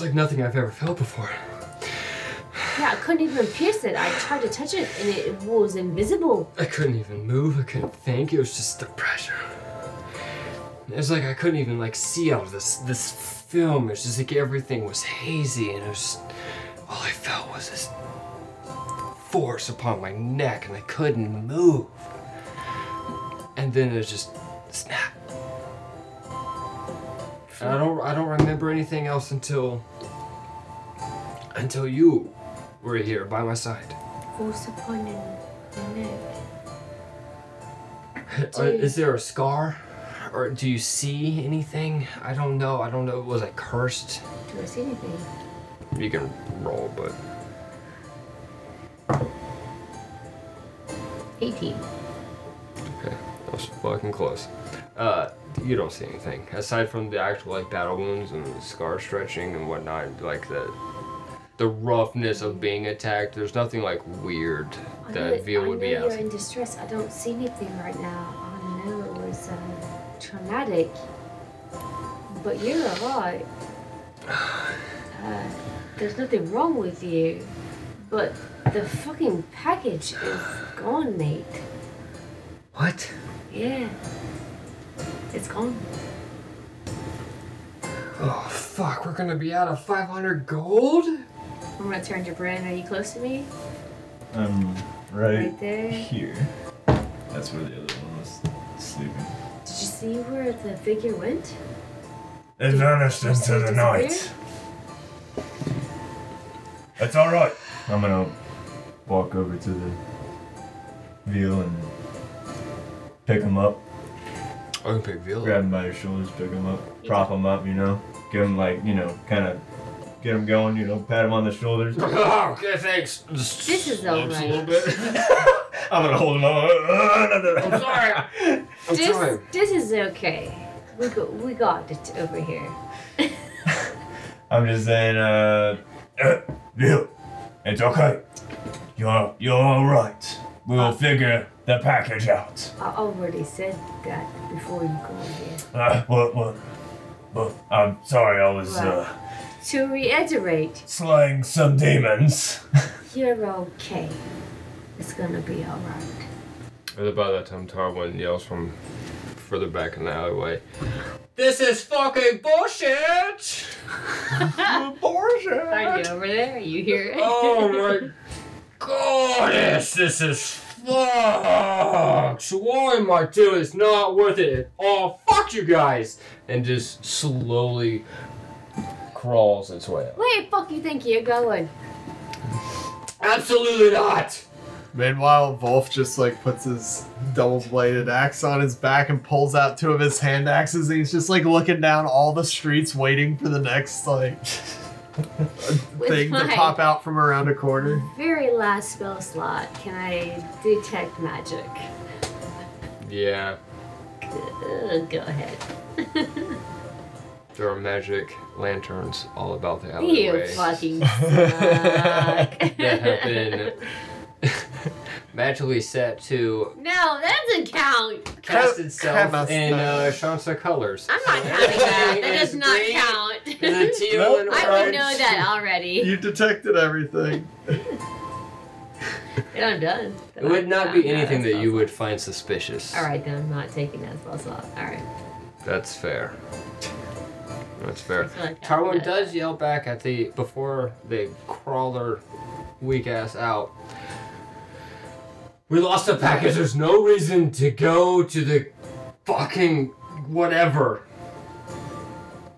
It's like nothing I've ever felt before. Yeah, I couldn't even pierce it. I tried to touch it, and it was invisible. I couldn't even move. I couldn't think. It was just the pressure. It was like I couldn't even like see out of this this film. It's just like everything was hazy, and it was just, all I felt was this force upon my neck, and I couldn't move. And then it was just snap. And I don't I don't remember anything else until until you were here by my side. Force upon your neck. Is there a scar? Or do you see anything? I don't know. I don't know. Was I cursed? Do I see anything? You can roll, but... eighteen. Okay. That was fucking close. Uh, you don't see anything. Aside from the actual, like, battle wounds and the scar stretching and whatnot, like, the the roughness of being attacked, there's nothing, like, weird that Veal would be asking. I know you're in distress. I don't see anything right now. I know it was, um... traumatic, but you're alright. Uh, there's nothing wrong with you, but the fucking package is gone, Nate. What? Yeah. It's gone. Oh, fuck, we're gonna be out of five hundred gold? I'm gonna turn to Bren. Are you close to me? I'm right, right there. Here. That's where the other one was sleeping. Did you see where the figure went? It vanished into the night. It's alright. I'm gonna walk over to the Veal and pick him up. I can pick Veal up. Grab him by his shoulders, pick him up, prop him up, you know? Give him, like, you know, kind of get him going, you know, pat him on the shoulders. Oh, okay, thanks. This is alright. A little bit. I'm gonna hold him up. I'm sorry. I'm this, trying. This is okay. We got, we got it over here. I'm just saying, uh, Veal, it's okay. You're, you're all right. We will uh, figure the package out. I already said that before you go in here. Uh, well, well, well, I'm sorry. I was, well, uh... to reiterate. Slaying some demons. You're okay. It's gonna be alright. And about that time, Tarwin yells from further back in the alleyway, "This is fucking bullshit!" Bullshit! Are you over there? You hear it? Oh my goodness, this is fucked! Why am I doing this? Not worth it. Oh, fuck you guys! And just slowly crawls its way up. Where the fuck you think you're going? Absolutely not! Meanwhile, Wolf just, like, puts his double-bladed axe on his back and pulls out two of his hand axes, and he's just, like, looking down all the streets waiting for the next, like, thing to pop out from around a corner. Very last spell slot, can I detect magic? Yeah. Go, go ahead. There are magic lanterns all about the alleyway. You fucking suck. That have been... magically set to... No, that doesn't count! ...cast itself Cast in uh, Shansa colors. I'm not counting that. That does not count. The teal nope. and I would know that already. You detected everything. And I'm done. It would I'm not be anything that, that you would find suspicious. Alright, then I'm not taking that spell slot. Alright. That's fair. That's fair. Like Tarwin does yell back at the... before the crawler weak-ass out... We lost the package. There's no reason to go to the fucking whatever.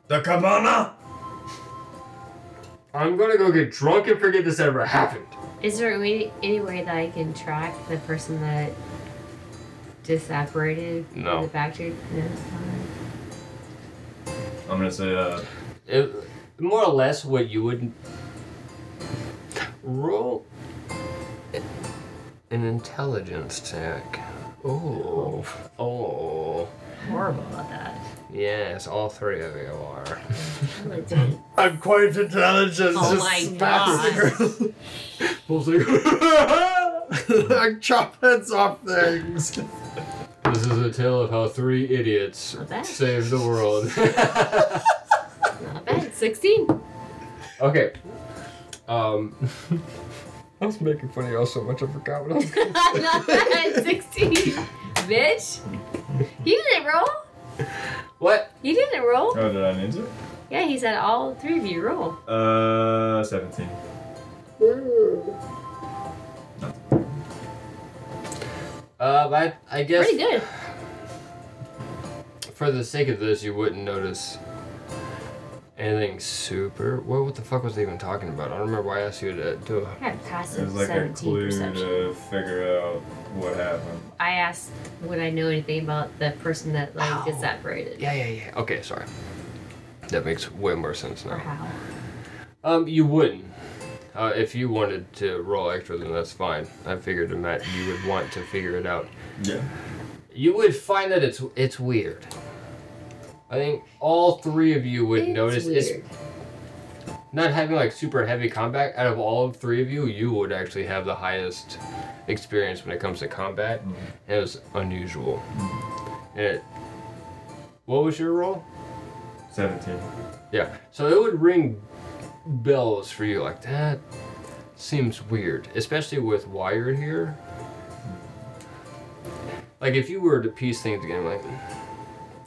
The cabana? I'm gonna go get drunk and forget this ever happened. Is there any, any way that I can track the person that disapparated no. in the factory? No. I'm gonna say, uh... It, more or less what you would... Roll... An intelligence check. Oh, oh. Horrible about that. Yes, all three of you are. I'm quite intelligent. Oh my god. I chop heads off things. This is a tale of how three idiots saved the world. Not bad. sixteen. Okay. Um... I was making fun of y'all so much I forgot what I was going to say. Not that sixteen, bitch. He didn't roll. What? He didn't roll. Oh, did I ninja it? Yeah, he said all three of you roll. Uh, seventeen. Uh, but I guess... Pretty good. For the sake of this, you wouldn't notice anything super. Well, what the fuck was I even talking about? I don't remember why I asked you to do it. I had passive seventeen perception. It was like a clue perception. To figure out what happened. I asked, would I know anything about the person that like oh. gets separated? Yeah, yeah, yeah. Okay, sorry. That makes way more sense now. Wow. Um, you wouldn't. Uh, if you wanted to roll extra, then that's fine. I figured, Matt, you would want to figure it out. Yeah. You would find that it's it's weird. I think all three of you would it's notice weird. It's not having like super heavy combat. Out of all of three of you, you would actually have the highest experience when it comes to combat. Mm-hmm. And it was unusual. Mm-hmm. And it, what was your roll? seventeen. Yeah. So it would ring bells for you like that. Seems weird, especially with why you're here. Like if you were to piece things together, like.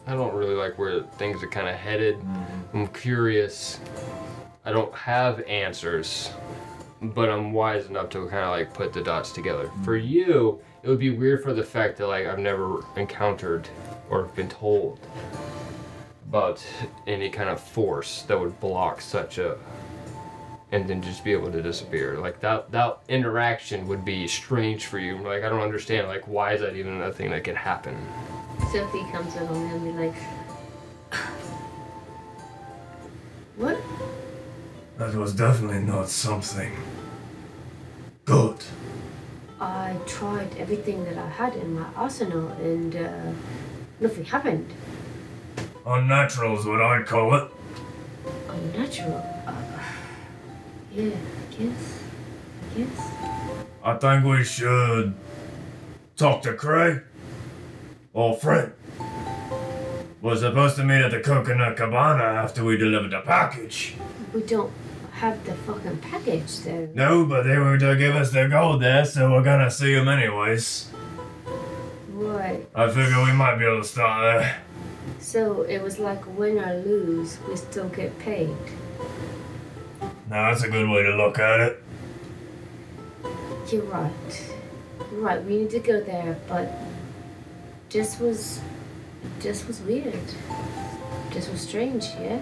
I don't really like where things are kind of headed. Mm-hmm. I'm curious. I don't have answers, but I'm wise enough to kind of like put the dots together. Mm-hmm. For you, it would be weird for the fact that like I've never encountered or been told about any kind of force that would block such a, and then just be able to disappear. Like that, that interaction would be strange for you. Like I don't understand. Like why is that even a thing that can happen? Sophie comes over and be like, what? That was definitely not something good. I tried everything that I had in my arsenal and uh, nothing happened. Unnatural is what I'd call it. Unnatural? Uh, yeah, I guess. I guess. I think we should talk to Cray. Or Frin. We're supposed to meet at the Coconut Cabana after we delivered the package. We don't have the fucking package though. No, but they were to give us their gold there, so we're gonna see them anyways. Right. I figure we might be able to start there. So it was like win or lose, we still get paid. Now that's a good way to look at it. You're right. You're right, we need to go there, but Just was, just was weird. Just was strange, yeah?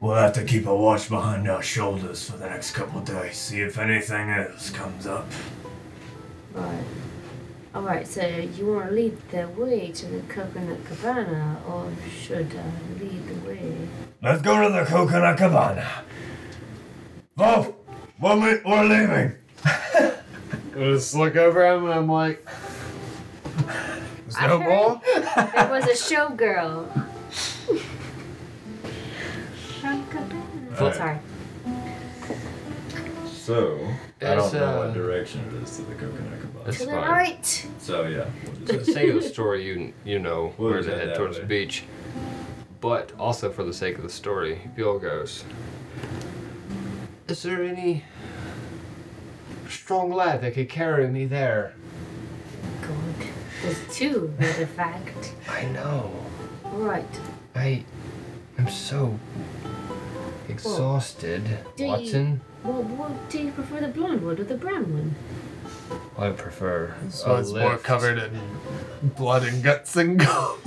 We'll have to keep a watch behind our shoulders for the next couple of days, see if anything else comes up. Right. Alright, so you want to lead the way to the Coconut Cabana, or should I lead the way? Let's go to the Coconut Cabana. Oh, we're, le- we're leaving. I just look over at him and I'm like... Snowball? There was a showgirl. Right. Sorry. So, I don't uh, know what direction it is to the Coconut Cabana. That's fine. Right. So, yeah. For the sake of the story, you you know we'll where to head towards way. The beach. But also for the sake of the story, Bill goes, is there any strong lad that could carry me there? God. There's two, matter of fact. I know. Right. I am so exhausted. Well, Watson? You, well, what, do you prefer the blonde one or the brown one? I prefer this a one's lift. More covered in blood and guts and gore.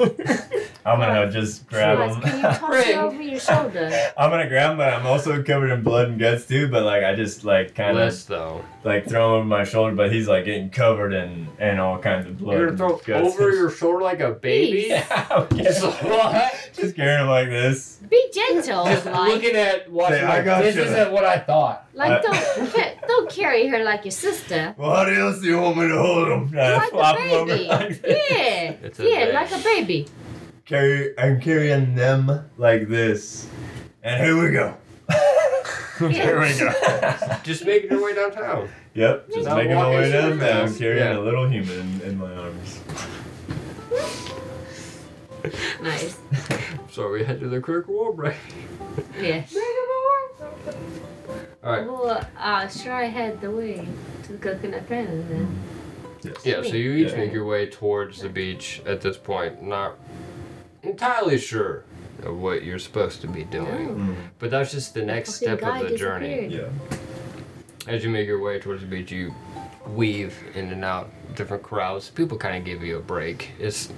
I'm gonna just grab so him. Can you toss it over your shoulder? I'm gonna grab him, but I'm also covered in blood and guts too. But like I just like kind of though, like throw him over my shoulder, but he's like getting covered in, in all kinds of blood. You're gonna throw and guts over your shoulder like a baby? Yeah, okay. Just what? Just carrying him like this. Be gentle. Just like, looking at watching. Say, like, I this you. Isn't what I thought. Like don't don't carry her like your sister. What else do you want me to hold him? Like a baby. Like yeah, yeah, day. Like a baby. Carry, I'm carrying them like this, and here we go. Here we go. Just making your way downtown. Yep, just now making my way downtown. I'm carrying yeah. a little human in my arms. Nice. So we head to the Kirk Wall break. Yeah. All right. Well, uh, sure, I head the way to the Coconut Cabana then. Yes. Yeah, so you each yeah. make your way towards the beach at this point. Not entirely sure of what you're supposed to be doing, oh. mm-hmm. but that's just the next the step of the journey. Yeah. As you make your way towards the beach, you weave in and out different crowds. People kind of give you a break. It's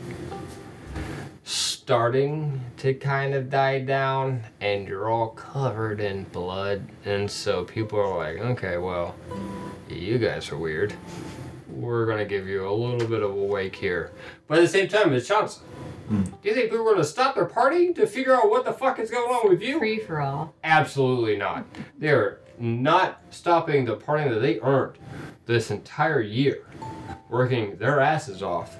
starting to kind of die down, and you're all covered in blood, and so people are like, okay, well, you guys are weird. We're going to give you a little bit of a wake here. But at the same time, it's Shansa. Mm. Do you think people are going to stop their party to figure out what the fuck is going on with you? Free for all. Absolutely not. They're not stopping the party that they earned this entire year, working their asses off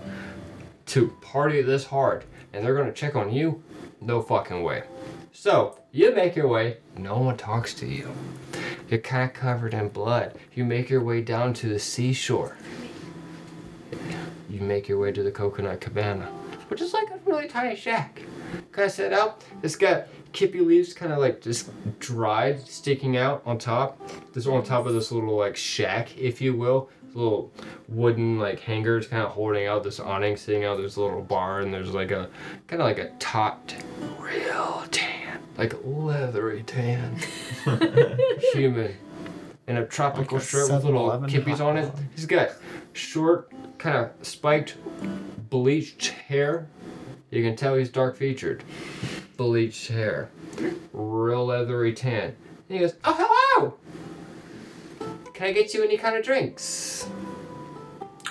to party this hard, and they're going to check on you? No fucking way. So, you make your way. No one talks to you. You're kind of covered in blood. You make your way down to the seashore. You make your way to the Coconut Cabana, which is like a really tiny shack. Kind of set out. It's got kippy leaves kind of like just dried, sticking out on top. This on top of this little like shack, if you will. Little wooden like hangers kind of holding out this awning, sitting out this little bar, and there's like a kind of like a taut, real tan, like leathery tan human in a tropical like a shirt with little kippies on it. He's got short, kind of spiked, bleached hair. You can tell he's dark featured. Bleached hair, real leathery tan. And he goes, "Oh, hello! Can I get you any kind of drinks?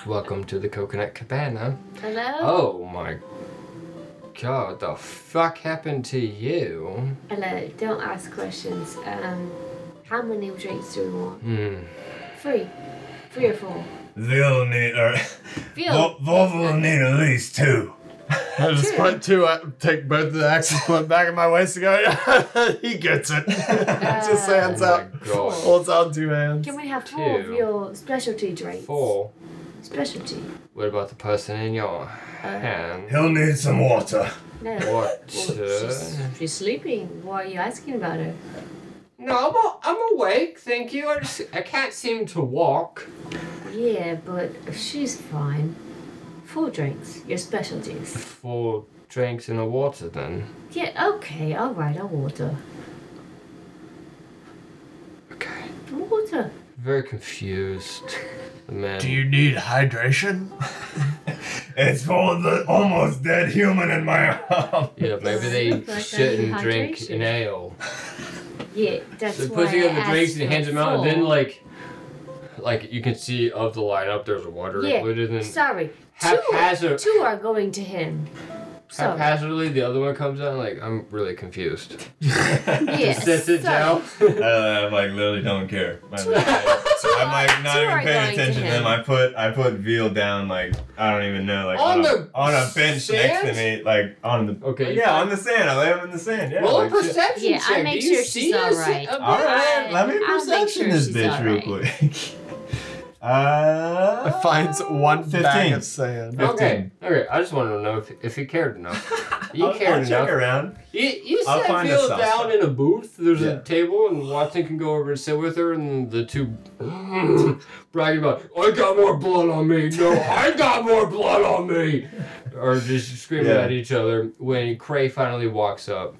Welcome to the Coconut Cabana." Hello? Oh my god, the fuck happened to you? Hello, don't ask questions. Um, how many drinks do we want? Mm. Three. Three or four. Veal need, or... Veal. Wolf will need at least two. I just put two, I take both of the axes, put back in my waist and go, he gets it. Uh, just hands oh out. Holds out two hands. Can we have two four of your specialty drinks? Four. Specialty. What about the person in your uh, hand? He'll need some water. No. Water? Well, she's, she's sleeping. Why are you asking about her? No, I'm, a, I'm awake, thank you. I, just, I can't seem to walk. Yeah, but she's fine. Four drinks, your specialties. Four drinks and a water, then? Yeah, okay, all right, a water. Okay. Water. Very confused. The man. Do you need hydration? It's for the almost dead human in my arm. Yeah, maybe they like shouldn't drink hydration. An ale. Yeah, that's so why. So puts the drinks and hands them out, and then, like, like you can see of the lineup, there's water yeah, included. Yeah, sorry. Haphazard. Two are going to him. So. Haphazardly, the other one comes out and like, I'm really confused. Yes. Sits it down. I like literally don't care. I'm like, I'm like not even paying attention to him. I put I put Veal down like I don't even know like on, on, the a, on a bench sand? Next to me like on the okay yeah on the sand. I lay him in the sand. Yeah. Roll a perception yeah, check. I make Do you sure see she's all right. All right, let me perception sure this bitch right. real quick. Uh, it finds one fifteen. Bag of sand. fifteen. Okay, okay. I just wanted to know if if he cared enough. You I'll, cared I'll enough. Check around. You, you I'll set Veal down stuff. In a booth. There's yeah. a table, and Watson can go over and sit with her, and the two bragging about, I got more blood on me. No, I got more blood on me. Or just screaming yeah. at each other when Cray finally walks up.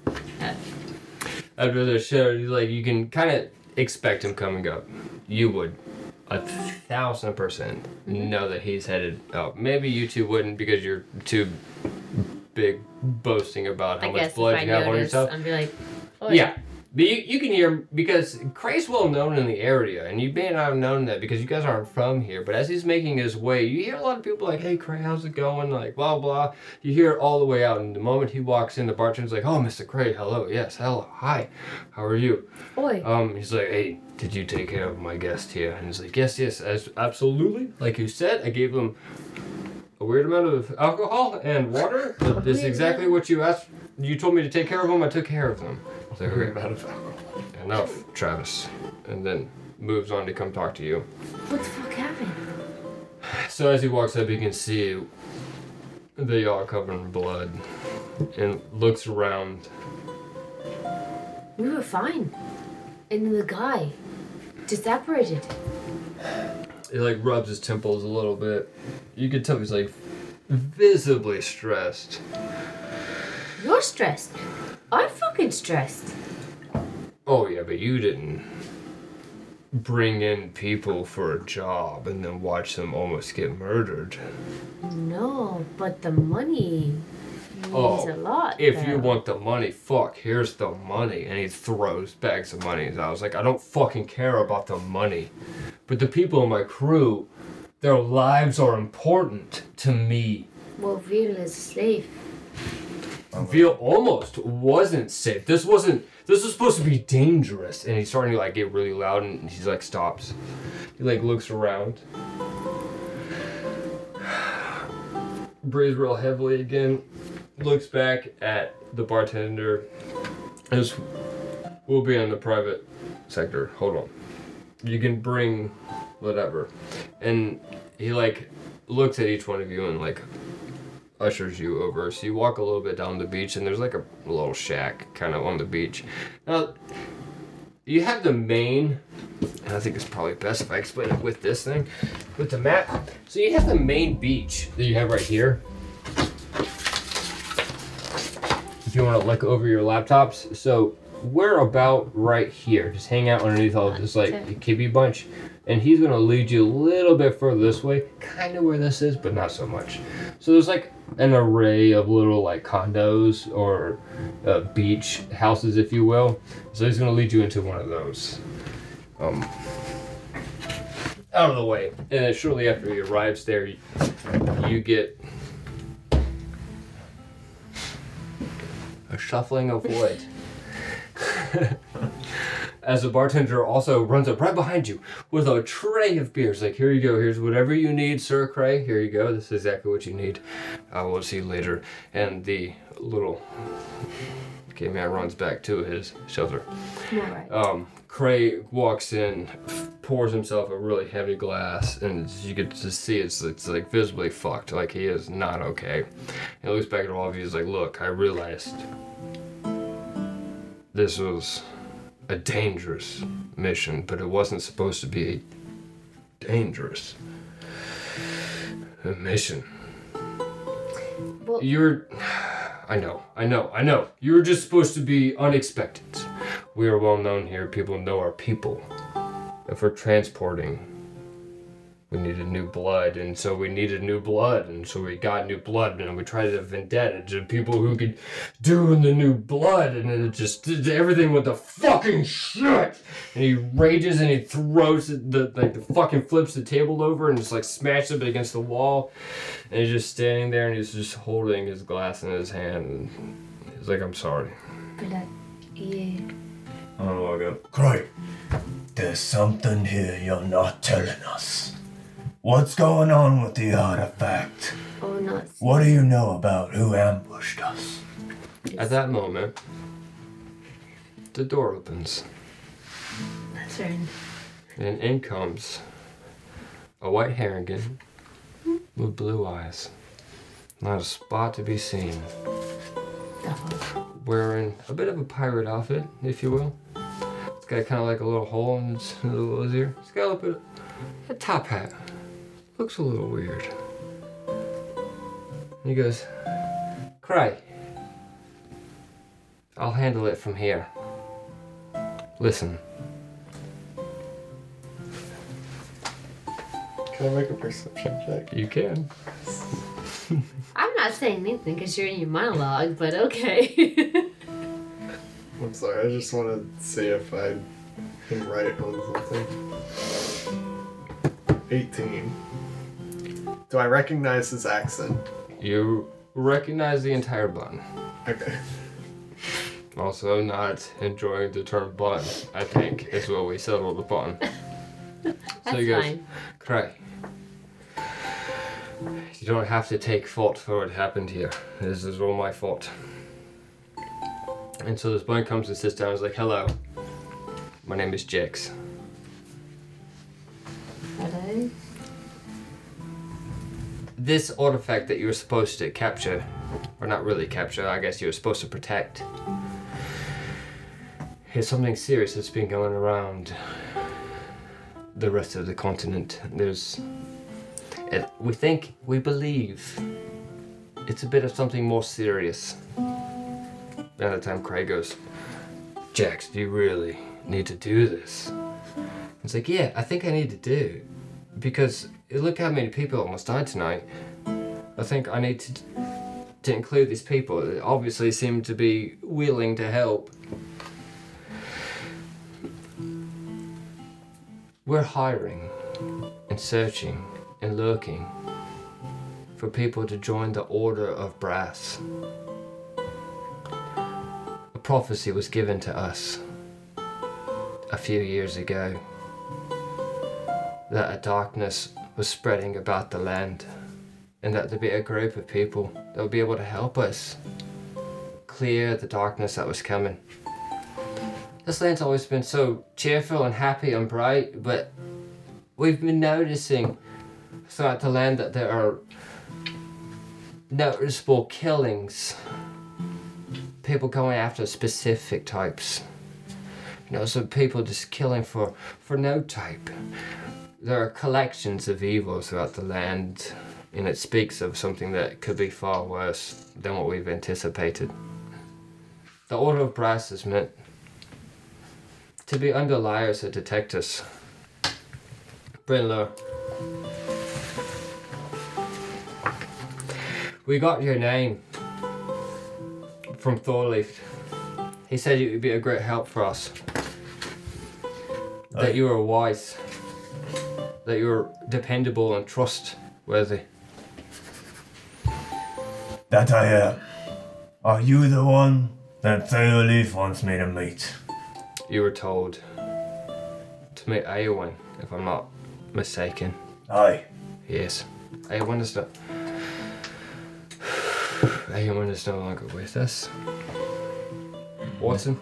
After the show, like you can kind of expect him coming up. You would. A thousand percent know that he's headed up. Maybe you two wouldn't because you're too big boasting about how I much blood you I have notice, on yourself. I'd be like, oh, yeah. yeah. But you, you can hear him because Cray's well known in the area, and you may not have known that because you guys aren't from here. But as he's making his way, you hear a lot of people like, hey, Cray, how's it going? Like, blah, blah. You hear it all the way out, and the moment he walks in, the bartender's like, oh, Mister Cray, hello, yes, hello, hi, how are you? Oi. Um, he's like, hey, did you take care of my guest here? And he's like, yes, yes, as, absolutely. Like you said, I gave him a weird amount of alcohol and water. This is exactly what you asked. You told me to take care of them, I took care of them. So great amount of alcohol. Enough, Travis. And then moves on to come talk to you. What the fuck happened? So as he walks up, you can see they are covered in blood and looks around. We were fine. And the guy disappointed. He like rubs his temples a little bit. You can tell he's like visibly stressed. You're stressed. I'm fucking stressed. Oh yeah, but you didn't bring in people for a job and then watch them almost get murdered. No, but the money means oh, a lot. If though. You want the money, fuck, here's the money. And he throws bags of money. And I was like, I don't fucking care about the money. But the people in my crew, their lives are important to me. Well, Veal is safe. Veal almost wasn't safe. This wasn't... This is supposed to be dangerous. And he's starting to like get really loud and he's like stops. He like looks around. Breathes real heavily again. Looks back at the bartender. This will be in the private sector. Hold on. You can bring whatever. And he like looks at each one of you and like ushers you over. So you walk a little bit down the beach and there's like a little shack kind of on the beach. Now, you have the main, and I think it's probably best if I explain it with this thing, with the map. So you have the main beach that you have right here. If you want to look over your laptops. So we're about right here. Just hang out underneath all this like kippy bunch. And he's going to lead you a little bit further this way, kind of where this is, but not so much. So there's like an array of little like condos or uh, beach houses, if you will. So he's going to lead you into one of those. Um, out of the way. And then shortly after he arrives there, you, you get a shuffling of wood. As the bartender also runs up right behind you with a tray of beers. Like, here you go. Here's whatever you need, Sir Cray. Here you go. This is exactly what you need. I will see you later. And the little okay man runs back to his shelter. Right. Um, Cray walks in, pours himself a really heavy glass, and you get to see it's, it's like visibly fucked. Like, he is not okay. And he looks back at all of you. He's like, look, I realized this was a dangerous mission, but it wasn't supposed to be a dangerous mission. Well, You're, I know, I know, I know. You're just supposed to be unexpected. We are well known here. People know our people. If we're transporting, we needed new blood, and so we needed new blood, and so we got new blood, and we tried to vendetta to people who could do in the new blood, and then it just everything went to fucking shit. And he rages and he throws the like the fucking flips the table over and just like smashes it against the wall, and he's just standing there and he's just holding his glass in his hand, and he's like, "I'm sorry." Blood, yeah. I don't know what I got. Cray, there's something here you're not telling us. What's going on with the artifact? Oh, not. What do you know about who ambushed us? At that moment, the door opens. That's right. And in comes a white Herringen with blue eyes. Not a spot to be seen. Oh. Wearing a bit of a pirate outfit, if you will. It's got kind of like a little hole in its little ear. It's got a bit of a top hat. Looks a little weird. And he goes, Cray, I'll handle it from here. Listen. Can I make a perception check? You can. I'm not saying anything because you're in your monologue, but okay. I'm sorry, I just want to see if I can write on something. eighteen. Do I recognize his accent? You recognize the entire bun. Okay. Also not enjoying the term bun, I think, is what we settled upon. That's so he goes, fine. Cray, you don't have to take fault for what happened here. This is all my fault. And so this bun comes and sits down and is like, hello, my name is Jax. Hello? This artifact that you were supposed to capture, or not really capture, I guess you were supposed to protect, is something serious that's been going around the rest of the continent. There's, we think, we believe, it's a bit of something more serious. By the time Cray goes, Jax, do you really need to do this? It's like, yeah, I think I need to do it. Because look how many people almost died tonight. I think I need to to include these people that obviously seem to be willing to help. We're hiring and searching and looking for people to join the Order of Brass. A prophecy was given to us a few years ago that a darkness was spreading about the land, and that there'd be a group of people that would be able to help us clear the darkness that was coming. This land's always been so cheerful and happy and bright, but we've been noticing throughout the land that there are noticeable killings. People going after specific types. You know, some people just killing for, for no type. There are collections of evils throughout the land, and it speaks of something that could be far worse than what we've anticipated. The Order of Brass is meant to be under liars that detect us. Brinler, we got your name from Thorleaf. He said you would be a great help for us. That Aye. You were wise. That you were dependable and trustworthy. That I am. Are you the one that Thorleif wants me to meet? You were told to meet Eowyn, if I'm not mistaken. Aye. Yes. Eowyn is no... Eowyn is no longer with us. Watson?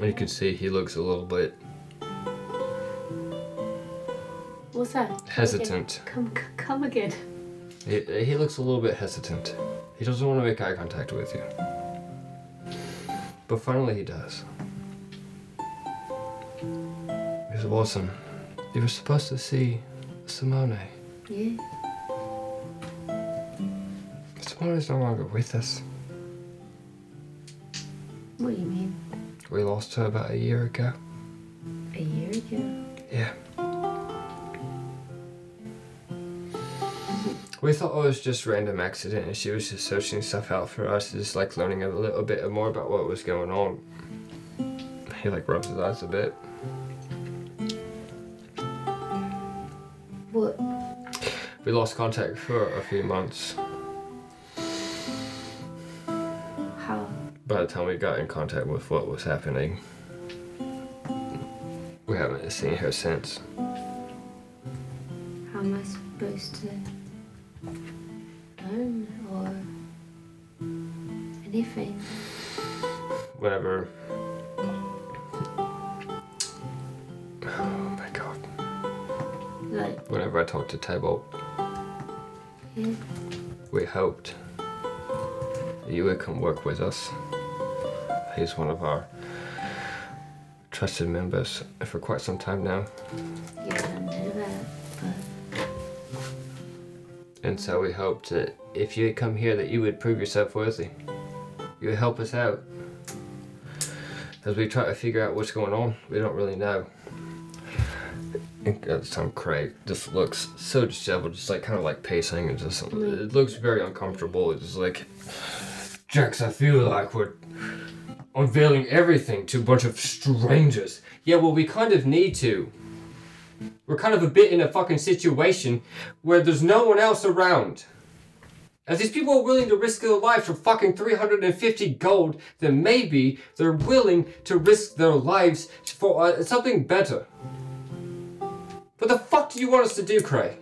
You can see he looks a little bit... What's that? Hesitant. Come, come, come again. He, he looks a little bit hesitant. He doesn't want to make eye contact with you. But finally he does. Because Watson, you were supposed to see Simone. Yeah. Simone's no longer with us. What do you mean? We lost her about a year ago. A year ago? Yeah. We thought it was just random accident and she was just searching stuff out for us, just like learning a little bit more about what was going on. He like rubs his eyes a bit. What? We lost contact for a few months. How? By the time we got in contact with what was happening, we haven't seen her since. How am I supposed to... learn or anything? Whatever. Oh my god. Like. Whenever I talked to Table, yeah. We hoped you would come work with us. He's one of our trusted members for quite some time now. Yeah. And so we hoped that if you had come here that you would prove yourself worthy. You would help us out. As we try to figure out what's going on, we don't really know. And at the time, Craig just looks so disheveled, just like kind of like pacing and just, it looks very uncomfortable. It's just like, Jax, I feel like we're unveiling everything to a bunch of strangers. Yeah, well, we kind of need to. We're kind of a bit in a fucking situation where there's no one else around. As these people are willing to risk their lives for fucking three hundred fifty gold, then maybe they're willing to risk their lives for uh, something better. What the fuck do you want us to do, Cray?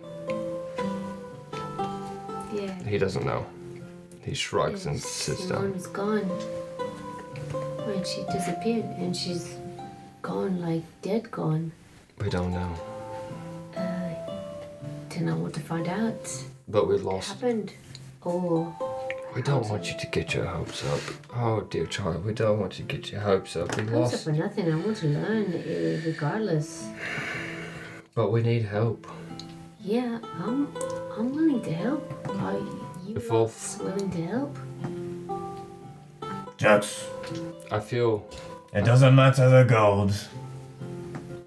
Yeah. He doesn't know. He shrugs and, and sits down. Simone's gone. When she disappeared and she's gone, like dead gone. We don't know. Uh, don't know what to find out. But we lost. What happened? Or We don't want you to get your hopes up. Oh, dear child, we don't want you to get your hopes up. We lost... Hopes up for nothing. I want to learn regardless. But we need help. Yeah, I'm, I'm willing to help. Are you willing to help? Jax. I feel... It I... doesn't matter the gold.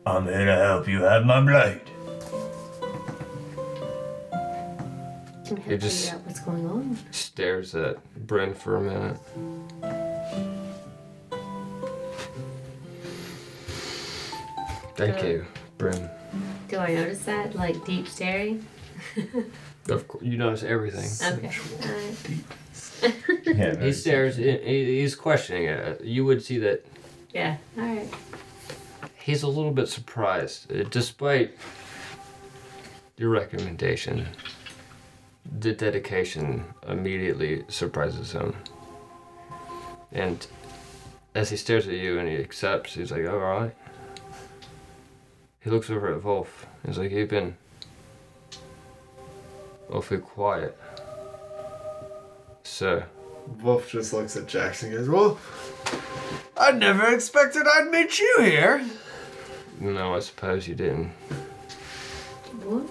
I'm here to help you have my blade. Can help you just out what's going on. Stares at Bren for a minute. Thank uh, you, Bren. Do I notice that? Like deep staring? Of course, you notice everything. Okay. All right. Yeah, he stares. He, he's questioning it. You would see that. Yeah. All right. He's a little bit surprised, uh, despite your recommendation. The dedication immediately surprises him. And as he stares at you and he accepts, he's like, oh, all right. He looks over at Wolf. He's like, you've been awfully quiet, sir. Wolf just looks at Jackson and goes, well, I never expected I'd meet you here. No, I suppose you didn't. What?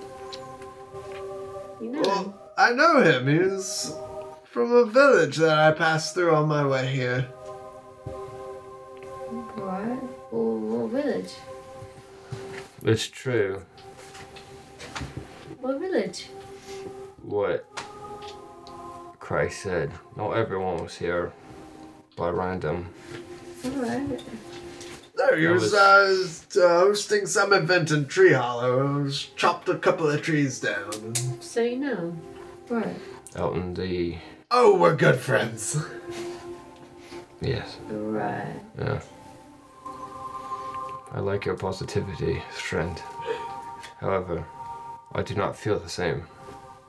You know well, him. I know him. He was from a village that I passed through on my way here. What? What village? It's true. What village? What Cray said. Not everyone was here by random. Alright. No, he was, was uh, hosting some event in Tree Hollow. I was chopped a couple of trees down. So you know. Right. Out in the... Oh, we're good friends. Yes. Right. Yeah. I like your positivity, friend. However, I do not feel the same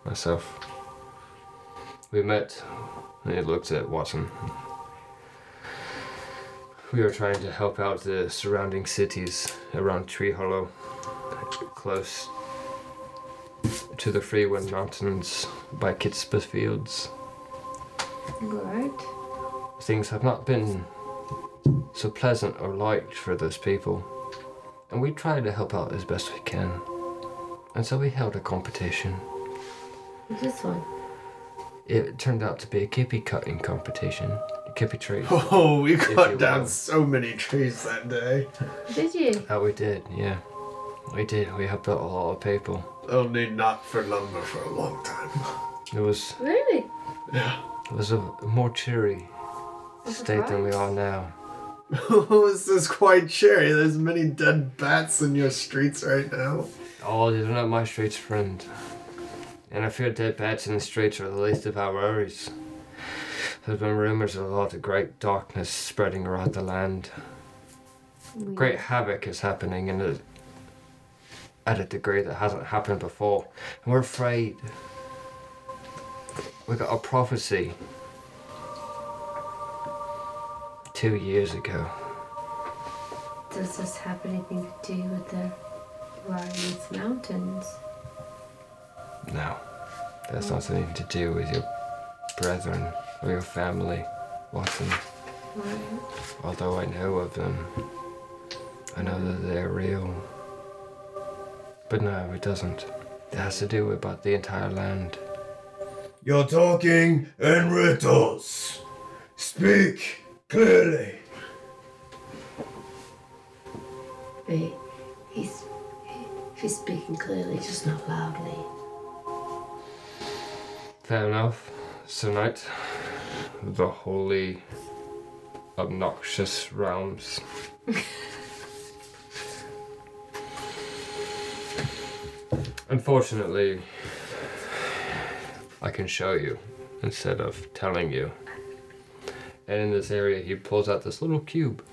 myself. We met, and he looked at Watson. We were trying to help out the surrounding cities around Tree Hollow, close to the Freewind Mountains by Kitspur Fields. Right. Things have not been so pleasant or liked for those people, and we tried to help out as best we can, and so we held a competition. What's this one? It turned out to be a kippy cutting competition. Kippy tree. Oh, we cut down will. so many trees that day. Did you? Oh, we did, yeah. We did. We helped out a lot of people. Only not for lumber for a long time. It was... Really? Yeah. It was a more cheery That's state right. than we are now. Oh, this is quite cheery. There's many dead bats in your streets right now. Oh, these are not my streets, friend. And I fear dead bats in the streets are the least of our worries. There's been rumors of a lot of great darkness spreading around the land. Weird. Great havoc is happening in a, at a degree that hasn't happened before. And we're afraid. We got a prophecy two years ago. Does this have anything to do with the Ryan's Mountains? No. That's not something to do with your brethren. Or your family, Watson. Right. Although I know of them, I know that they're real. But no, it doesn't. It has to do with about the entire land. You're talking in riddles. Speak clearly. Wait, he's he's speaking clearly, just not loudly. Fair enough. Tonight, the holy, obnoxious realms. Unfortunately, I can show you instead of telling you. And in this area, he pulls out this little cube,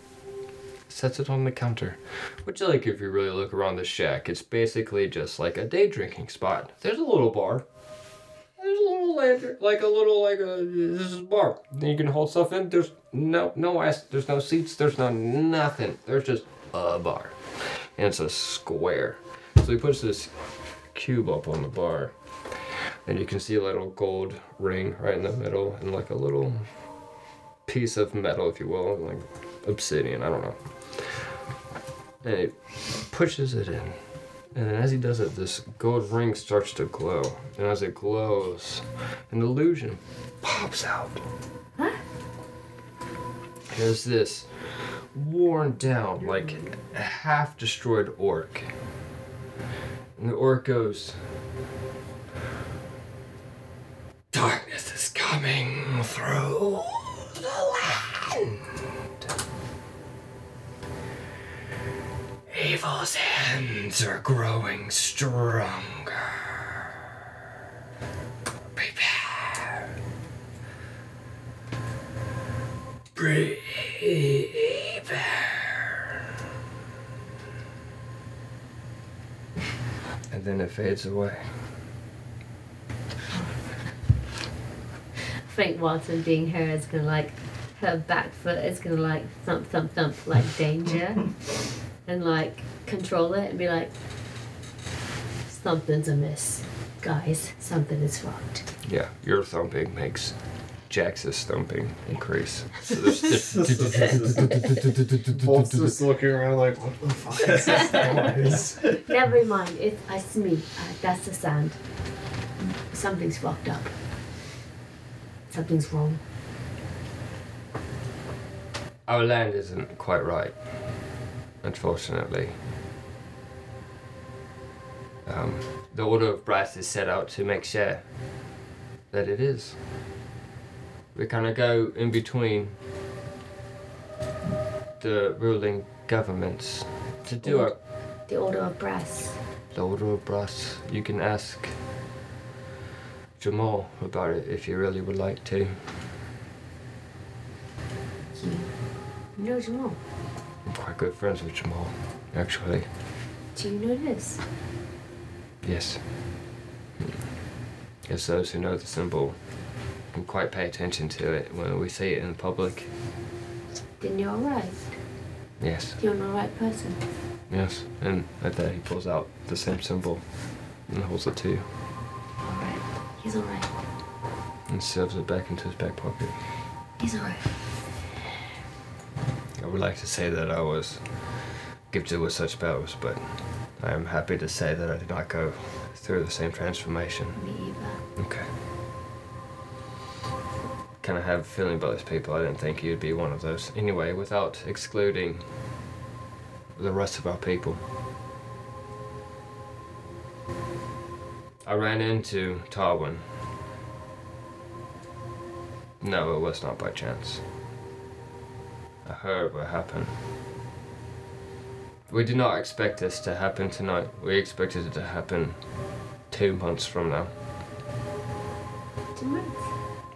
sets it on the counter. Which, like, if you really look around the shack, it's basically just like a day drinking spot. There's a little bar. Like a little, like a, this is a bar. You can hold stuff in. There's no, no ice. There's no seats. There's no nothing. There's just a bar. And it's a square. So he puts this cube up on the bar. and you can see a little gold ring right in the middle and like a little piece of metal, if you will, like obsidian, I don't know. And he pushes it in. And then as he does it, this gold ring starts to glow. And as it glows, an illusion pops out. Huh? There's this worn down, like half-destroyed orc. And the orc goes, "Darkness is coming through the land. Evil's hands are growing stronger. Prepare. Prepare." And then it fades away. I think Watson being her is gonna like, her back foot is gonna like thump, thump, thump, like danger. And like control it and be like, something's amiss, guys. Something is fucked. Yeah, your thumping makes Jax's thumping increase. So there's Bolt's just looking around like, what the fuck is this noise? Never mind, it's, it's me. Uh, that's the sound. Something's fucked up. Something's wrong. Our land isn't quite right. Unfortunately. Um, the Order of Brass is set out to make sure that it is. We kind of go in between the ruling governments to do it. The Order of Brass. The Order of Brass. You can ask Jamal about it if you really would like to. You know Jamal? I'm quite good friends with Jamal, actually. Do you know this? Yes. It's those who know the symbol can quite pay attention to it when we see it in public. Then you're alright. Yes. You're an alright person. Yes, and at that he pulls out the same symbol and holds it to you. Alright, he's alright. And serves it back into his back pocket. He's alright. I would like to say that I was gifted with such powers, but I am happy to say that I did not go through the same transformation. Me either. Okay. Kind of have a feeling about those people. I didn't think you'd be one of those. Anyway, without excluding the rest of our people, I ran into Tarwin. No, it was not by chance. I heard what happened. We did not expect this to happen tonight. We expected it to happen two months from now. Two months?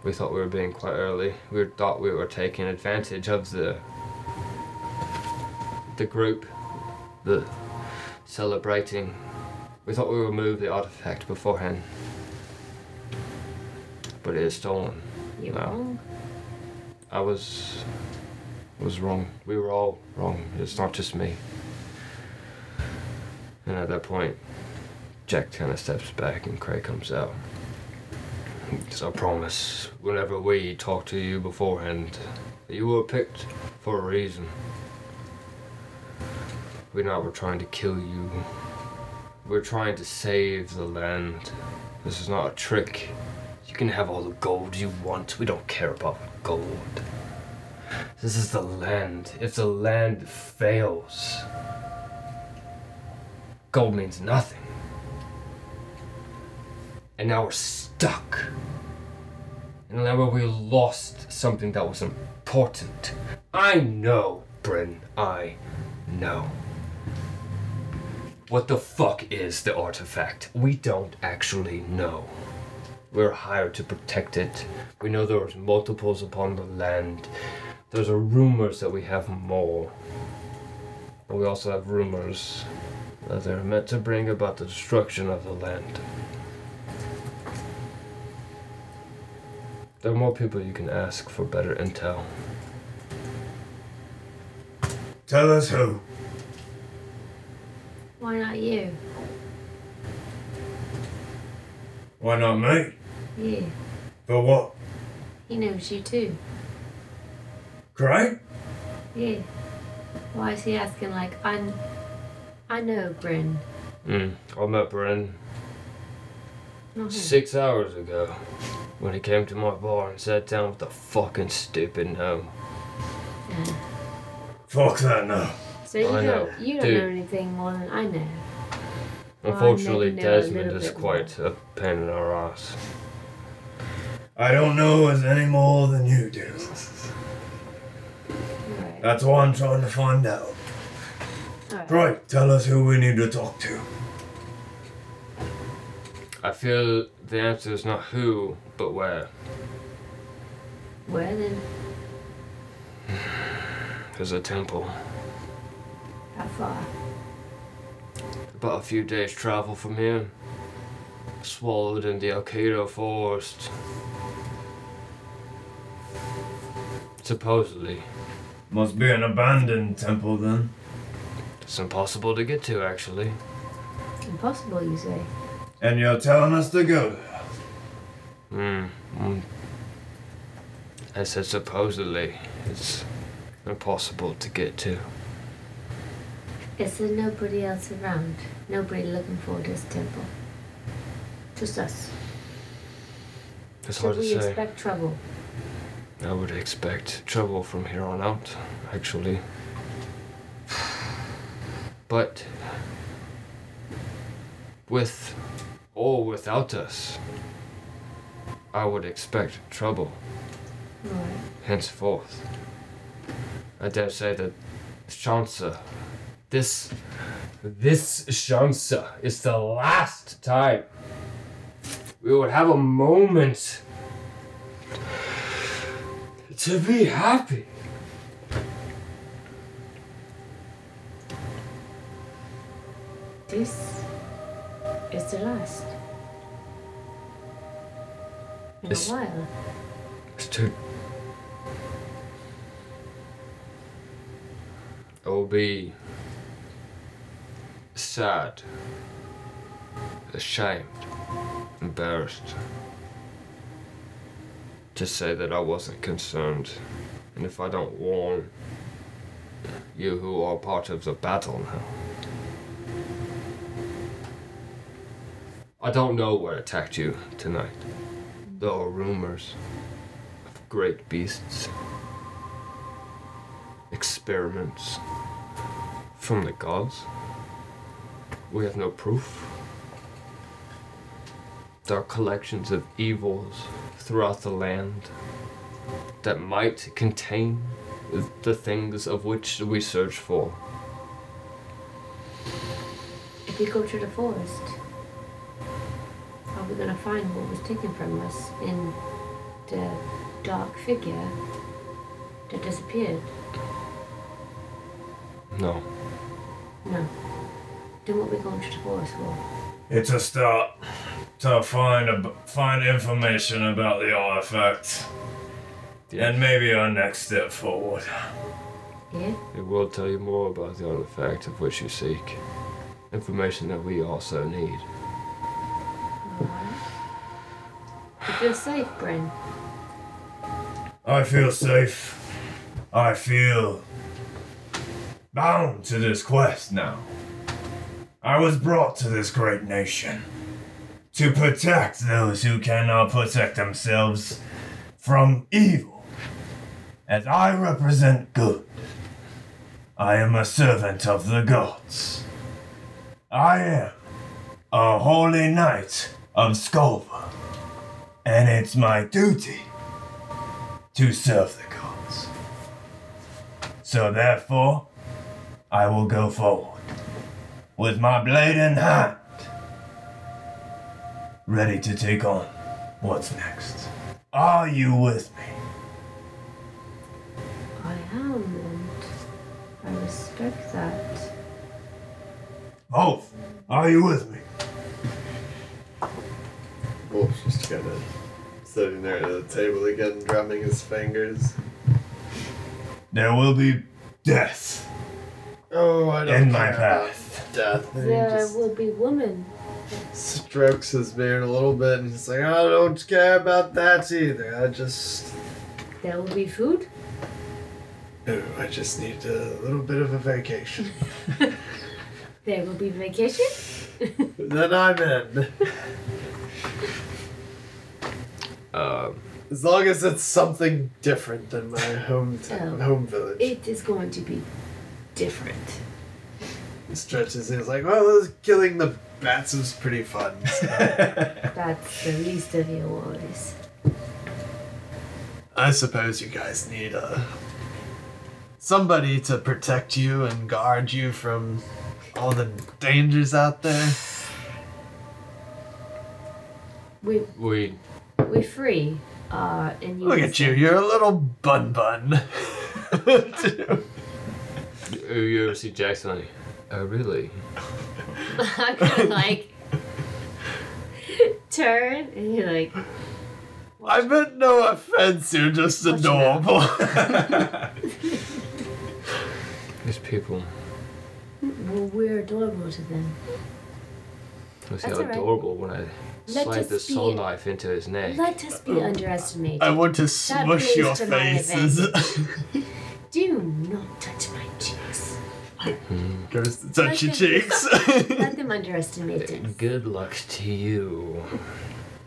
We thought we were being quite early. We thought we were taking advantage of the the group, the celebrating. We thought we would move the artifact beforehand. But it is stolen. You're now. Wrong. I was... was wrong. We were all wrong. It's not just me. And at that point, Jack kind of steps back and Cray comes out. So I promise, whenever we talk to you beforehand, that you were picked for a reason. We know we're trying to kill you. We're trying to save the land. This is not a trick. You can have all the gold you want. We don't care about gold. This is the land. If the land fails, gold means nothing. And now we're stuck. And now we lost something that was important. I know, Bren. I know. What the fuck is the artifact? We don't actually know. We're hired to protect it. We know there are multiples upon the land. There's rumors that we have more. And we also have rumors that they're meant to bring about the destruction of the land. There are more people you can ask for better intel. Tell us who. Why not you? Why not me? Yeah. For what? He knows you too. Cray? Yeah. Why is he asking, like, I I know Bren. Mm, I met Bren mm-hmm. six hours ago when he came to my bar and sat down with the fucking stupid gnome. Yeah. Fuck that gnome. So you I don't, know. You don't Dude. know anything more than I know. Unfortunately, well, Desmond is quite more. a pain in our ass. I don't know as any more than you do. Right. That's why I'm trying to find out. Right. right, tell us who we need to talk to. I feel the answer is not who, but where. Where then? There's a temple. How far? About a few days' travel from here. Swallowed in the Alcado forest. Supposedly. Must be an abandoned temple then. It's impossible to get to, actually. Impossible, you say? And you're telling us to go there? Mm. mm. I said supposedly. It's impossible to get to. Is there nobody else around? Nobody looking for this temple? Just us? It's hard to say. Should we expect trouble? I would expect trouble from here on out, actually. But with or without us, I would expect trouble. Right. Henceforth. I dare say that Shansa This, this Shansa is the last time we would have a moment to be happy. This is the last. In it's, a while. It's too... It will be... sad, ashamed, embarrassed to say that I wasn't concerned, and if I don't warn you who are part of the battle now. I don't know what attacked you tonight. There are rumors of great beasts, experiments from the gods. We have no proof. There are collections of evils throughout the land that might contain the things of which we search for. If we go to the forest, are we going to find what was taken from us in the dark figure that disappeared? No. No. Then what are we going to the forest for? It's a start to find a, find information about the artifact. Yeah. And maybe our next step forward. Yeah? It will tell you more about the artifact of which you seek. Information that we also need. Alright. You feel safe, Bren? I feel safe. I feel bound to this quest now. I was brought to this great nation to protect those who cannot protect themselves from evil, as I represent good. I am a servant of the gods. I am a holy knight of Skolva, and it's my duty to serve the gods. So therefore, I will go forward. With my blade in hand, ready to take on what's next. Are you with me? I am, and I respect that. Wolf, are you with me? Wolf's just kind of sitting there at the table again, drumming his fingers. There will be death. Oh, I don't in my path. Death. There just... will be woman. strokes his beard a little bit and he's like, I don't care about that either. I just... There will be food? No, I just need a little bit of a vacation. There will be vacation? Then I'm in. Um, as long as it's something different than my hometown, oh, home village. It is going to be different. He stretches and he's like, well, killing the bats was pretty fun. So. That's the least of your worries. I suppose you guys need a, somebody to protect you and guard you from all the dangers out there. We... We... We're free, uh, and you... Look at you, you're a little bun-bun. You ever see Jackson like, oh, really? I'm gonna, like, turn, and you're like... I meant no offense, you're just watch adorable. These people... Well, we're adorable to them. I see how adorable right. when I... Let slide the saw knife into his neck. Let us be underestimated. I want to smush your faces. Do not touch my cheeks. Mm. Goes to touch let your them, cheeks. Let them underestimate it. Good luck to you.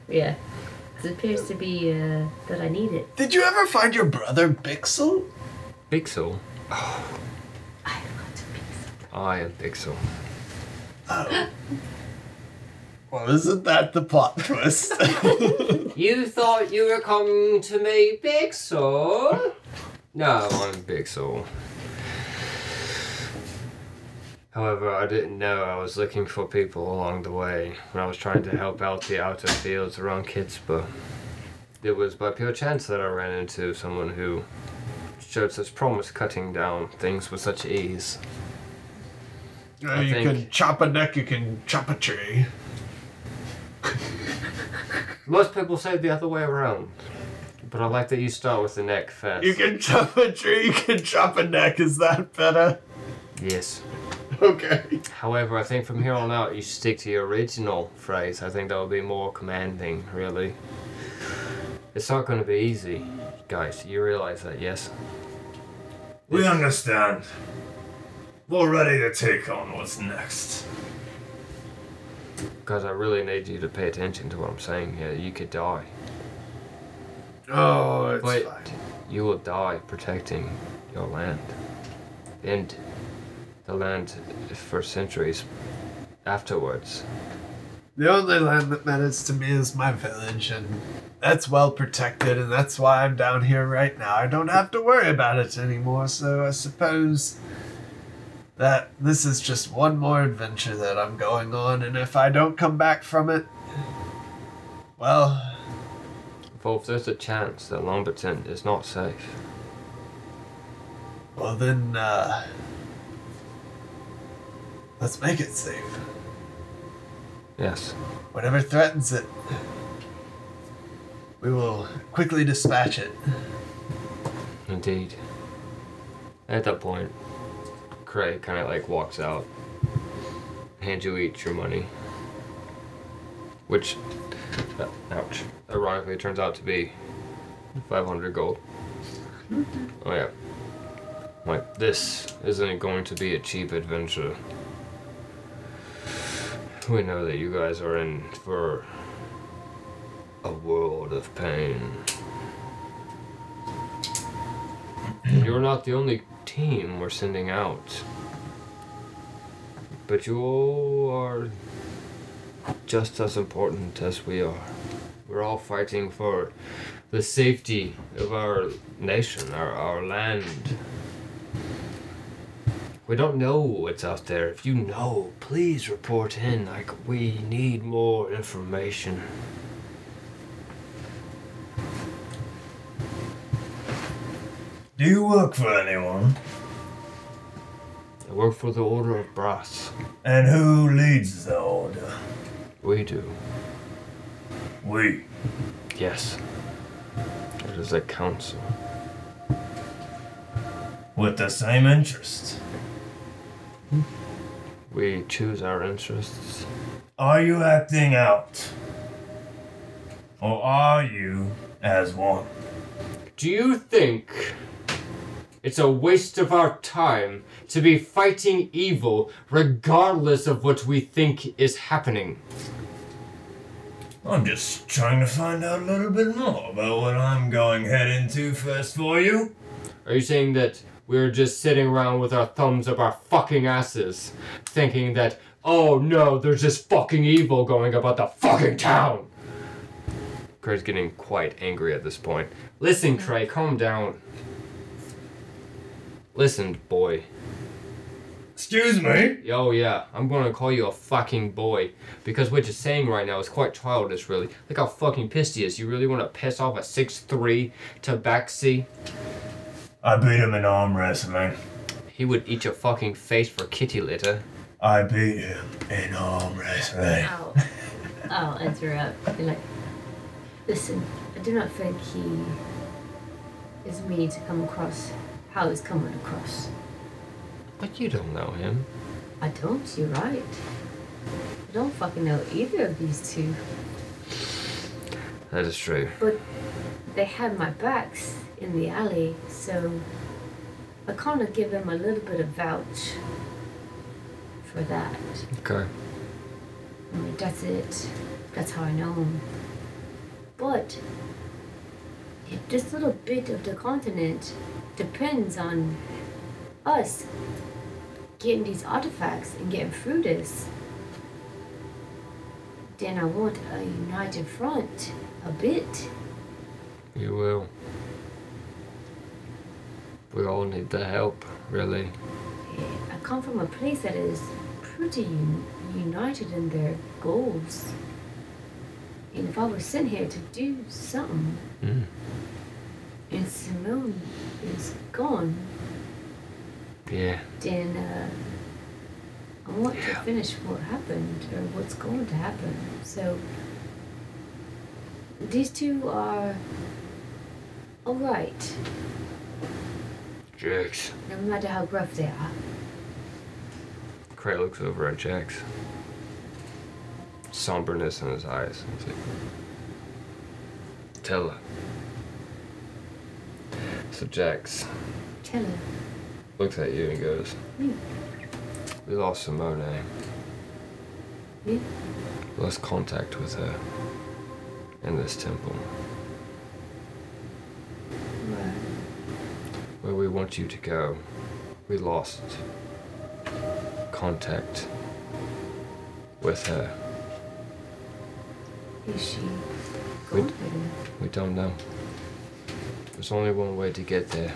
Yeah. It appears to be uh, that I need it. Did you ever find your brother Bixel? Bixel? Oh. I want Bixel. I am Bixel. Oh. Well, isn't that the plot twist? You thought you were coming to me, Bixel? No, I'm Bixel. However, I didn't know I was looking for people along the way when I was trying to help out the outer fields around Kitspur. It was by pure chance that I ran into someone who showed such promise cutting down things with such ease. Uh, you think, can chop a neck, you can chop a tree. Most people say the other way around, but I like that you start with the neck first. You can chop a tree, you can chop a neck, is that better? Yes. Okay. However, I think from here on out you stick to your original phrase. I think that would be more commanding, really. It's not going to be easy, guys. You realize that, yes? We understand. We're ready to take on what's next. Because I really need you to pay attention to what I'm saying here. You could die. Oh, it's but fine. You will die protecting your land. And the land for centuries afterwards. The only land that matters to me is my village, and that's well protected, and that's why I'm down here right now. I don't have to worry about it anymore, so I suppose... that this is just one more adventure that I'm going on, and if I don't come back from it, well... Wolf, there's a chance that Lumberton is not safe. Well then, uh... let's make it safe. Yes. Whatever threatens it, we will quickly dispatch it. Indeed. At that point... Cray kind of like walks out, hands you each your money, which, uh, ouch, ironically turns out to be five hundred gold. Oh yeah, like this isn't going to be a cheap adventure. We know that you guys are in for a world of pain. You're not the only team we're sending out, but you all are just as important as we are. We're all fighting for the safety of our nation, our, our land. We don't know what's out there. If you know, please report in. Like, we need more information. Do you work for anyone? I work for the Order of Brass. And who leads the Order? We do. We? Yes. It is a council. With the same interest? We choose our interests. Are you acting out? Or are you as one? Do you think it's a waste of our time to be fighting evil regardless of what we think is happening? I'm just trying to find out a little bit more about what I'm going head into first for you. Are you saying that we're just sitting around with our thumbs up our fucking asses, thinking that, oh no, there's just fucking evil going about the fucking town? Cray's getting quite angry at this point. Listen, Cray, calm down. Listen, boy. Excuse me? Oh, yeah. I'm going to call you a fucking boy. Because what you're saying right now is quite childish, really. Look how fucking pissed he is. You really want to piss off a six three Tabaxi? I beat him in arm wrestling. He would eat your fucking face for kitty litter. I beat him in arm wrestling. Ow. I'll interrupt. I'll be like, listen, I do not think he is me to come across how he's coming across. But you don't know him. I don't, you're right. I don't fucking know either of these two. That is true. But they had my backs in the alley, so I kind of give him a little bit of vouch for that. Okay. I mean, that's it. That's how I know him. But if this little bit of the continent depends on us getting these artifacts and getting through this, then I want a united front a bit. You will. We all need the help, really. I come from a place that is pretty un- united in their goals. And if I were sent here to do something, mm. and Simone is gone, yeah. Then uh, I want yeah. to finish what happened or what's going to happen. So these two are all right. Jax. No matter how rough they are. Cray looks over at Jax. Somberness in his eyes. He's like, tell her. So Jax. Tell her. Looks at you and goes, mm. we lost Simone. Mm. Lost contact with her in this temple. Where? Where we want you to go, we lost contact with her. Is she we, we don't know. There's only one way to get there.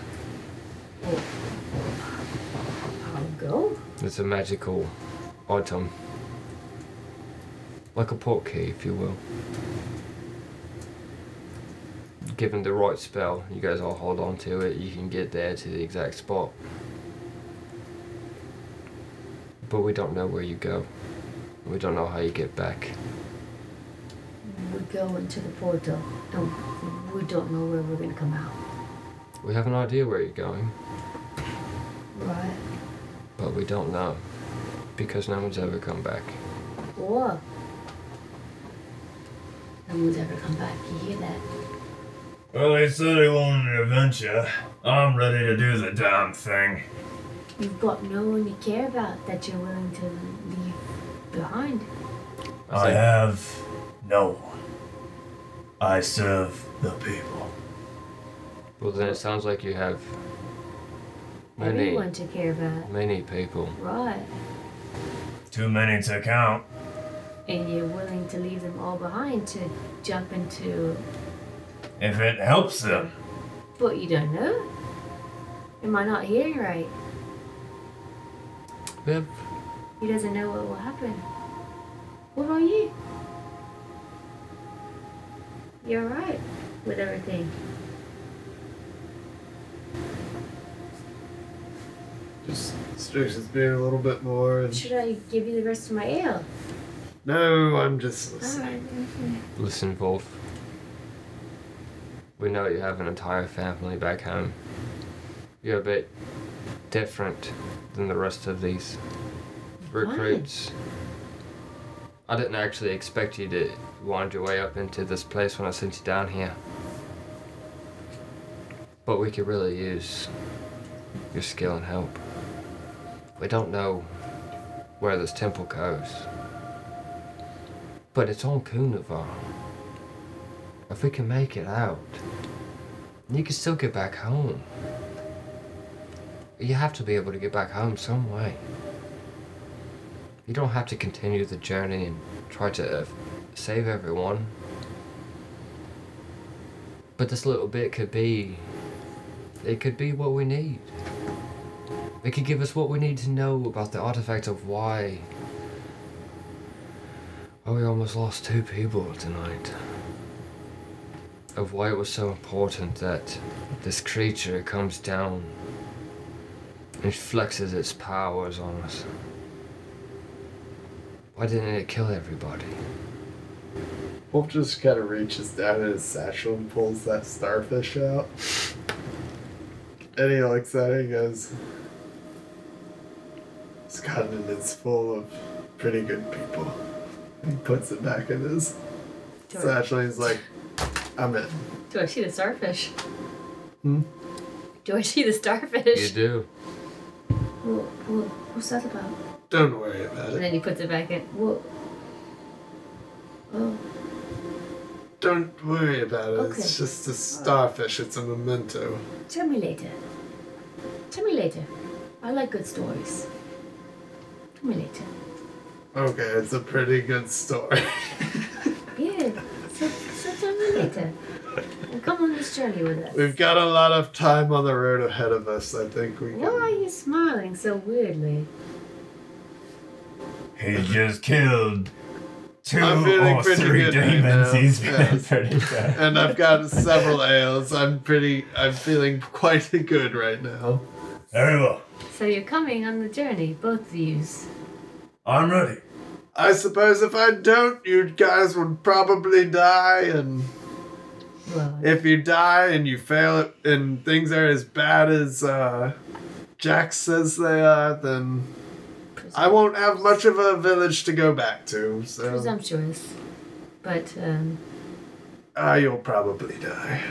Oh. Go? It's a magical item. Like a portkey, if you will. Given the right spell, you guys all hold on to it, you can get there to the exact spot. But we don't know where you go. We don't know how you get back. We go into the portal, and we don't know where we're going to come out. We have an idea where you're going. Right. But we don't know, because no one's ever come back. Or, no one's ever come back, you hear that? Well, they said they wanted an adventure. I'm ready to do the damn thing. You've got no one you care about that you're willing to leave behind. I have no one. I serve the people. Well, then it sounds like you have Many, everyone to care about. Many people. Right. Too many to count. And you're willing to leave them all behind to jump into... If it helps them. But you don't know? Am I not hearing right? Yep. He doesn't know what will happen. What about you? You're right with everything. Just stretch his beard a little bit more. And... Should I give you the rest of my ale? No, I'm just listening. Right. Listen, Wolf. We know you have an entire family back home. You're a bit different than the rest of these. recruits. Why? I didn't actually expect you to wind your way up into this place when I sent you down here. But we could really use your skill and help. We don't know where this temple goes, but it's on Kunavar. If we can make it out, you can still get back home. You have to be able to get back home some way. You don't have to continue the journey and try to uh, save everyone. But this little bit could be, it could be what we need. It could give us what we need to know about the artifact of why, oh, we almost lost two people tonight. Of why it was so important that this creature comes down and flexes its powers on us. Why didn't it kill everybody? Wolf just kind of reaches down in his satchel and pulls that starfish out. And he looks at it and goes, "This continent is full of pretty good people." He puts it back in his do satchel. I, he's like, "I'm in." Do I see the starfish? Hmm? Do I see the starfish? You do. Well, well, what's that about? Don't worry about it. And then he puts it back in. Well, oh. Don't worry about it. Okay. It's just a starfish. It's a memento. Tell me later. Tell me later. I like good stories. Tell me later. Okay, it's a pretty good story. Yeah, so, so tell me later. We'll come on this journey with us. We've got a lot of time on the road ahead of us. I think we can... Why are you smiling so weirdly? He just killed... Two or three demons, he's feeling pretty good. And I've got several ales. I'm pretty, I'm feeling quite good right now. Very well. So you're coming on the journey, both of yous. I'm ready. I suppose if I don't, you guys would probably die, and well, if you die and you fail it, and things are as bad as uh, Jax says they are, then... I won't have much of a village to go back to, so... Presumptuous, but, um... Ah, uh, you'll probably die.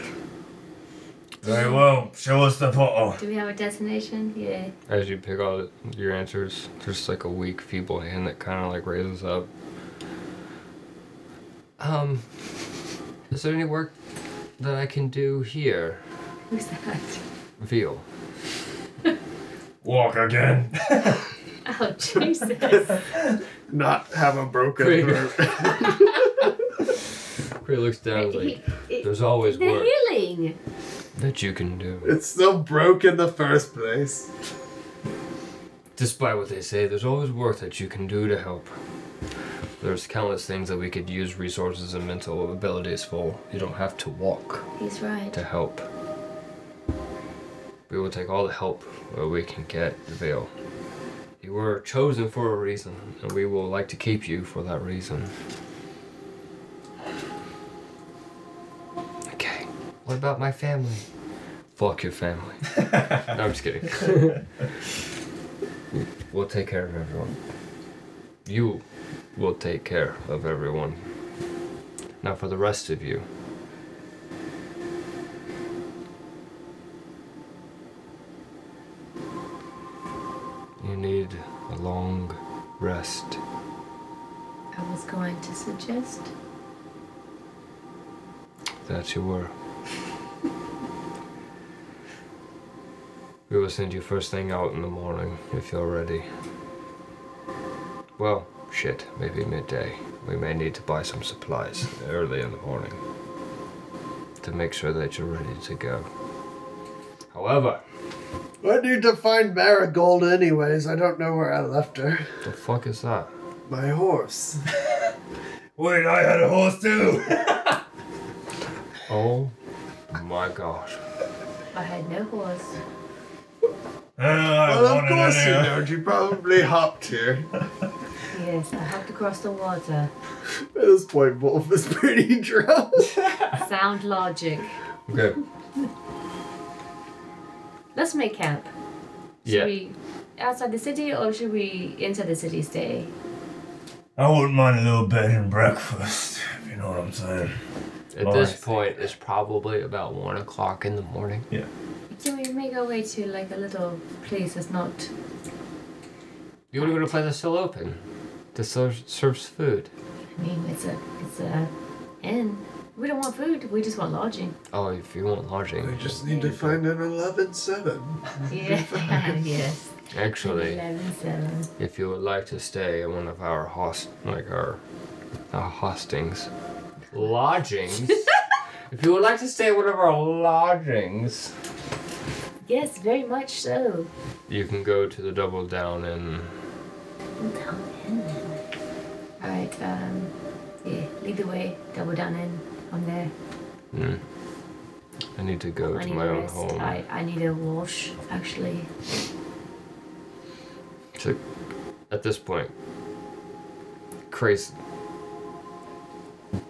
Very well, show us the portal. Do we have a destination? Yeah. As you pick all your answers, there's like a weak, feeble hand that kind of like raises up. Um, is there any work that I can do here? Who's that? Veal. Walk again. Oh, Jesus. Not have a broken Cray. throat. Cray looks down like, it, it, there's always work. Healing. That you can do. It's still broke in the first place. Despite what they say, there's always work that you can do to help. There's countless things that we could use resources and mental abilities for. You don't have to walk. He's right. To help. We will take all the help where we can get the veil. You were chosen for a reason, and we will like to keep you for that reason. Okay. What about my family? Fuck your family. No, I'm just kidding. We'll take care of everyone. You will take care of everyone. Now for the rest of you. You need a long rest. I was going to suggest that you were. We will send you first thing out in the morning if you're ready. Well, shit, maybe midday. We may need to buy some supplies early in the morning to make sure that you're ready to go. However, I need to find Marigold anyways. I don't know where I left her. The fuck is that? My horse. Wait, I had a horse too! Oh my gosh. I had no horse. Uh, well, of course you don't. You probably hopped here. Yes, I hopped across the water. At this point, Wolf is pretty drunk. Sound logic. Okay. Let's make camp. So yeah. We outside the city, or should we inside the city stay? I wouldn't mind a little bed and breakfast, if you know what I'm saying. At Lawrence. This point, it's probably about one o'clock in the morning. Yeah. Can we make our way to like a little place that's not? You want to go to a place that's still open, that serves food. I mean, it's a it's a inn. We don't want food. We just want lodging. Oh, if you want lodging, we just need yeah. to find an eleven seven. Yeah. Yes. Actually, if you would like to stay in one of our host, like our, our hostings, lodgings. If you would like to stay in one of our lodgings. Yes, very much so. You can go to the Double Down Inn. Double Down Inn. All right. Um. Yeah. Lead the way. Double Down Inn. I'm there. Hmm. I need to go oh, to my own home. I I need a wash actually. So, at this point, Cray's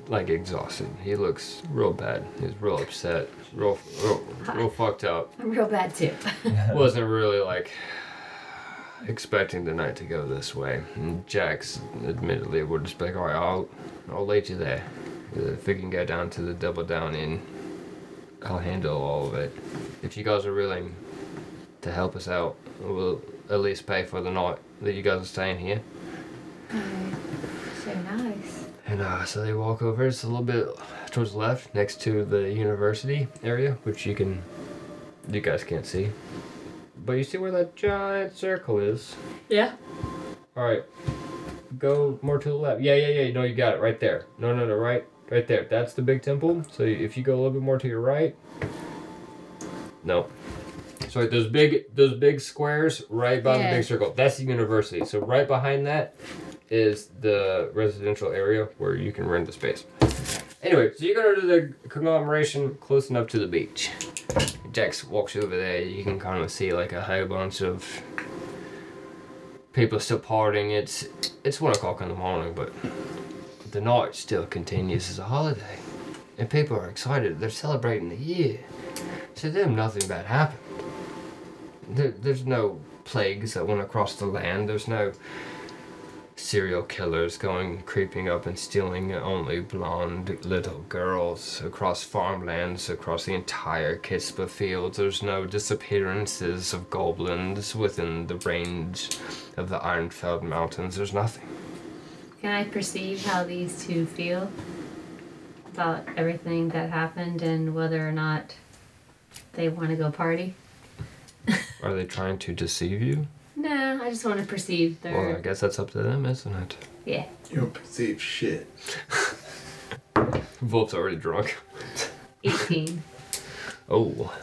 like exhausted. He looks real bad. He's real upset. Real, real, real fucked up. I'm real bad too. Wasn't really like expecting the night to go this way. And Jax, admittedly, would just be like, all right, I'll, I'll lay you there. If we can get down to the Double Down Inn, I'll handle all of it. If you guys are willing to help us out, we'll at least pay for the night that you guys are staying here. Oh, so nice. And uh, so they walk over. It's a little bit towards the left, next to the university area, which you can, you guys can't see. But you see where that giant circle is? Yeah. All right. Go more to the left. Yeah, yeah, yeah. No, you got it right there. No, no, no, right, right there. That's the big temple. So if you go a little bit more to your right. No. So those big those big squares right by yeah. the big circle. That's the university. So right behind that is the residential area where you can rent the space. Anyway, so you go to the conglomeration close enough to the beach. Jax walks over there. You can kind of see like a whole bunch of people still partying. It's it's one o'clock in the morning, but the night still continues as a holiday, and people are excited. They're celebrating the year. To them, nothing bad happened. There, there's no plagues that went across the land. There's no serial killers going, creeping up and stealing only blonde little girls across farmlands, across the entire Kispah fields. There's no disappearances of goblins within the range of the Ironfeld mountains. There's nothing. Can I perceive how these two feel about everything that happened and whether or not they want to go party? Are they trying to deceive you? No, I just want to perceive their... Well, I guess that's up to them, isn't it? Yeah. You don't perceive shit. Volp's already drunk. eighteen. Oh.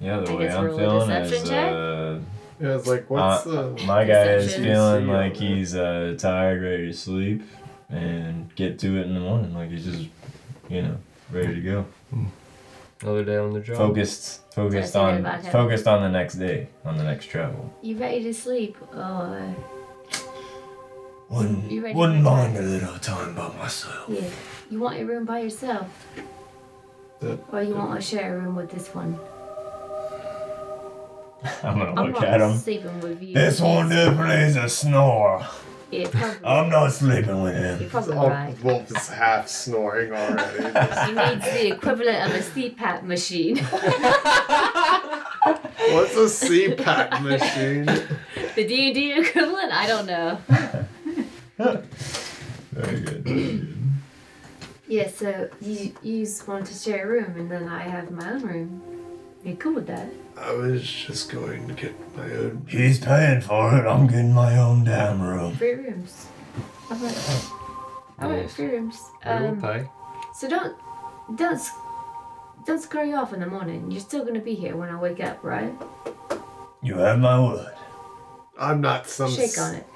Yeah, the I way I'm feeling is... Uh, yeah, it's like, what's uh, the... My guy is feeling like he's uh, tired, ready to sleep, and get to it in the morning. Like, he's just, you know, ready to go. Another day on the job. Focused, focused on, focused on the next day, on the next travel. You ready to sleep, or? Wouldn't, you ready wouldn't to mind a little time by myself. Yeah. You want your room by yourself, uh, or you uh, want to share a room with this one? I'm gonna I'm look at him. Sleeping with you. This one definitely is a snorer. Yeah, I'm not sleeping with him. You're probably right. Wolf is half snoring already. You need the equivalent of a C PAP machine. What's a C PAP machine? The D and D equivalent? I don't know. Very good, very good. Yeah, so you, you just wanted to share a room, and then I have my own room. You're cool with that? I was just going to get my own. He's paying for it. I'm getting my own damn room. Free rooms. I want, I want free rooms. Um, pay. So don't, don't, don't screw you off in the morning. You're still gonna be here when I wake up, right? You have my word. I'm not some. Shake s- on it.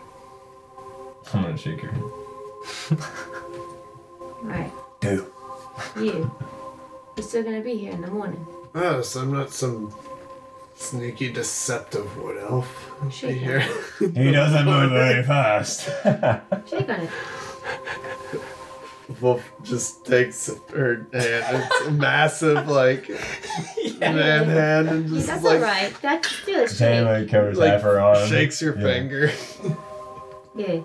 I'm gonna shake your hand. Right. Do. You. You're still gonna be here in the morning. Oh, so I'm not some. Sneaky, deceptive wood elf. Shake here. He doesn't move very fast. Shake on it. Wolf just takes her hand, it's a massive, like, yeah. man hand, and just that's like... That's alright, that's still a shake. Anyway, covers like, half her arm. Shakes her yeah. finger. yeah.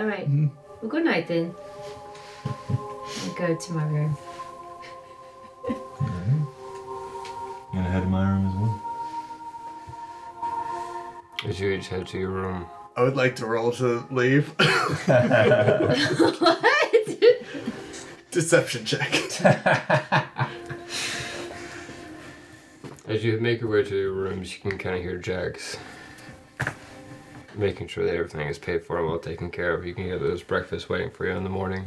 Alright. Mm-hmm. Well, good night, then. I'll go to my room. Alright. I'm gonna head to my room as well. As you each head to your room. I would like to roll to leave. What? Deception check. As you make your way to your rooms, you can kind of hear Jax making sure that everything is paid for and well taken care of. You can hear there's breakfast waiting for you in the morning.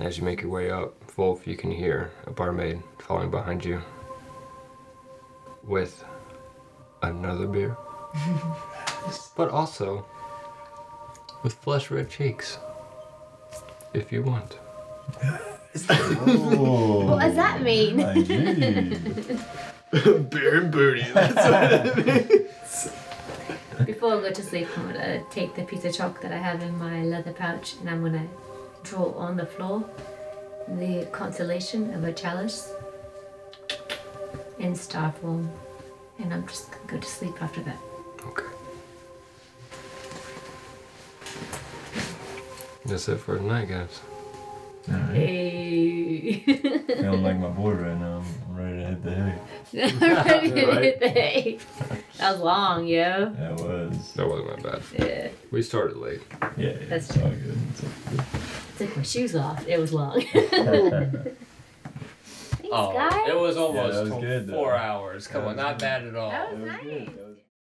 As you make your way up, Wolf, you can hear a barmaid following behind you with another beer. But also with flush red cheeks, if you want. Oh. What does that mean? I do. Beer and booty, that's what it means. Before I go to sleep, I'm gonna take the piece of chalk that I have in my leather pouch and I'm gonna draw on the floor the constellation of a chalice in star form, and I'm just gonna go to sleep after that. Okay. That's it for tonight, guys. All right. Hey. Feeling like my boy right now. I'm ready to hit the hay. I'm ready to right? hit the hay. That was long, yo. That was. That wasn't my bad. Yeah. We started late. Yeah. yeah That's it's true. All good. It's all good. Took my shoes off. It was long. Thanks, oh, guys. It was almost yeah, was good, four though. hours. Come on, not bad at all. That was, was nice. Good.